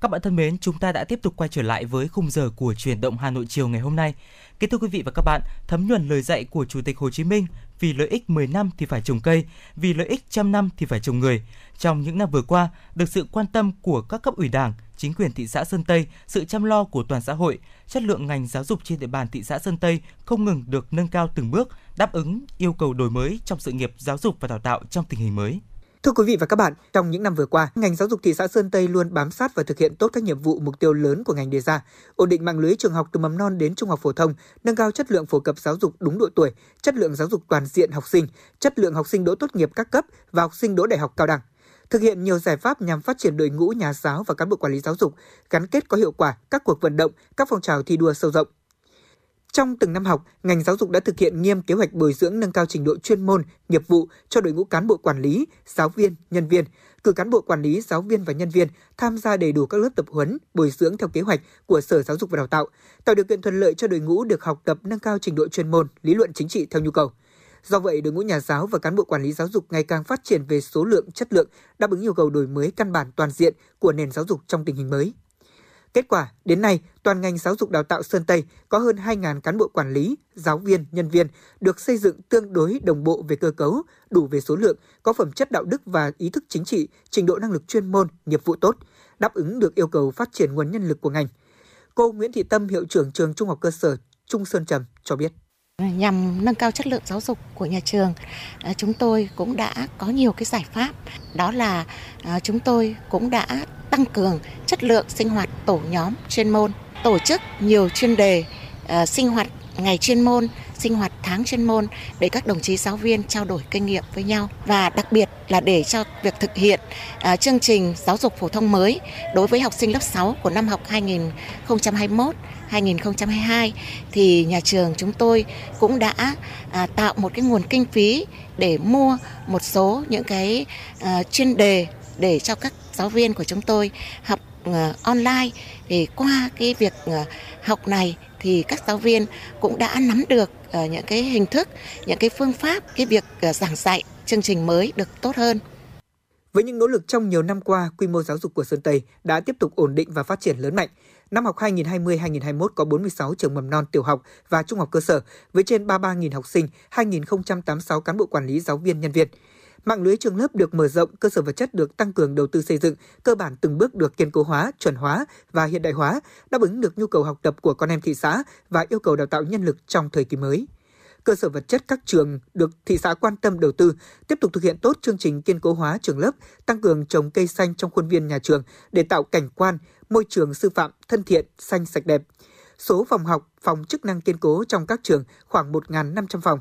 Các bạn thân mến, chúng ta đã tiếp tục quay trở lại với khung giờ của Chuyển động Hà Nội chiều ngày hôm nay. Kính thưa quý vị và các bạn, thấm nhuần lời dạy của Chủ tịch Hồ Chí Minh, vì lợi ích mười năm thì phải trồng cây, vì lợi ích trăm năm thì phải trồng người. Trong những năm vừa qua, được sự quan tâm của các cấp ủy Đảng, chính quyền thị xã Sơn Tây, sự chăm lo của toàn xã hội, chất lượng ngành giáo dục trên địa bàn thị xã Sơn Tây không ngừng được nâng cao từng bước, đáp ứng yêu cầu đổi mới trong sự nghiệp giáo dục và đào tạo trong tình hình mới. Thưa quý vị và các bạn, trong những năm vừa qua, ngành giáo dục thị xã Sơn Tây luôn bám sát và thực hiện tốt các nhiệm vụ mục tiêu lớn của ngành đề ra, ổn định mạng lưới trường học từ mầm non đến trung học phổ thông, nâng cao chất lượng phổ cập giáo dục đúng độ tuổi, chất lượng giáo dục toàn diện học sinh, chất lượng học sinh đỗ tốt nghiệp các cấp và học sinh đỗ đại học cao đẳng. Thực hiện nhiều giải pháp nhằm phát triển đội ngũ nhà giáo và cán bộ quản lý giáo dục, gắn kết có hiệu quả các cuộc vận động, các phong trào thi đua sâu rộng. Trong từng năm học, ngành giáo dục đã thực hiện nghiêm kế hoạch bồi dưỡng nâng cao trình độ chuyên môn, nghiệp vụ cho đội ngũ cán bộ quản lý, giáo viên, nhân viên, cử cán bộ quản lý, giáo viên và nhân viên tham gia đầy đủ các lớp tập huấn, bồi dưỡng theo kế hoạch của Sở Giáo dục và Đào tạo, tạo điều kiện thuận lợi cho đội ngũ được học tập nâng cao trình độ chuyên môn, lý luận chính trị theo nhu cầu. Do vậy, đội ngũ nhà giáo và cán bộ quản lý giáo dục ngày càng phát triển về số lượng, chất lượng, đáp ứng yêu cầu đổi mới căn bản toàn diện của nền giáo dục trong tình hình mới. Kết quả, đến nay, toàn ngành giáo dục đào tạo Sơn Tây có hơn hai nghìn cán bộ quản lý, giáo viên, nhân viên được xây dựng tương đối đồng bộ về cơ cấu, đủ về số lượng, có phẩm chất đạo đức và ý thức chính trị, trình độ năng lực chuyên môn, nghiệp vụ tốt, đáp ứng được yêu cầu phát triển nguồn nhân lực của ngành. Cô Nguyễn Thị Tâm, hiệu trưởng trường Trung học cơ sở Trung Sơn Trầm cho biết. Nhằm nâng cao chất lượng giáo dục của nhà trường, chúng tôi cũng đã có nhiều cái giải pháp. Đó là chúng tôi cũng đã tăng cường chất lượng sinh hoạt tổ nhóm chuyên môn, tổ chức nhiều chuyên đề sinh hoạt ngày chuyên môn, sinh hoạt tháng chuyên môn để các đồng chí giáo viên trao đổi kinh nghiệm với nhau. Và đặc biệt là để cho việc thực hiện chương trình giáo dục phổ thông mới đối với học sinh lớp sáu của năm học hai nghìn không trăm hai mươi mốt hai nghìn không trăm hai mươi hai thì nhà trường chúng tôi cũng đã tạo một cái nguồn kinh phí để mua một số những cái chuyên đề để cho các giáo viên của chúng tôi học online. Thì qua cái việc học này thì các giáo viên cũng đã nắm được những cái hình thức, những cái phương pháp, cái việc giảng dạy chương trình mới được tốt hơn. Với những nỗ lực trong nhiều năm qua, quy mô giáo dục của Sơn Tây đã tiếp tục ổn định và phát triển lớn mạnh. Năm học hai nghìn không trăm hai mươi - hai nghìn không trăm hai mươi mốt có bốn mươi sáu trường mầm non, tiểu học và trung học cơ sở với trên ba mươi ba nghìn học sinh, hai nghìn không trăm tám mươi sáu cán bộ quản lý, giáo viên, nhân viên. Mạng lưới trường lớp được mở rộng, cơ sở vật chất được tăng cường đầu tư xây dựng, cơ bản từng bước được kiên cố hóa, chuẩn hóa và hiện đại hóa, đáp ứng được nhu cầu học tập của con em thị xã và yêu cầu đào tạo nhân lực trong thời kỳ mới. Cơ sở vật chất các trường được thị xã quan tâm đầu tư, tiếp tục thực hiện tốt chương trình kiên cố hóa trường lớp, tăng cường trồng cây xanh trong khuôn viên nhà trường để tạo cảnh quan, môi trường sư phạm thân thiện, xanh sạch đẹp. Số phòng học, phòng chức năng kiên cố trong các trường khoảng một nghìn năm trăm phòng.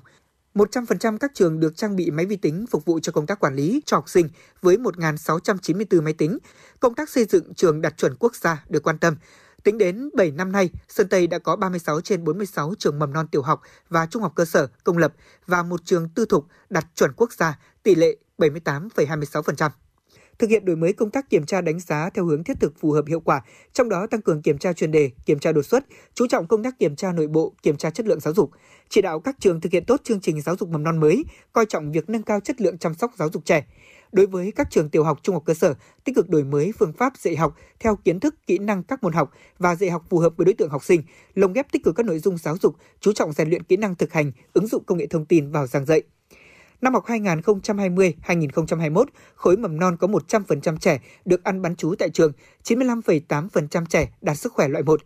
một trăm phần trăm các trường được trang bị máy vi tính phục vụ cho công tác quản lý cho học sinh với một nghìn sáu trăm chín mươi tư máy tính. Công tác xây dựng trường đạt chuẩn quốc gia được quan tâm. Tính đến bảy năm nay, Sơn Tây đã có ba mươi sáu trên bốn mươi sáu trường mầm non, tiểu học và trung học cơ sở công lập và một trường tư thục đạt chuẩn quốc gia, tỷ lệ bảy mươi tám phẩy hai mươi sáu phần trăm. Thực hiện đổi mới công tác kiểm tra đánh giá theo hướng thiết thực phù hợp hiệu quả, trong đó tăng cường kiểm tra chuyên đề, kiểm tra đột xuất, chú trọng công tác kiểm tra nội bộ, kiểm tra chất lượng giáo dục, chỉ đạo các trường thực hiện tốt chương trình giáo dục mầm non mới, coi trọng việc nâng cao chất lượng chăm sóc giáo dục trẻ. Đối với các trường tiểu học, trung học cơ sở, tích cực đổi mới phương pháp dạy học theo kiến thức, kỹ năng các môn học và dạy học phù hợp với đối tượng học sinh, lồng ghép tích cực các nội dung giáo dục, chú trọng rèn luyện kỹ năng thực hành, ứng dụng công nghệ thông tin vào giảng dạy. Năm học hai nghìn không trăm hai mươi - hai nghìn không trăm hai mươi mốt, khối mầm non có một trăm phần trăm trẻ được ăn bán trú tại trường, chín mươi lăm phẩy tám phần trăm trẻ đạt sức khỏe loại một.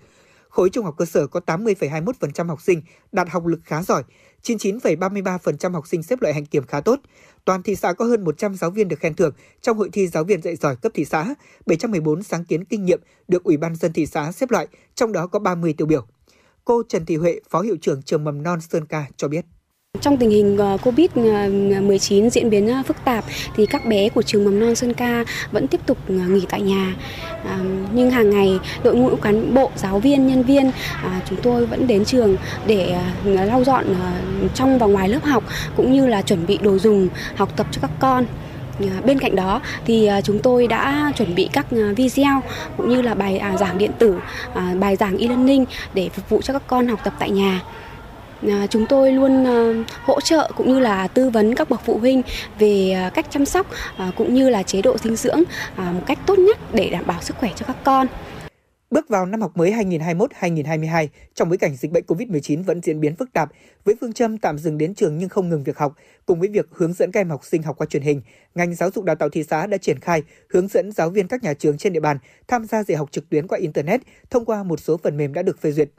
Khối trung học cơ sở có tám mươi phẩy hai mươi mốt phần trăm học sinh đạt học lực khá giỏi, chín mươi chín phẩy ba mươi ba phần trăm học sinh xếp loại hạnh kiểm khá tốt. Toàn thị xã có hơn một trăm giáo viên được khen thưởng trong hội thi giáo viên dạy giỏi cấp thị xã, bảy trăm mười bốn sáng kiến kinh nghiệm được Ủy ban dân thị xã xếp loại, trong đó có ba mươi tiêu biểu. Cô Trần Thị Huệ, Phó hiệu trưởng trường mầm non Sơn Ca cho biết. Trong tình hình covid mười chín diễn biến phức tạp thì các bé của trường mầm non Sơn Ca vẫn tiếp tục nghỉ tại nhà. À, nhưng hàng ngày đội ngũ cán bộ, giáo viên, nhân viên à, chúng tôi vẫn đến trường để à, lau dọn à, trong và ngoài lớp học cũng như là chuẩn bị đồ dùng học tập cho các con. À, bên cạnh đó thì à, chúng tôi đã chuẩn bị các à, video cũng như là bài à, giảng điện tử, à, bài giảng e-learning để phục vụ cho các con học tập tại nhà. chúng tôi luôn hỗ trợ cũng như là tư vấn các bậc phụ huynh về cách chăm sóc cũng như là chế độ dinh dưỡng một cách tốt nhất để đảm bảo sức khỏe cho các con. Bước vào năm học mới hai nghìn không trăm hai mươi mốt - hai nghìn không trăm hai mươi hai, trong bối cảnh dịch bệnh covid mười chín vẫn diễn biến phức tạp, với phương châm tạm dừng đến trường nhưng không ngừng việc học, cùng với việc hướng dẫn các em học sinh học qua truyền hình, ngành giáo dục đào tạo thị xã đã triển khai hướng dẫn giáo viên các nhà trường trên địa bàn tham gia dạy học trực tuyến qua Internet thông qua một số phần mềm đã được phê duyệt.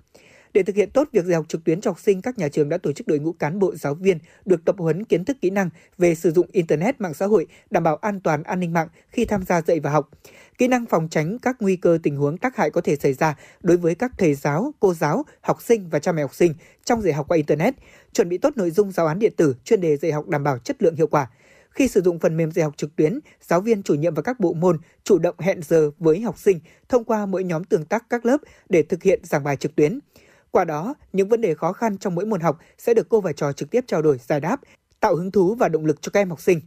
Để thực hiện tốt việc dạy học trực tuyến cho học sinh, các nhà trường đã tổ chức đội ngũ cán bộ giáo viên được tập huấn kiến thức kỹ năng về sử dụng Internet, mạng xã hội, đảm bảo an toàn an ninh mạng khi tham gia dạy và học, kỹ năng phòng tránh các nguy cơ tình huống tác hại có thể xảy ra đối với các thầy giáo, cô giáo, học sinh và cha mẹ học sinh trong dạy học qua Internet, chuẩn bị tốt nội dung giáo án điện tử, chuyên đề dạy học đảm bảo chất lượng hiệu quả. Khi sử dụng phần mềm dạy học trực tuyến, giáo viên chủ nhiệm và các bộ môn chủ động hẹn giờ với học sinh thông qua mỗi nhóm tương tác các lớp để thực hiện giảng bài trực tuyến. Qua đó, những vấn đề khó khăn trong mỗi môn học sẽ được cô và trò trực tiếp trao đổi, giải đáp, tạo hứng thú và động lực cho các em học sinh.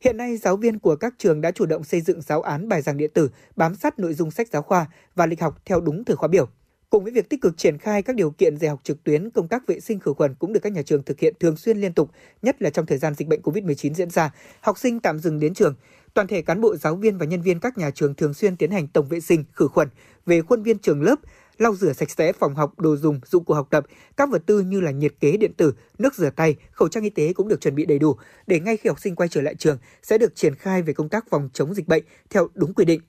Hiện nay, giáo viên của các trường đã chủ động xây dựng giáo án bài giảng điện tử, bám sát nội dung sách giáo khoa và lịch học theo đúng thời khóa biểu. Cùng với việc tích cực triển khai các điều kiện dạy học trực tuyến, công tác vệ sinh khử khuẩn cũng được các nhà trường thực hiện thường xuyên liên tục, nhất là trong thời gian dịch bệnh covid mười chín diễn ra, học sinh tạm dừng đến trường. Toàn thể cán bộ giáo viên và nhân viên các nhà trường thường xuyên tiến hành tổng vệ sinh khử khuẩn về khuôn viên trường lớp, lau rửa sạch sẽ phòng học, đồ dùng, dụng cụ học tập, các vật tư như là nhiệt kế điện tử, nước rửa tay, khẩu trang y tế cũng được chuẩn bị đầy đủ để ngay khi học sinh quay trở lại trường sẽ được triển khai về công tác phòng chống dịch bệnh theo đúng quy định.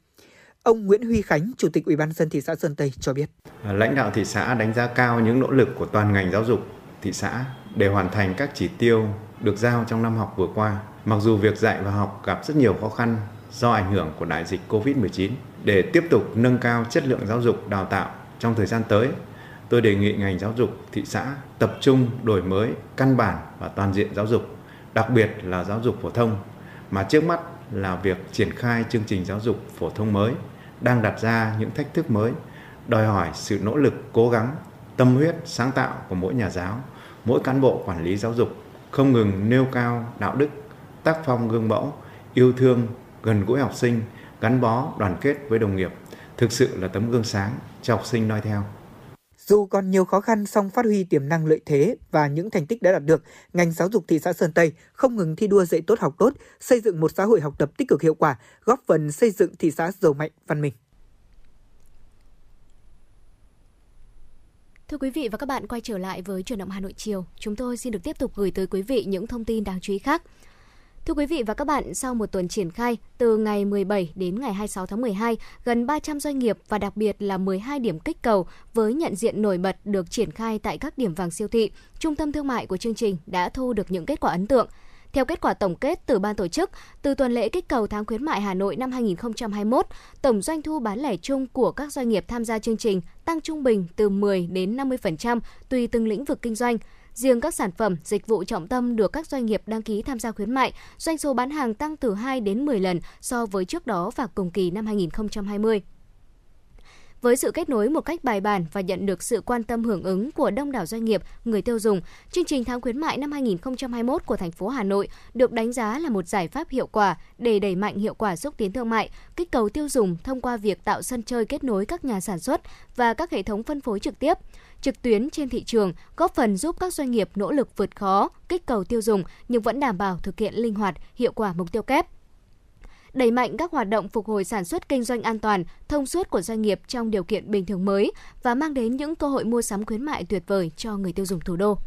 Ông Nguyễn Huy Khánh, Chủ tịch Ủy ban nhân dân thị xã Sơn Tây cho biết. Lãnh đạo thị xã đánh giá cao những nỗ lực của toàn ngành giáo dục thị xã để hoàn thành các chỉ tiêu được giao trong năm học vừa qua. Mặc dù việc dạy và học gặp rất nhiều khó khăn do ảnh hưởng của đại dịch covid mười chín, để tiếp tục nâng cao chất lượng giáo dục đào tạo trong thời gian tới, tôi đề nghị ngành giáo dục thị xã tập trung đổi mới căn bản và toàn diện giáo dục, đặc biệt là giáo dục phổ thông, mà trước mắt là việc triển khai chương trình giáo dục phổ thông mới đang đặt ra những thách thức mới, đòi hỏi sự nỗ lực, cố gắng, tâm huyết, sáng tạo của mỗi nhà giáo, mỗi cán bộ quản lý giáo dục, không ngừng nêu cao đạo đức, tác phong gương mẫu, yêu thương, gần gũi học sinh, gắn bó, đoàn kết với đồng nghiệp, thực sự là tấm gương sáng cho học sinh noi theo. Dù còn nhiều khó khăn, song phát huy tiềm năng lợi thế và những thành tích đã đạt được, ngành giáo dục thị xã Sơn Tây không ngừng thi đua dạy tốt học tốt, xây dựng một xã hội học tập tích cực hiệu quả, góp phần xây dựng thị xã giàu mạnh, văn minh. Thưa quý vị và các bạn, quay trở lại với Chuyển động Hà Nội chiều, chúng tôi xin được tiếp tục gửi tới quý vị những thông tin đáng chú ý khác. Thưa quý vị và các bạn, sau một tuần triển khai, từ ngày mười bảy đến ngày hai mươi sáu tháng mười hai, gần ba trăm doanh nghiệp và đặc biệt là mười hai điểm kích cầu với nhận diện nổi bật được triển khai tại các điểm vàng siêu thị, trung tâm thương mại của chương trình đã thu được những kết quả ấn tượng. Theo kết quả tổng kết từ ban tổ chức, từ tuần lễ kích cầu tháng khuyến mại Hà Nội năm hai nghìn không trăm hai mươi mốt, tổng doanh thu bán lẻ chung của các doanh nghiệp tham gia chương trình tăng trung bình từ mười đến năm mươi phần trăm tùy từng lĩnh vực kinh doanh. Riêng các sản phẩm, dịch vụ trọng tâm được các doanh nghiệp đăng ký tham gia khuyến mại, doanh số bán hàng tăng từ hai đến mười lần so với trước đó và cùng kỳ năm hai nghìn không trăm hai mươi. Với sự kết nối một cách bài bản và nhận được sự quan tâm hưởng ứng của đông đảo doanh nghiệp, người tiêu dùng, chương trình tháng khuyến mại năm hai nghìn không trăm hai mươi mốt của thành phố Hà Nội được đánh giá là một giải pháp hiệu quả để đẩy mạnh hiệu quả xúc tiến thương mại, kích cầu tiêu dùng thông qua việc tạo sân chơi kết nối các nhà sản xuất và các hệ thống phân phối trực tiếp, trực tuyến trên thị trường, góp phần giúp các doanh nghiệp nỗ lực vượt khó, kích cầu tiêu dùng nhưng vẫn đảm bảo thực hiện linh hoạt, hiệu quả mục tiêu kép. Đẩy mạnh các hoạt động phục hồi sản xuất kinh doanh an toàn, thông suốt của doanh nghiệp trong điều kiện bình thường mới và mang đến những cơ hội mua sắm khuyến mại tuyệt vời cho người tiêu dùng thủ đô.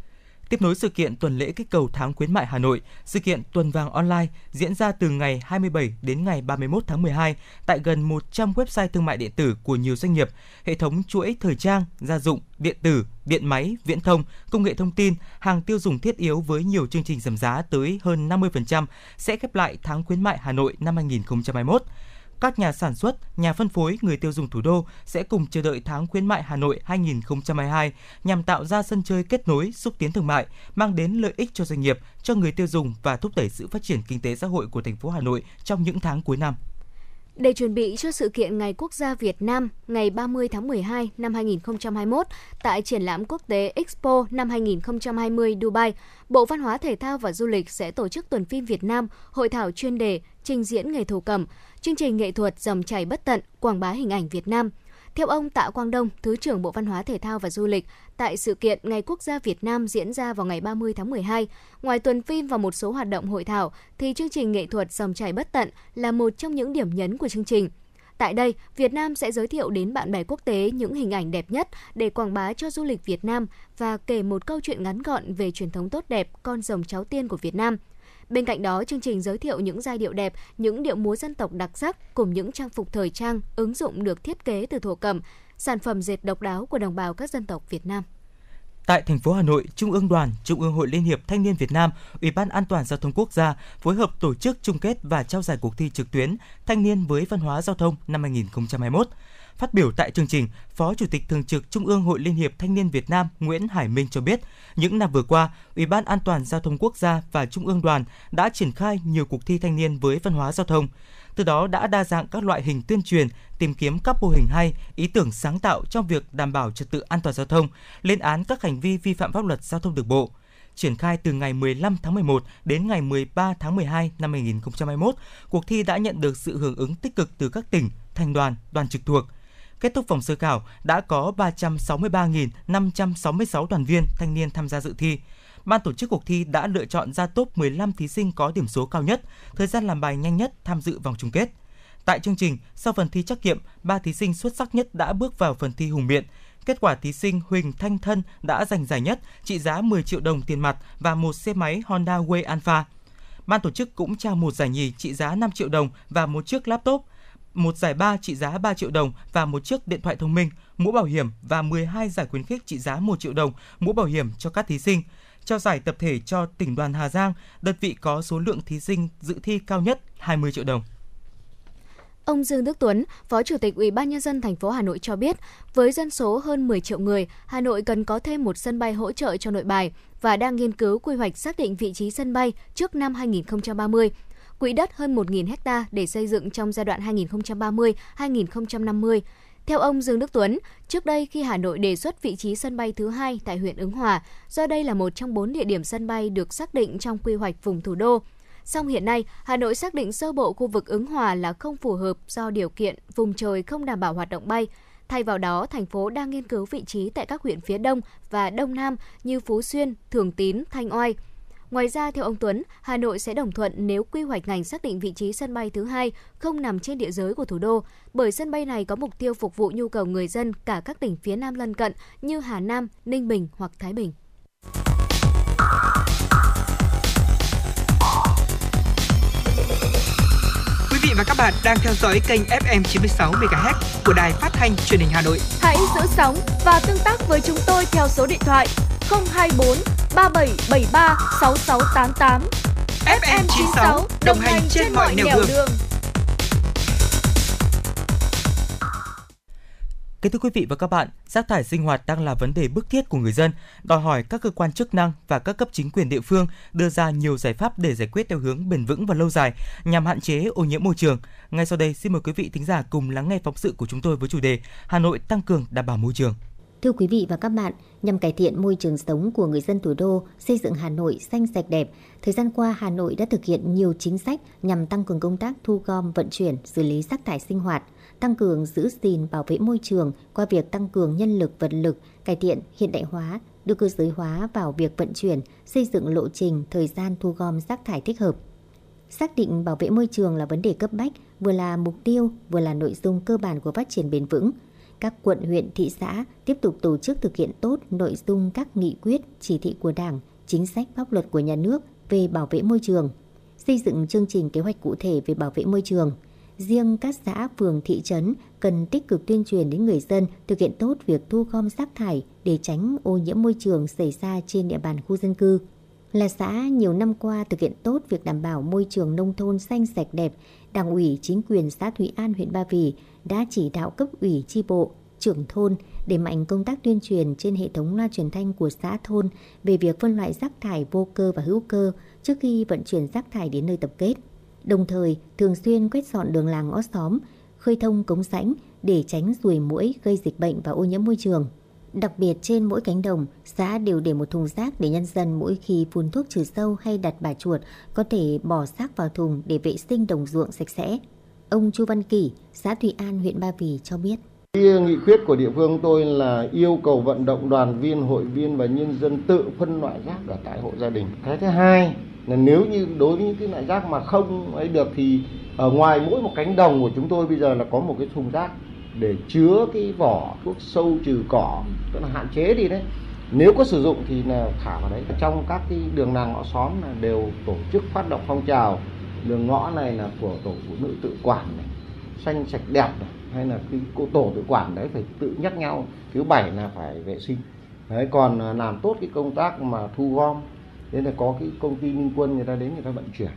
Tiếp nối sự kiện tuần lễ kích cầu tháng khuyến mại Hà Nội, sự kiện tuần vàng online diễn ra từ ngày hai mươi bảy đến ngày ba mươi mốt tháng mười hai tại gần một trăm website thương mại điện tử của nhiều doanh nghiệp, hệ thống chuỗi thời trang, gia dụng, điện tử, điện máy, viễn thông, công nghệ thông tin, hàng tiêu dùng thiết yếu với nhiều chương trình giảm giá tới hơn năm mươi phần trăm sẽ khép lại tháng khuyến mại Hà Nội năm hai nghìn không trăm hai mươi mốt. Các nhà sản xuất, nhà phân phối, người tiêu dùng thủ đô sẽ cùng chờ đợi tháng khuyến mại Hà Nội hai nghìn không trăm hai mươi hai nhằm tạo ra sân chơi kết nối, xúc tiến thương mại, mang đến lợi ích cho doanh nghiệp, cho người tiêu dùng và thúc đẩy sự phát triển kinh tế xã hội của thành phố Hà Nội trong những tháng cuối năm. Để chuẩn bị cho sự kiện Ngày Quốc gia Việt Nam ngày ba mươi tháng mười hai năm hai nghìn không trăm hai mươi mốt tại triển lãm quốc tế Expo năm hai nghìn không trăm hai mươi Dubai, Bộ Văn hóa Thể thao và Du lịch sẽ tổ chức tuần phim Việt Nam, hội thảo chuyên đề trình diễn nghề thổ cẩm, chương trình nghệ thuật dòng chảy bất tận, quảng bá hình ảnh Việt Nam. Theo ông Tạ Quang Đông, Thứ trưởng Bộ Văn hóa Thể thao và Du lịch, tại sự kiện Ngày Quốc gia Việt Nam diễn ra vào ngày ba mươi tháng mười hai, ngoài tuần phim và một số hoạt động hội thảo, thì chương trình nghệ thuật Dòng chảy bất tận là một trong những điểm nhấn của chương trình. Tại đây, Việt Nam sẽ giới thiệu đến bạn bè quốc tế những hình ảnh đẹp nhất để quảng bá cho du lịch Việt Nam và kể một câu chuyện ngắn gọn về truyền thống tốt đẹp con rồng cháu tiên của Việt Nam. Bên cạnh đó, chương trình giới thiệu những giai điệu đẹp, những điệu múa dân tộc đặc sắc cùng những trang phục thời trang ứng dụng được thiết kế từ thổ cẩm, sản phẩm dệt độc đáo của đồng bào các dân tộc Việt Nam. Tại thành phố Hà Nội, Trung ương Đoàn, Trung ương Hội Liên hiệp Thanh niên Việt Nam, Ủy ban An toàn Giao thông Quốc gia phối hợp tổ chức chung kết và trao giải cuộc thi trực tuyến Thanh niên với văn hóa giao thông năm hai không hai mốt. Phát biểu tại chương trình, Phó Chủ tịch Thường trực Trung ương Hội Liên hiệp Thanh niên Việt Nam Nguyễn Hải Minh cho biết, những năm vừa qua, Ủy ban An toàn Giao thông Quốc gia và Trung ương Đoàn đã triển khai nhiều cuộc thi thanh niên với văn hóa giao thông. Từ đó đã đa dạng các loại hình tuyên truyền, tìm kiếm các mô hình hay, ý tưởng sáng tạo trong việc đảm bảo trật tự an toàn giao thông, lên án các hành vi vi phạm pháp luật giao thông đường bộ. Triển khai từ ngày mười lăm tháng mười một đến ngày mười ba tháng mười hai năm hai không hai mốt, cuộc thi đã nhận được sự hưởng ứng tích cực từ các tỉnh, thành đoàn, đoàn trực thuộc. Kết thúc vòng sơ khảo, đã có ba trăm sáu mươi ba nghìn năm trăm sáu mươi sáu đoàn viên thanh niên tham gia dự thi. Ban tổ chức cuộc thi đã lựa chọn ra top mười lăm thí sinh có điểm số cao nhất, thời gian làm bài nhanh nhất tham dự vòng chung kết. Tại chương trình, sau phần thi trắc nghiệm, ba thí sinh xuất sắc nhất đã bước vào phần thi hùng biện. Kết quả thí sinh Huỳnh Thanh Thân đã giành giải nhất, trị giá mười triệu đồng tiền mặt và một xe máy Honda Wave Alpha. Ban tổ chức cũng trao một giải nhì trị giá năm triệu đồng và một chiếc laptop, một giải ba trị giá ba triệu đồng và một chiếc điện thoại thông minh, mũ bảo hiểm và mười hai giải khuyến khích trị giá một triệu đồng, mũ bảo hiểm cho các thí sinh. Trao giải tập thể cho tỉnh đoàn Hà Giang, đơn vị có số lượng thí sinh dự thi cao nhất hai mươi triệu đồng. Ông Dương Đức Tuấn, Phó Chủ tịch Ủy ban Nhân dân thành phố Hà Nội cho biết, với dân số hơn mười triệu người, Hà Nội cần có thêm một sân bay hỗ trợ cho Nội Bài và đang nghiên cứu quy hoạch xác định vị trí sân bay trước năm hai không ba mươi. Quỹ đất hơn một nghìn héc ta để xây dựng trong giai đoạn hai không ba mươi đến hai không năm mươi. Theo ông Dương Đức Tuấn, trước đây khi Hà Nội đề xuất vị trí sân bay thứ hai tại huyện Ứng Hòa, do đây là một trong bốn địa điểm sân bay được xác định trong quy hoạch vùng thủ đô. Song hiện nay, Hà Nội xác định sơ bộ khu vực Ứng Hòa là không phù hợp do điều kiện vùng trời không đảm bảo hoạt động bay. Thay vào đó, thành phố đang nghiên cứu vị trí tại các huyện phía Đông và Đông Nam như Phú Xuyên, Thường Tín, Thanh Oai. Ngoài ra, theo ông Tuấn, Hà Nội sẽ đồng thuận nếu quy hoạch ngành xác định vị trí sân bay thứ hai không nằm trên địa giới của thủ đô, bởi sân bay này có mục tiêu phục vụ nhu cầu người dân cả các tỉnh phía Nam lân cận như Hà Nam, Ninh Bình hoặc Thái Bình. Quý vị và các bạn đang theo dõi kênh ép em chín mươi sáu MHz của Đài Phát thanh Truyền hình Hà Nội. Hãy giữ sóng và tương tác với chúng tôi theo số điện thoại không hai bốn ba bảy bảy ba sáu sáu tám tám. ép em chín sáu đồng hành trên, trên mọi nẻo đường. đường. Kính thưa quý vị và các bạn, rác thải sinh hoạt đang là vấn đề bức thiết của người dân, đòi hỏi các cơ quan chức năng và các cấp chính quyền địa phương đưa ra nhiều giải pháp để giải quyết theo hướng bền vững và lâu dài nhằm hạn chế ô nhiễm môi trường. Ngay sau đây, xin mời quý vị thính giả cùng lắng nghe phóng sự của chúng tôi với chủ đề Hà Nội tăng cường đảm bảo môi trường. Thưa quý vị và các bạn, nhằm cải thiện môi trường sống của người dân thủ đô, xây dựng Hà Nội xanh sạch đẹp, thời gian qua Hà Nội đã thực hiện nhiều chính sách nhằm tăng cường công tác thu gom, vận chuyển, xử lý rác thải sinh hoạt, tăng cường giữ gìn bảo vệ môi trường qua việc tăng cường nhân lực, vật lực, cải thiện hiện đại hóa, đưa cơ giới hóa vào việc vận chuyển, xây dựng lộ trình, thời gian thu gom rác thải thích hợp. Xác định bảo vệ môi trường là vấn đề cấp bách, vừa là mục tiêu, vừa là nội dung cơ bản của phát triển bền vững. Các quận, huyện, thị xã tiếp tục tổ chức thực hiện tốt nội dung các nghị quyết, chỉ thị của Đảng, chính sách pháp luật của nhà nước về bảo vệ môi trường, xây dựng chương trình kế hoạch cụ thể về bảo vệ môi trường. Riêng các xã, phường, thị trấn cần tích cực tuyên truyền đến người dân thực hiện tốt việc thu gom rác thải để tránh ô nhiễm môi trường xảy ra trên địa bàn khu dân cư. Là xã nhiều năm qua thực hiện tốt việc đảm bảo môi trường nông thôn xanh sạch đẹp, Đảng ủy, chính quyền xã Thụy An, huyện Ba Vì đã chỉ đạo cấp ủy, chi bộ, trưởng thôn đẩy mạnh công tác tuyên truyền trên hệ thống loa truyền thanh của xã, thôn về việc phân loại rác thải vô cơ và hữu cơ trước khi vận chuyển rác thải đến nơi tập kết. Đồng thời, thường xuyên quét dọn đường làng ngõ xóm, khơi thông cống rãnh để tránh ruồi muỗi gây dịch bệnh và ô nhiễm môi trường. Đặc biệt, trên mỗi cánh đồng, xã đều để một thùng rác để nhân dân mỗi khi phun thuốc trừ sâu hay đặt bả chuột có thể bỏ rác vào thùng để vệ sinh đồng ruộng sạch sẽ. Ông Chu Văn Kỷ, xã Thụy An, huyện Ba Vì cho biết. Cái nghị quyết của địa phương tôi là yêu cầu vận động đoàn viên, hội viên và nhân dân tự phân loại rác ở tại hộ gia đình. Cái thứ hai là nếu như đối với những cái loại rác mà không ấy được thì ở ngoài mỗi một cánh đồng của chúng tôi bây giờ là có một cái thùng rác để chứa cái vỏ thuốc sâu trừ cỏ, tức là hạn chế đi đấy. Nếu có sử dụng thì là thả vào đấy. Trong các cái đường làng ngõ xóm là đều tổ chức phát động phong trào. Đường ngõ này là của tổ phụ nữ tự quản này, xanh sạch đẹp này, hay là cái tổ tự quản đấy phải tự nhắc nhau. Thứ bảy là phải vệ sinh đấy, còn làm tốt cái công tác mà thu gom. Nên là có cái công ty Minh Quân người ta đến người ta vận chuyển.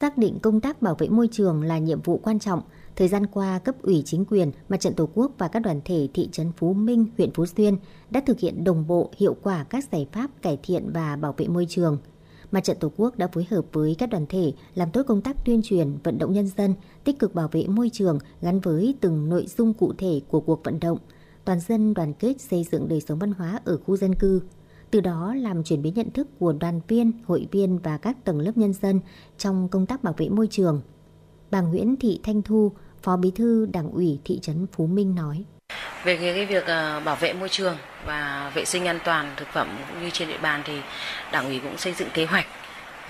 Xác định công tác bảo vệ môi trường là nhiệm vụ quan trọng. Thời gian qua, cấp ủy chính quyền, Mặt trận Tổ quốc và các đoàn thể thị trấn Phú Minh, huyện Phú Xuyên đã thực hiện đồng bộ hiệu quả các giải pháp cải thiện và bảo vệ môi trường. Mặt trận Tổ quốc đã phối hợp với các đoàn thể làm tốt công tác tuyên truyền, vận động nhân dân, tích cực bảo vệ môi trường gắn với từng nội dung cụ thể của cuộc vận động. Toàn dân đoàn kết xây dựng đời sống văn hóa ở khu dân cư. Từ đó làm chuyển biến nhận thức của đoàn viên, hội viên và các tầng lớp nhân dân trong công tác bảo vệ môi trường. Bà Nguyễn Thị Thanh Thu, Phó Bí thư Đảng ủy thị trấn Phú Minh nói. Về cái việc bảo vệ môi trường và vệ sinh an toàn thực phẩm cũng như trên địa bàn thì Đảng ủy cũng xây dựng kế hoạch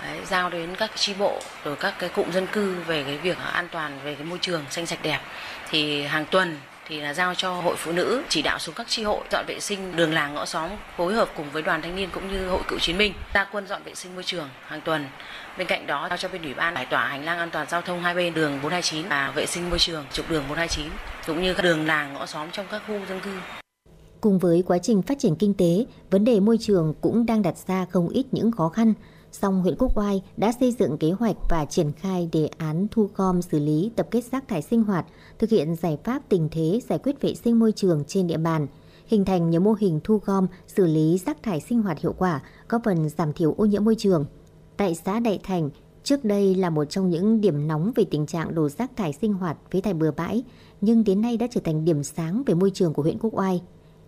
đấy, giao đến các chi bộ rồi các cái cụm dân cư về cái việc an toàn về cái môi trường xanh sạch đẹp. Thì hàng tuần thì là giao cho hội phụ nữ chỉ đạo xuống các chi hội dọn vệ sinh đường làng ngõ xóm, phối hợp cùng với đoàn thanh niên cũng như hội cựu chiến binh ra quân dọn vệ sinh môi trường hàng tuần. Bên cạnh đó giao cho bên ủy ban giải tỏa hành lang an toàn giao thông hai bên đường bốn hai chín và vệ sinh môi trường trục đường bốn hai chín cũng như các đường làng ngõ xóm trong các khu dân cư. Cùng với quá trình phát triển kinh tế, vấn đề môi trường cũng đang đặt ra không ít những khó khăn. Song huyện Quốc Oai đã xây dựng kế hoạch và triển khai đề án thu gom xử lý tập kết rác thải sinh hoạt, thực hiện giải pháp tình thế giải quyết vệ sinh môi trường trên địa bàn, hình thành nhiều mô hình thu gom xử lý rác thải sinh hoạt hiệu quả, góp phần giảm thiểu ô nhiễm môi trường. Tại xã Đại Thành, trước đây là một trong những điểm nóng về tình trạng đổ rác thải sinh hoạt, phế thải bừa bãi, nhưng đến nay đã trở thành điểm sáng về môi trường của huyện Quốc Oai.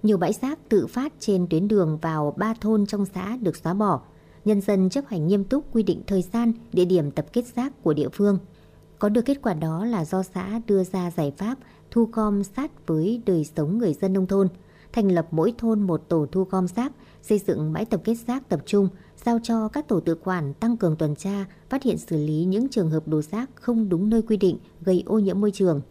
Nhiều bãi rác tự phát trên tuyến đường vào ba thôn trong xã được xóa bỏ. Nhân dân chấp hành nghiêm túc quy định thời gian, địa điểm tập kết rác của địa phương. Có được kết quả đó là do xã đưa ra giải pháp thu gom sát với đời sống người dân nông thôn, thành lập mỗi thôn một tổ thu gom rác, xây dựng bãi tập kết rác tập trung, giao cho các tổ tự quản tăng cường tuần tra, phát hiện xử lý những trường hợp đổ rác không đúng nơi quy định, gây ô nhiễm môi trường.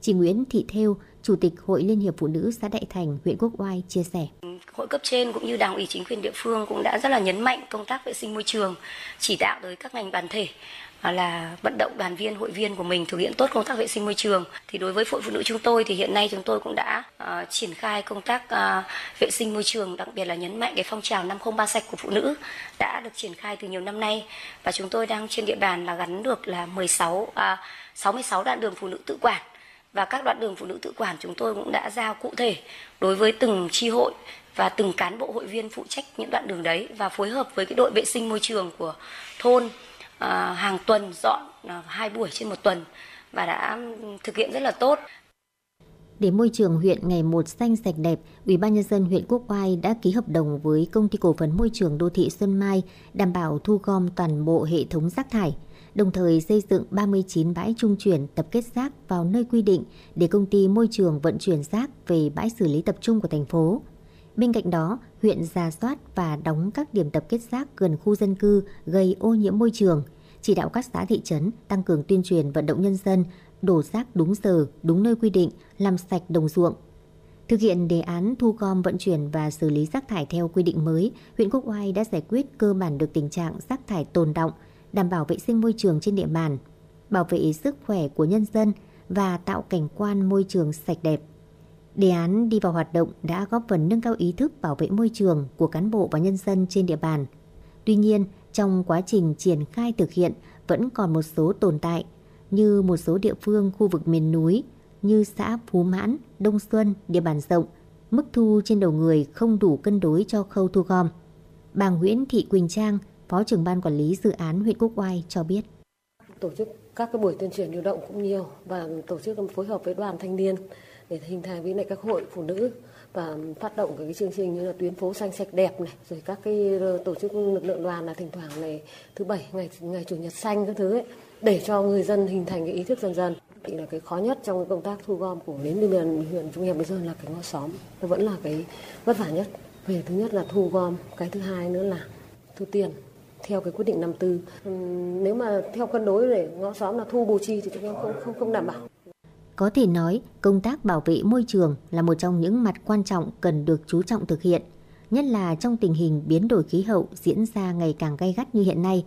Chị Nguyễn Thị Thêu, Chủ tịch Hội Liên hiệp Phụ nữ xã Đại Thành, huyện Quốc Oai chia sẻ. Hội cấp trên cũng như Đảng ủy chính quyền địa phương cũng đã rất là nhấn mạnh công tác vệ sinh môi trường, chỉ đạo tới các ngành đoàn thể là vận động đoàn viên, hội viên của mình thực hiện tốt công tác vệ sinh môi trường. Thì đối với Hội Phụ nữ chúng tôi thì hiện nay chúng tôi cũng đã uh, triển khai công tác uh, vệ sinh môi trường, đặc biệt là nhấn mạnh cái phong trào năm không ba sạch của phụ nữ đã được triển khai từ nhiều năm nay và chúng tôi đang trên địa bàn là gắn được là mười sáu uh, sáu mươi sáu đoạn đường phụ nữ tự quản. Và các đoạn đường phụ nữ tự quản chúng tôi cũng đã giao cụ thể đối với từng chi hội và từng cán bộ hội viên phụ trách những đoạn đường đấy và phối hợp với cái đội vệ sinh môi trường của thôn à, hàng tuần dọn à, hai buổi trên một tuần và đã thực hiện rất là tốt. Để môi trường huyện ngày một xanh sạch đẹp, Ủy ban nhân dân huyện Quốc Oai đã ký hợp đồng với công ty cổ phần môi trường đô thị Xuân Mai đảm bảo thu gom toàn bộ hệ thống rác thải. Đồng thời xây dựng ba mươi chín bãi trung chuyển tập kết rác vào nơi quy định để công ty môi trường vận chuyển rác về bãi xử lý tập trung của thành phố. Bên cạnh đó, huyện rà soát và đóng các điểm tập kết rác gần khu dân cư gây ô nhiễm môi trường, chỉ đạo các xã thị trấn tăng cường tuyên truyền vận động nhân dân đổ rác đúng giờ, đúng nơi quy định, làm sạch đồng ruộng. Thực hiện đề án thu gom vận chuyển và xử lý rác thải theo quy định mới, huyện Quốc Oai đã giải quyết cơ bản được tình trạng rác thải tồn đọng, đảm bảo vệ sinh môi trường trên địa bàn, bảo vệ sức khỏe của nhân dân và tạo cảnh quan môi trường sạch đẹp. Đề án đi vào hoạt động đã góp phần nâng cao ý thức bảo vệ môi trường của cán bộ và nhân dân trên địa bàn. Tuy nhiên, trong quá trình triển khai thực hiện vẫn còn một số tồn tại, như một số địa phương khu vực miền núi, như xã Phú Mãn, Đông Xuân, địa bàn rộng, mức thu trên đầu người không đủ cân đối cho khâu thu gom. Bà Nguyễn Thị Quỳnh Trang, Phó trưởng ban quản lý dự án huyện Quốc Oai cho biết. Tổ chức các cái buổi tuyên truyền lưu động cũng nhiều và tổ chức phối hợp với đoàn thanh niên để hình thành với lại các hội phụ nữ và phát động các cái chương trình như là tuyến phố xanh sạch đẹp này, rồi các cái tổ chức lực lượng đoàn là thỉnh thoảng này thứ bảy ngày ngày chủ nhật xanh các thứ ấy, để cho người dân hình thành cái ý thức dần dần. Thì là cái khó nhất trong công tác thu gom của đến bên huyện Trung Hiệp bây giờ là cái ngõ xóm, nó vẫn là cái vất vả nhất. Về thứ nhất là thu gom, cái thứ hai nữa là thu tiền theo cái quyết định năm mươi tư. Nếu mà theo cân đối để ngõ xóm là thu bù chi thì chúng em không không không đảm bảo. Có thể nói, công tác bảo vệ môi trường là một trong những mặt quan trọng cần được chú trọng thực hiện, nhất là trong tình hình biến đổi khí hậu diễn ra ngày càng gay gắt như hiện nay.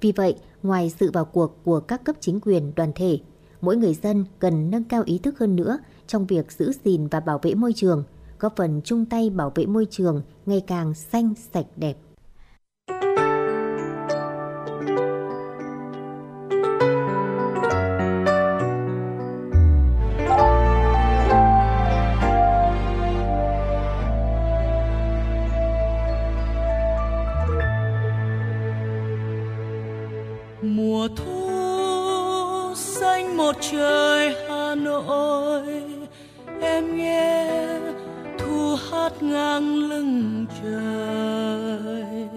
Vì vậy, ngoài sự vào cuộc của các cấp chính quyền, đoàn thể, mỗi người dân cần nâng cao ý thức hơn nữa trong việc giữ gìn và bảo vệ môi trường, góp phần chung tay bảo vệ môi trường ngày càng xanh, sạch, đẹp. Trời Hà Nội, em nghe thu hát ngang lưng trời.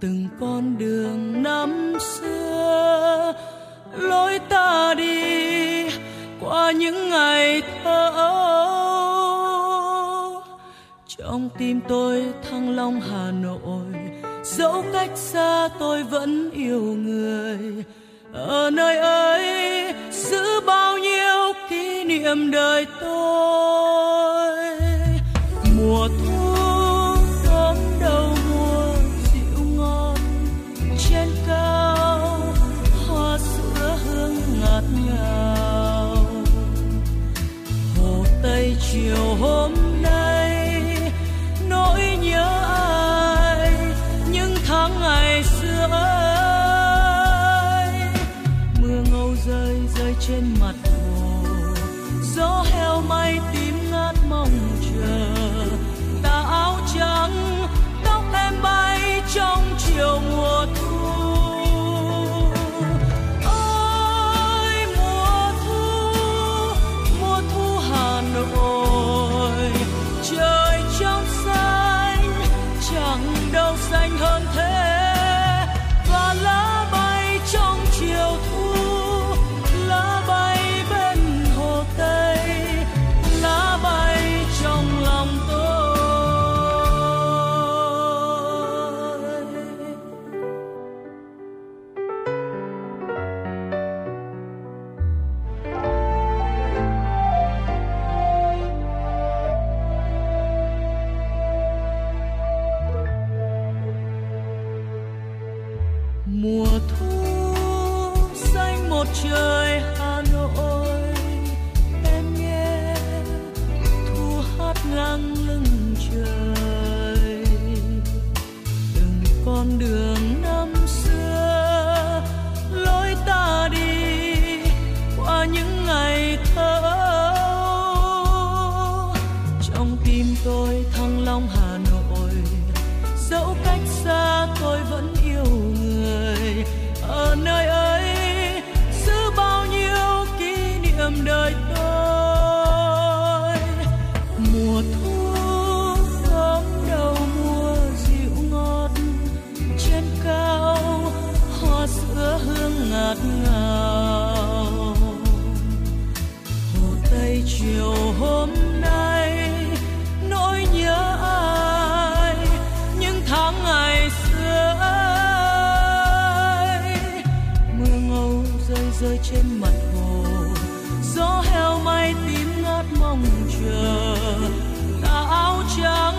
Từng con đường năm xưa lối ta đi qua những ngày thơ ấu. Trong tim tôi Thăng Long Hà Nội, dẫu cách xa tôi vẫn yêu người. Ở nơi ấy giữ bao nhiêu kỷ niệm đời tôi. Mùa thu ấm đầu mùa dịu ngon, trên cao hoa sữa hương ngạt ngào. Hồ Tây chiều hôm nay nỗi nhớ ai những tháng ngày xưa ấy. Rơi rơi trên mặt hồ, gió heo may tím ngát mong chờ. Tà áo trắng, tóc em bay trong chiều mùa thu. Ôi mùa thu, mùa thu Hà Nội, trời trong xanh, chẳng đâu xanh hơn thế. Và lá bay trong chiều thu. Trời Hà Nội, em nghe thu hát ngang lưng trời. Từng con đường năm xưa lối ta đi qua những ngày thơ ấu. Trong tim tôi Thăng Long Hà Nội, dẫu cách xa tôi vẫn yêu người. Ở nơi ấy đời tôi. Mùa thu ấm đầu mùa dịu ngọt, trên cao hoa sữa hương ngạt ngào. Hồ Tây chiều hôm nay nỗi nhớ ai những tháng ngày xưa ấy. Mưa ngâu rơi rơi trên mặt hồ, gió heo may tím ngát mong chờ. Tà áo trắng,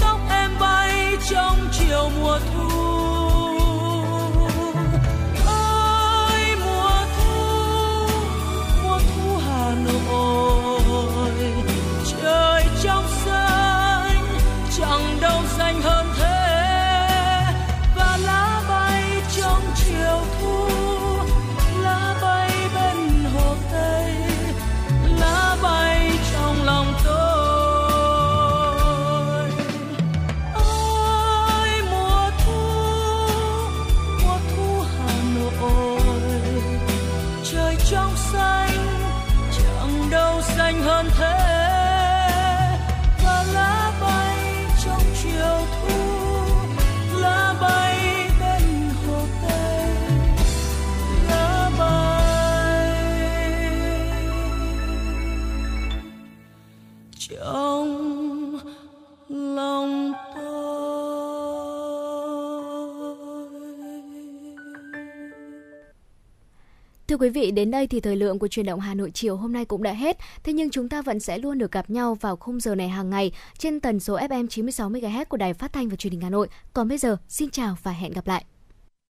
tóc em bay trong chiều mùa thu. Ôi mùa thu, mùa thu Hà Nội, trời trong xanh, chẳng đâu xanh hơn thế. Và lá bay trong chiều thu, lá bay bên Hồ Tây. Xanh hơn thế và lá bay trong chiều thu, lá bay bên Hồ Tây, lá bay trong lòng tôi. Thưa quý vị, đến đây thì thời lượng của Chuyển động Hà Nội chiều hôm nay cũng đã hết. Thế nhưng chúng ta vẫn sẽ luôn được gặp nhau vào khung giờ này hàng ngày trên tần số ép em chín mươi sáu mê ga héc của Đài Phát thanh và Truyền hình Hà Nội. Còn bây giờ, xin chào và hẹn gặp lại.